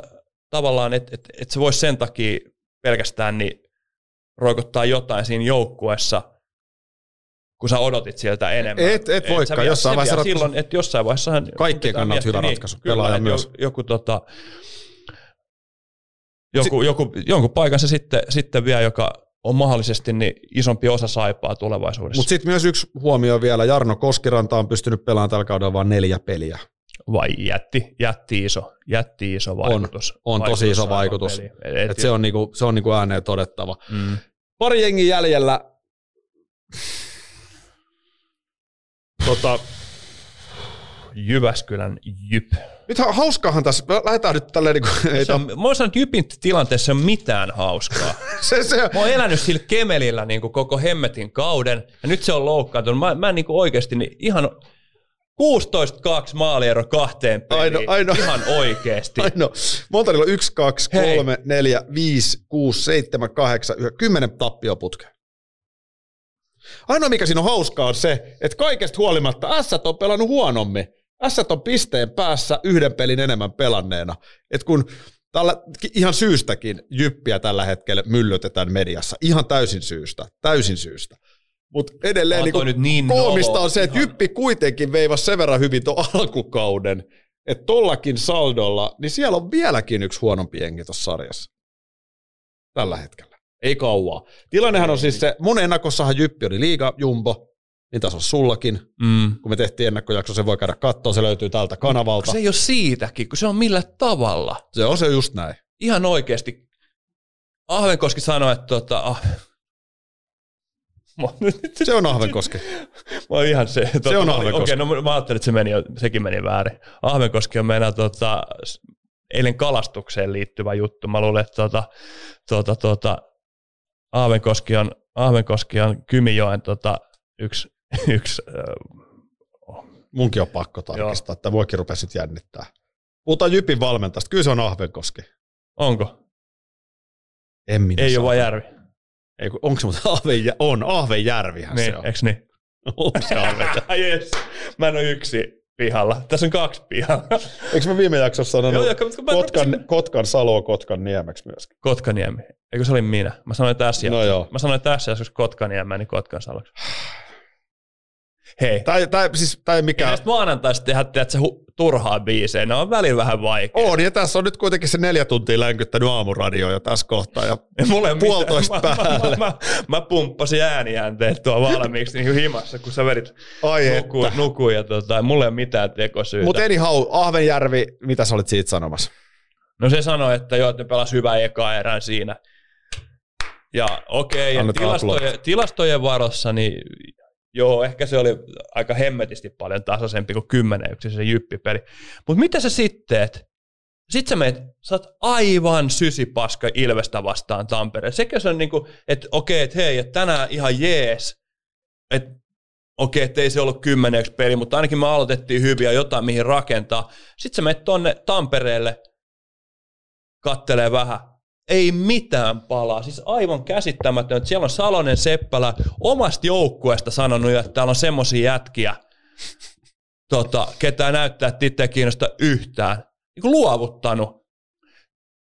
tavallaan, että et, et se voisi sen takia pelkästään niin roikottaa jotain siinä joukkuessa, kun sä odotit sieltä enemmän. Et, et, et voikaan, vie, jossain vaiheessa silloin, että jossain vaiheessahan... Kaikkien kannat hyvä niin, ratkaisu, pelaaja myös. Joku, tota, joku, si- joku, jonkun paikan se sitten, sitten vie, joka... on mahdollisesti niin isompi osa Saipaa tulevaisuudessa. Mutta sitten myös yksi huomio vielä, Jarno Koskiranta on pystynyt pelaamaan tällä kaudella vain neljä peliä. Vai jätti, jätti iso, jätti iso vaikutus. On, on vaikutus, tosi iso vaikutus. Et Et se on, niinku, se on niinku ääneen todettava. Mm. Pari jengi jäljellä. tota, Jyväskylän JYP. Nyt ha- hauskaahan tässä, lähdetään nyt tälleen niin kuin... Ei on, t- mä oon sanonut, että JYPin tilanteessa ei ole mitään hauskaa. se, se. Mä oon elänyt sillä kemelillä niin kuin koko hemmetin kauden, ja nyt se on loukkaantunut. Mä, mä en niin kuin oikeasti niin ihan... kuusitoista kaksi maaliero kahteen peliin, aino, aino. Ihan oikeesti. Aino. Montanilla on yksi, kaksi, kolme, neljä, viisi, kuusi, seitsemän, kahdeksan, yhdeksän, kymmenen tappioputkea. Ainoa mikä siinä on hauskaa on se, että kaikesta huolimatta Ässät on pelannut huonommin. Ässät on pisteen päässä yhden pelin enemmän pelanneena. Et kun tällä, ihan syystäkin JYPiä tällä hetkellä myllötetään mediassa. Ihan täysin syystä, täysin syystä. Mutta edelleen niin niin koomista nolo. On se, että JYP kuitenkin veivasi sen verran hyvin tuon alkukauden, että tollakin saldolla, niin siellä on vieläkin yksi huonompi jengi tuossa sarjassa. Tällä hetkellä. Ei kauaa. Tilannehan on siis se, mun ennakossahan JYP oli liigajumbo, niin tässä on sullakin. Mm. Kun me tehtiin ennakkojakso, se voi käydä katsoa, se löytyy tältä kanavalta. Se ei ole siitäkin, kun se on millä tavalla. Se on se just näin. Ihan oikeasti. Ahvenkoski sanoi, että... Tota, ah. Se on Ahvenkoski. Mä ihan se. Totta, se on Ahvenkoski. Okei, okay, no mä ajattelin, että se meni, sekin meni väärin. Ahvenkoski on meidän tota, eilen kalastukseen liittyvä juttu. Mä luulen, että tota, tota, tota, Ahvenkoski, on, Ahvenkoski on Kymijoen tota, yksi... yksi äh, munkin on pakko tarkistaa, että voikin rupea sitten jännittää. Puhutaan JYPin valmentajasta. Kyllä se on Ahvenkoski. Onko? En minä Ei saa. Ole vaan järvi. Ei, onko se mutta Ahvenjärvi? On, Ahvenjärvihän niin, se on. Eikö niin? Onko se Ahvenjärvi? Yes. Mä en ole yksi pihalla. Tässä on kaksi pihalla. Eikö mä viime jaksossa sanonut Kotkan, Kotkan Saloa Kotkan Niemeksi myöskin? Kotkaniemi. Eikö se oli minä? Mä sanoin tässä no joo. Mä sanoin tässä joskus Kotkaniemään, niin Kotkan Saloksi. Hei. Tää, tää, siis, tää ei mikään... Ja näistä maanantaista tehdään, että se hu- turhaa biisejä. Ne on välillä vähän vaikea. On, ja tässä on nyt kuitenkin se neljä tuntia länkyttänyt aamuradioon jo tässä kohtaa. Ja puolitoista mä, päälle. Mä, mä, mä, mä pumppasin äänijäänteet tuon valmiiksi niin himassa, kun sä vedit nukuun. Nuku, tota, mulla ei ole mitään tekosyytä. Mutta anyhow, Ahvenjärvi, mitä sä olit siitä sanomassa? No se sanoi, että joo, että ne pelasi hyvän eka erään siinä. Ja okei, okay, ja tilastojen, tilastojen varossa niin... Joo, ehkä se oli aika hemmetisti paljon tasaisempi kuin kymmenen yksi se JYP-peli. Mutta mitä sä sitten teet? Sitten sä menet, sä oot aivan sysipaska Ilvestä vastaan Tampereen. Sekä se on niinku, että okei, että hei, että tänään ihan jees. Että okei, että ei se ollut kymmenen yksi peli, mutta ainakin me aloitettiin hyviä jotain, mihin rakentaa. Sitten sä menet tonne Tampereelle, kattelee vähän. Ei mitään palaa, siis aivan käsittämätön, että siellä on Salonen Seppälä omasta joukkueesta sanonut, että täällä on semmoisia jätkiä, tota, ketä näyttää, että itse ei kiinnosta yhtään. Niin luovuttanut.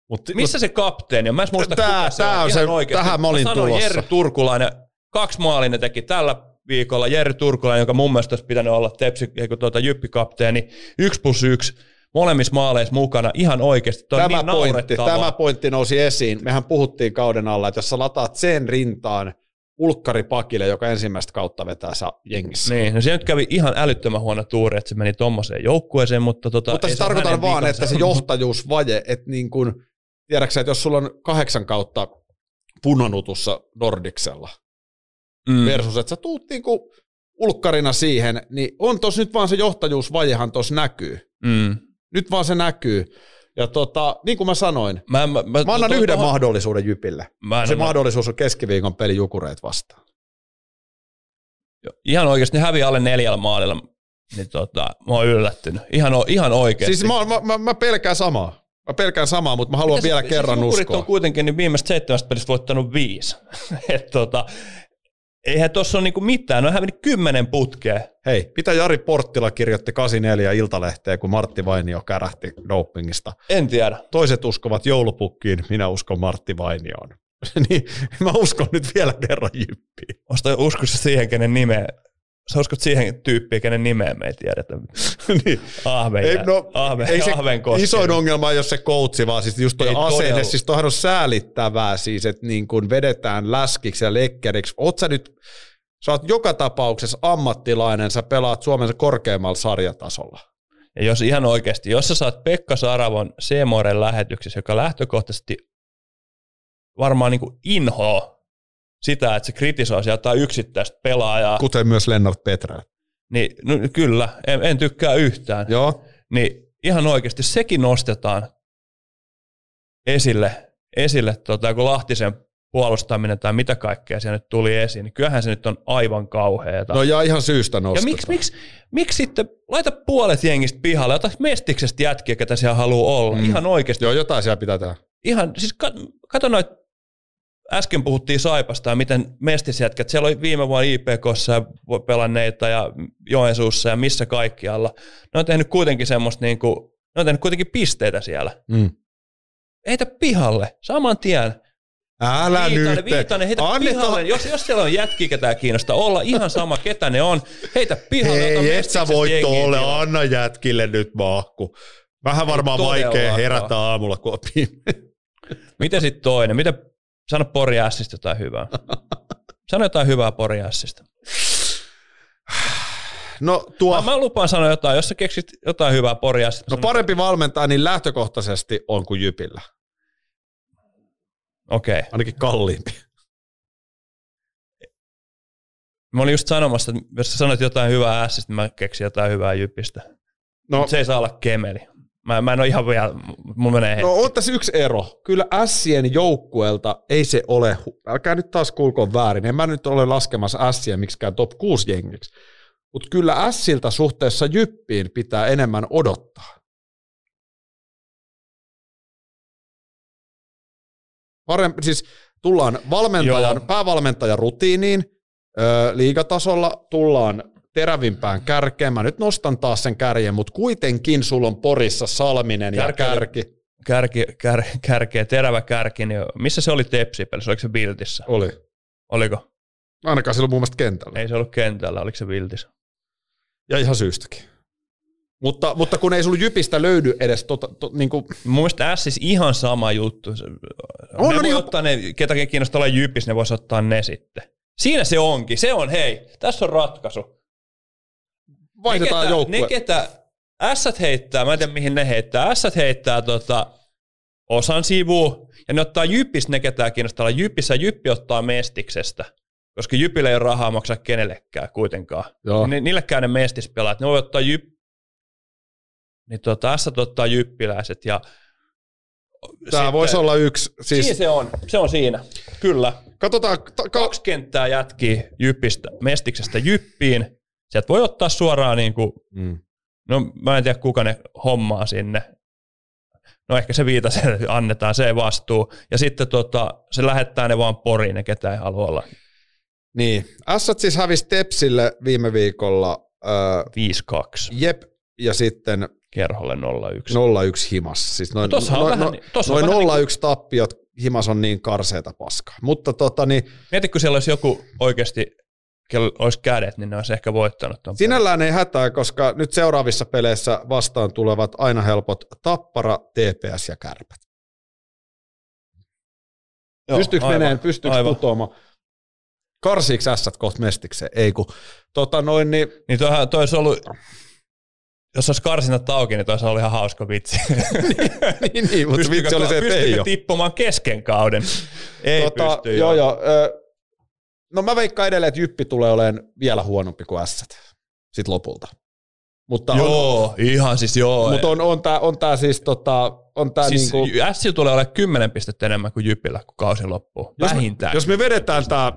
Mut, Missä mut, se kapteeni on? Mä en muista, kuka se on ihan oikeasti. Tähän mä olin mä sanoin, tulossa. Jerry Turkulainen, kaksi maalia ne teki tällä viikolla. Jerry Turkulainen, joka mun mielestä olisi pitänyt olla tepsi, eiku, tuota, jyppikapteeni, yksi plus yksi. Molemmissa maaleissa mukana ihan oikeasti. Tämä, niin pointti, tämä pointti nousi esiin. Mehän puhuttiin kauden alla, että jos sä lataat sen rintaan ulkkaripakille, joka ensimmäistä kautta vetää sä jengissä. Niin, no se nyt kävi ihan älyttömän huono tuuri, että se meni tommoseen joukkueeseen, mutta tota... Mutta se tarkoitan vaan, viikonsa. Että se johtajuusvaje, että niin kuin, tiedätkö että jos sulla on kahdeksan kautta punonutussa Nordiksella mm. versus, että sä tuut niin kuin ulkkarina siihen, niin on tos nyt vaan se johtajuusvajehan tos näkyy. Mm. Nyt vaan se näkyy. Ja tota, niin kuin mä sanoin, mä, mä, mä, mä annan yhden tohon... mahdollisuuden JYPille. Mä se mä... mahdollisuus on keskiviikon peli Jukureet vastaan. Jo, ihan oikeasti, ne häviää alle neljällä maalilla. Niin tota, mä oon yllättynyt. Ihan, ihan oikeasti. Siis mä, mä, mä, mä pelkään samaa. Mä pelkään samaa, mutta mä haluan Mitä vielä se, kerran siis uskoa. Jukurit on kuitenkin niin viimeistä seitsemästä pelistä voittanut viisi. Et tota... Eihän tuossa ole niinku mitään, no eihän meni kymmenen putkea. Hei, mitä Jari Porttila kirjoitti kahdeksankymmentäneljä Iltalehteen, kun Martti Vainio kärähti dopingista? En tiedä. Toiset uskovat joulupukkiin, minä uskon Martti Vainioon. Niin, mä uskon nyt vielä kerran JYPiin. Osta uskossa siihen, kenen nimeä. Sä uskot siihen tyyppiin, kenen nimeä me ei tiedetä. niin. Ahven, ei, no, ahven, ei se isoin ongelma jos se koutsi, vaan siis just toi asenne. Siis toihan on säälittävää, siis, että niin kun vedetään läskiksi ja lekkeriksi. Oot sä nyt, sä oot joka tapauksessa ammattilainen, sä pelaat Suomen korkeammalla sarjatasolla. Ja jos ihan oikeasti, jos sä saat Pekka Saravon Seemoren lähetyksessä, joka lähtökohtaisesti varmaan niin kuin inhoa, sitä, että se kritisoi sieltä yksittäistä pelaajaa. Kuten myös Lennart Peträ. niin no, kyllä, en, en tykkää yhtään. Joo. Niin ihan oikeasti sekin nostetaan esille, esille tota, kun Lahtisen puolustaminen tai mitä kaikkea siellä nyt tuli esiin, niin kyllähän se nyt on aivan kauheata. No ja ihan syystä nostetaan. Ja miksi, miksi, miksi sitten laita puolet jengistä pihalle, ota mestiksestä jätkiä, ketä siellä haluaa olla, mm. ihan oikeasti. Joo, jotain siellä pitää tehdä. Ihan, siis kato noit, äsken puhuttiin Saipasta ja miten mestisjätkät, siellä oli viime vuonna I P K:ssa pelanneita ja Joensuussa ja missä kaikkialla. Ne on tehnyt kuitenkin semmoista, niin kuin, ne on tehnyt kuitenkin pisteitä siellä. Mm. Heitä pihalle, saman tien. Älä Viitainen, nyt. Viitainen, heitä Annetaan. Pihalle. Jos, jos siellä on jätkiä, ketään kiinnostaa olla, ihan sama ketä ne on, heitä pihalle. Hei, et sä voit tolle, anna jätkille nyt mahku. Vähän varmaan vaikea herätä aamulla, kun on pimeä. Miten sitten toinen? Miten, sano Pori Ässistä jotain hyvää. Sano jotain hyvää Pori Ässistä. No, tuo... Mä lupaan sanoa jotain, jos sä keksit jotain hyvää Pori Ässistä. No parempi valmentaa niin lähtökohtaisesti on kuin Jypillä. Okei. Okay. Ainakin kalliimpi. Mä olin just sanomassa, että jos sä sanoit jotain hyvää Ässistä, mä keksin jotain hyvää Jypistä. No. Se ei saa olla Kemeli. Mä, mä en ole ihan vielä, mun menee hetki. No on tässä yksi ero. Kyllä Ässien joukkueelta ei se ole, älkää nyt taas kuulkoon väärin, en mä nyt ole laskemassa Ässiä miksikään top kuusi jengiksi, mutta kyllä Ässiltä suhteessa Jyppiin pitää enemmän odottaa. Parempi, siis tullaan valmentajan, Joo. päävalmentajan rutiiniin, öö, liigatasolla tullaan terävimpään kärkeen. Mä nyt nostan taas sen kärjen, mutta kuitenkin sulla on Porissa Salminen kärki, ja kärki. Kärki, kär, kärkeä, terävä kärki. Niin missä se oli Tepsi-pelissä? Oliko se Biltissä? Oli. Oliko? Ainakaan se oli mun mielestä kentällä. Ei se ollut kentällä, oliko se Biltissä? Ja ihan syystäkin. Mutta, mutta kun ei sulla Jypistä löydy edes tota... To, niin kuin... Mun mielestä Ässissä ihan sama juttu. On, ne on voi ihan... ottaa ne, ketäkin kiinnostaa olla Jypissä, ne vois ottaa ne sitten. Siinä se onkin. Se on, hei, tässä on ratkaisu. Vaihdetaan joukkue. Ne ketä Ässät heittää, mä en tiedä mihin ne heittää, Ässät heittää tota, osan sivuun ja ne ottaa Jypistä ne ketään kiinnostaa Jypissä ja Jyppi ottaa mestiksestä, koska Jypillä ei ole rahaa maksaa kenellekään kuitenkaan. Ni, niilläkään ne mestispelaat, ne voi ottaa Jyp... Niin tota, Ässät ottaa jyppiläiset ja... Tää sitten, voisi olla yksi. Siis... Siinä se on, se on siinä, kyllä. Katsotaan... Ta- Kaksi kenttää jätkii Jypistä, mestiksestä Jyppiin. Sieltä voi ottaa suoraan, niin kuin, mm. no mä en tiedä kuka ne hommaa sinne. No ehkä se Viitaselle annetaan, se ei vastuu. Ja sitten tota, se lähettää ne vaan Poriin, ne ketä ei halua olla. Niin, Ässät siis hävisi Tepsille viime viikolla. Äh, viisi kaksi. Jep, ja sitten... Kerholle nolla yksi. nolla yksi himas. Siis noin, no noin, vähän, noin, noin nolla yksi niin kuin... tappiot himas on niin karseeta paskaa. Mutta tota niin... Mieti, kun siellä olisi joku oikeasti... kello olisi kädet, niin ne olisi ehkä voittanut. Sinällään pelin ei hätää, koska nyt seuraavissa peleissä vastaan tulevat aina helpot Tappara, T P S ja Kärpät. Joo, pystyykö aivan, meneen, pystyykö putoamaan? Karsiiks Ässät kohta mestikseen? Ei kun. Tota noin, niin... niin toihan, toi olisi ollut, jos olisi karsinat auki, niin toihan oli ihan hauska vitsi. niin, niin, mutta vitsi oli se, että ei ole. Tippumaan kesken kauden? Ei tota, pysty. Joo, joo. Ö, No mä veikkaan edelleen, että Jyppi tulee olemaan vielä huonompi kuin Ässät sit lopulta. Mutta joo, on, ihan siis joo. Mutta on, on tää, on tää siis tota... On tää siis niinku... Ässillä tulee olemaan kymmenen pistettä enemmän kuin Jypillä, kun kausi loppuu. Jos vähintään. Me, jos me vedetään tää,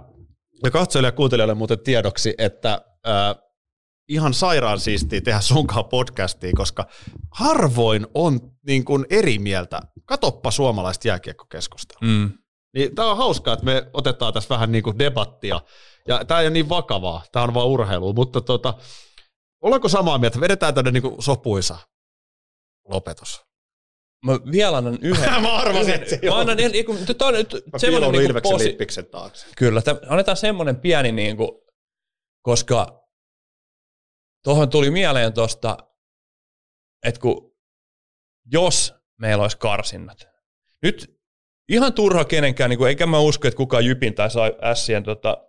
ja katsojille ja kuuntelijoille muuten tiedoksi, että äh, ihan sairaan siistiä tehdä sunkaan podcastia, koska harvoin on niin kuin eri mieltä. Katoppa suomalaista jääkiekkokeskustelua. Mm. Niin tämä on hauskaa, että me otetaan tässä vähän niin kuin debattia. Ja tämä ei ole niin vakavaa, tämä on vaan urheilua. Mutta tota, ollaanko samaa mieltä? Vedetään tänne niin kuin sopuisa lopetus. Mä vielä annan yhden. Mä arvasin, että se on. Mä annan niinku, semmoinen niinku posi. Lippiksen taakse. Kyllä, tämän, annetaan semmoinen pieni, niin kuin, koska tuohon tuli mieleen tuosta, että kun, jos meillä olisi karsinnat. Nyt... Ihan turha kenenkään, niin kuin, eikä mä usko, että kukaan Jypin tai Ässien tota,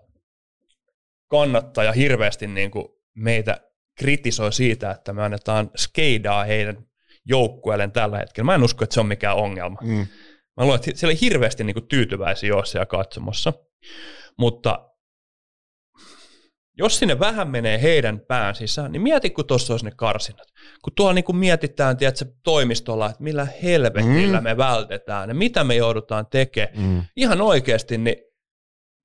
kannattaja hirveästi niin kuin meitä kritisoi siitä, että me annetaan skeidaa heidän joukkueelleen tällä hetkellä. Mä en usko, että se on mikään ongelma. Mm. Mä luulen, että siellä ei hirveästi niin kuin tyytyväisiä ole siellä katsomassa. Mutta Jos sinne vähän menee heidän pään sisään, niin mieti, kun tuossa olisi ne karsinnat. Kun tuolla niin kun mietitään tiedätkö, toimistolla, että millä helvetillä mm. me vältetään ja mitä me joudutaan tekemään. Mm. Ihan oikeasti, niin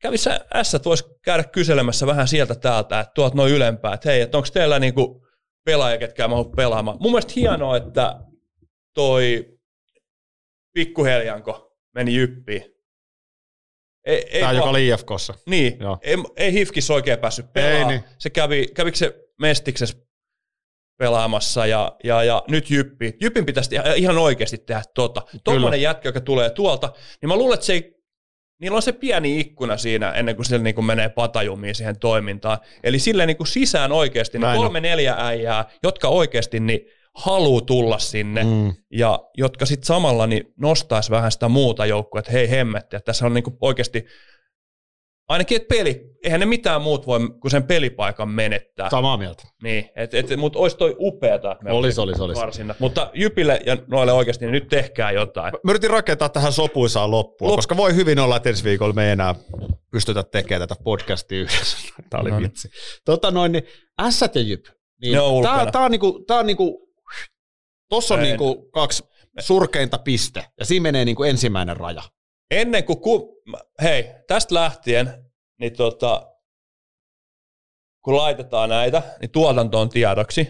kävissä Ässät voisi käydä kyselemässä vähän sieltä täältä, että tuot noin ylempää, että hei, että onko teillä niin kuin pelaajia, ketkä mä oon pelaamaan. Mun mielestä hienoa, että toi pikkuheljanko meni Jyppiin. Ei, tämä, ei, joka oli I F K:ssa. Niin, ei, ei H I F K:ssä oikein päässyt pelaamaan. Niin. Se kävi, kävikö se Mestiksessä pelaamassa ja, ja, ja nyt Jyppi. Jyppin pitäisi ihan oikeasti tehdä tota. Tuollainen jätkä, joka tulee tuolta, niin mä luulen, että se ei, niillä on se pieni ikkuna siinä, ennen kuin sille niin kuin menee patajumiin siihen toimintaan. Eli sille niin kuin sisään oikeasti niin kolme neljä äijää, jotka oikeasti niin haluaa tulla sinne, mm. ja jotka sitten samalla niin nostaisi vähän sitä muuta joukkoa, että hei hemmetti, että tässä on niinku oikeasti, ainakin että peli, eihän ne mitään muut voi kuin sen pelipaikan menettää. Samaa mieltä. Niin, että et, mut olisi toi upeata, että meillä olisi olis, olis. Varsinnat, mutta Jypille ja noille oikeasti niin nyt tehkää jotain. Mä yritin rakentaa tähän sopuisaan loppuun, Lop- koska voi hyvin olla, että ensi viikolla me ei enää pystytä tekemään tätä podcastia yhdessä. Tämä oli vitsi. Tota noin, niin Ässät ja Jyp, niin tämä on niinku, tää on niinku tuossa on niinku kaksi surkeinta piste, ja siinä menee niinku ensimmäinen raja. Ennen kuin, ku, hei, tästä lähtien, niin tota, kun laitetaan näitä, niin tuotantoon tiedoksi,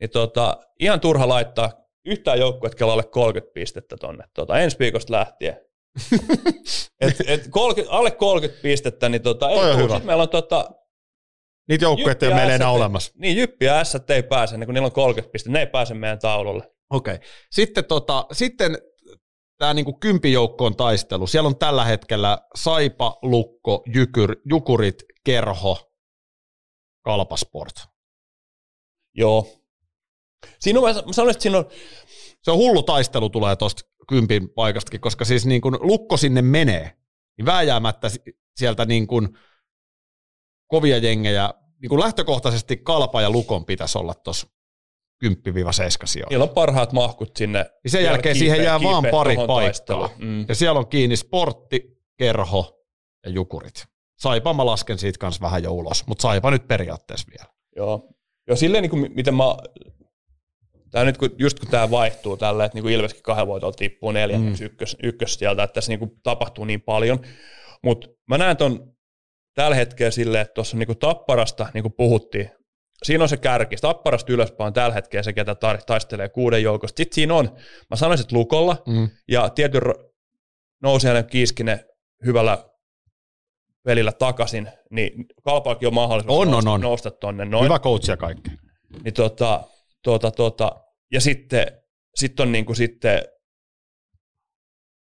niin tota, ihan turha laittaa yhtään joukkuetta kelalle kolmekymmentä pistettä tonne, tota, ensi viikosta lähtien. et, et kolmekymmentä, alle kolmekymmentä pistettä, niin tota, sitten meillä on tota, niitä joukkueita ei ole meillä enää olemassa. Niin, Jyppi ja Ässät ei pääse, niin kun niillä on kolmekymmentä pistettä, ne ei pääse meidän taululle. Okei. Okay. Sitten, tota, sitten tämä niinku kympijoukkoon taistelu. Siellä on tällä hetkellä Saipa, Lukko, Jukur, Jukurit, Kerho, Kalpa, Sport. Joo. Siinä on, mä sanoisin, että siinä on... Se on hullu taistelu tulee tuosta kympin paikastakin, koska siis niin kun Lukko sinne menee, niin vääjäämättä sieltä niin kun kovia jengejä, niin kuin lähtökohtaisesti Kalpa ja Lukon pitäisi olla tuossa kymmenen seitsemän sijoilla. Niillä on parhaat mahkut sinne. Ja sen jälkeen kiipeä, siihen jää vaan pari paikkaa. Mm. Ja siellä on kiinni Sportti, Kerho ja Jukurit. Saipa mä lasken siitä kanssa vähän jo ulos, mutta Saipa nyt periaatteessa vielä. Joo. Joo, silleen niin kuin miten mä... Tää nyt kun, just kun tämä vaihtuu tällä, että niin kuin Ilveskin kahden voitolla tippuu neljänneksi mm. ykkös, ykkös sieltä, että tässä niin kuin tapahtuu niin paljon. Mutta mä näen ton... Tällä hetkellä silleen, että tuossa niinku Tapparasta niinku puhuttiin, siinä on se kärki. Tapparasta ylöspäin on tällä hetkellä se, ketä taistelee kuuden joukosta. Sitten siinä on, mä sanoisin, että Lukolla mm. ja tietyn nousijainen Kiiskinen hyvällä pelillä takaisin, niin Kalpaakin on mahdollisuus on, nousta, on, on. nousta tonne noin. Hyvä coachia kaikki. Niin tota, tota, tota. Ja sitten sit on niinku sitten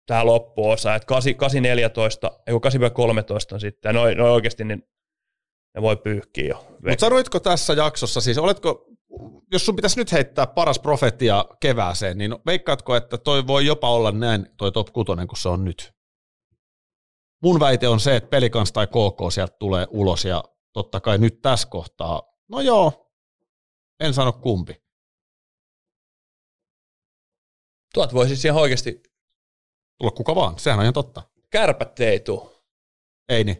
tämä loppuosa, että kahdeksan neljätoista, ei kun kahdeksan kolmetoista on sitten, noin noi oikeasti niin ne voi pyyhkiä jo. Mutta sanoitko tässä jaksossa, siis oletko, jos sun pitäisi nyt heittää paras profetia kevääseen, niin veikkaatko, että toi voi jopa olla näin, toi top kuusi, kun se on nyt? Mun väite on se, että Pelicans tai KooKoo sieltä tulee ulos, ja totta kai nyt tässä kohtaa, no joo, en sano kumpi. Tuot voi siis ihan oikeasti... Tulla kuka vaan, sehän on ihan totta. Kärpät ei tule. Ei niin.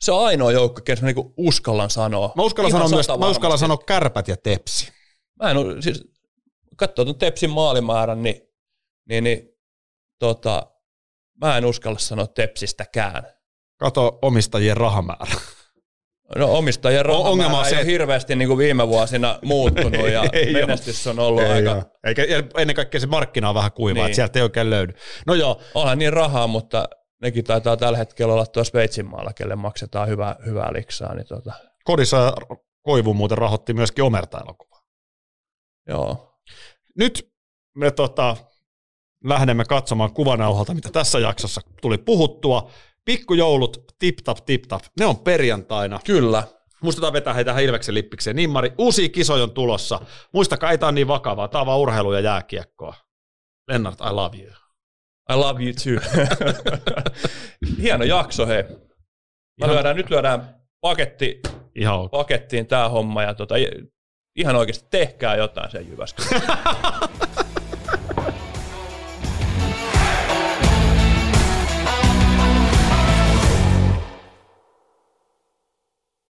Se on ainoa joukko, kenessä mä niinku uskallan sanoa. Mä uskallan ihan sanoa myös, mä uskallan sanoa Kärpät ja Tepsi. Mä en ole, siis kattoo ton Tepsin maalimäärän, niin, niin, niin tota, mä en uskalla sanoa Tepsistäkään. Kato omistajien rahamäärä. No omistajien rahamäärä on, se, ei ole hirveästi niin kuin viime vuosina muuttunut ja menestys on ollut ei aika... Joo. Eikä ennen kaikkea se markkina on vähän kuivaa, niin. Että sieltä ei oikein löydy. No joo. Onhan niin rahaa, mutta nekin taitaa tällä hetkellä olla tuossa Sveitsinmaalla, kelle maksetaan hyvää, hyvää liksaa. Niin tota. Kodissa Koivu muuten rahoitti myöskin Omerta-elokuvaa. Joo. Nyt me tota, lähdemme katsomaan kuvanauhalta, mitä tässä jaksossa tuli puhuttua. Pikkujoulut, tip-tap, tip-tap, ne on perjantaina. Kyllä. Muistetaan vetää heitä tähän Ilveksen lippikseen. Niin Mari, uusia kisoja on tulossa. Muistakaa, ei tämä ole niin vakavaa. Tämä on vaan urheilu ja jääkiekkoa. Lennart, I love you. I love you too. Hieno jakso, hei. Lyödään, nyt lyödään paketti, ihan pakettiin tämä homma. Ja tota, ihan oikeasti tehkää jotain sen Jyväskylään.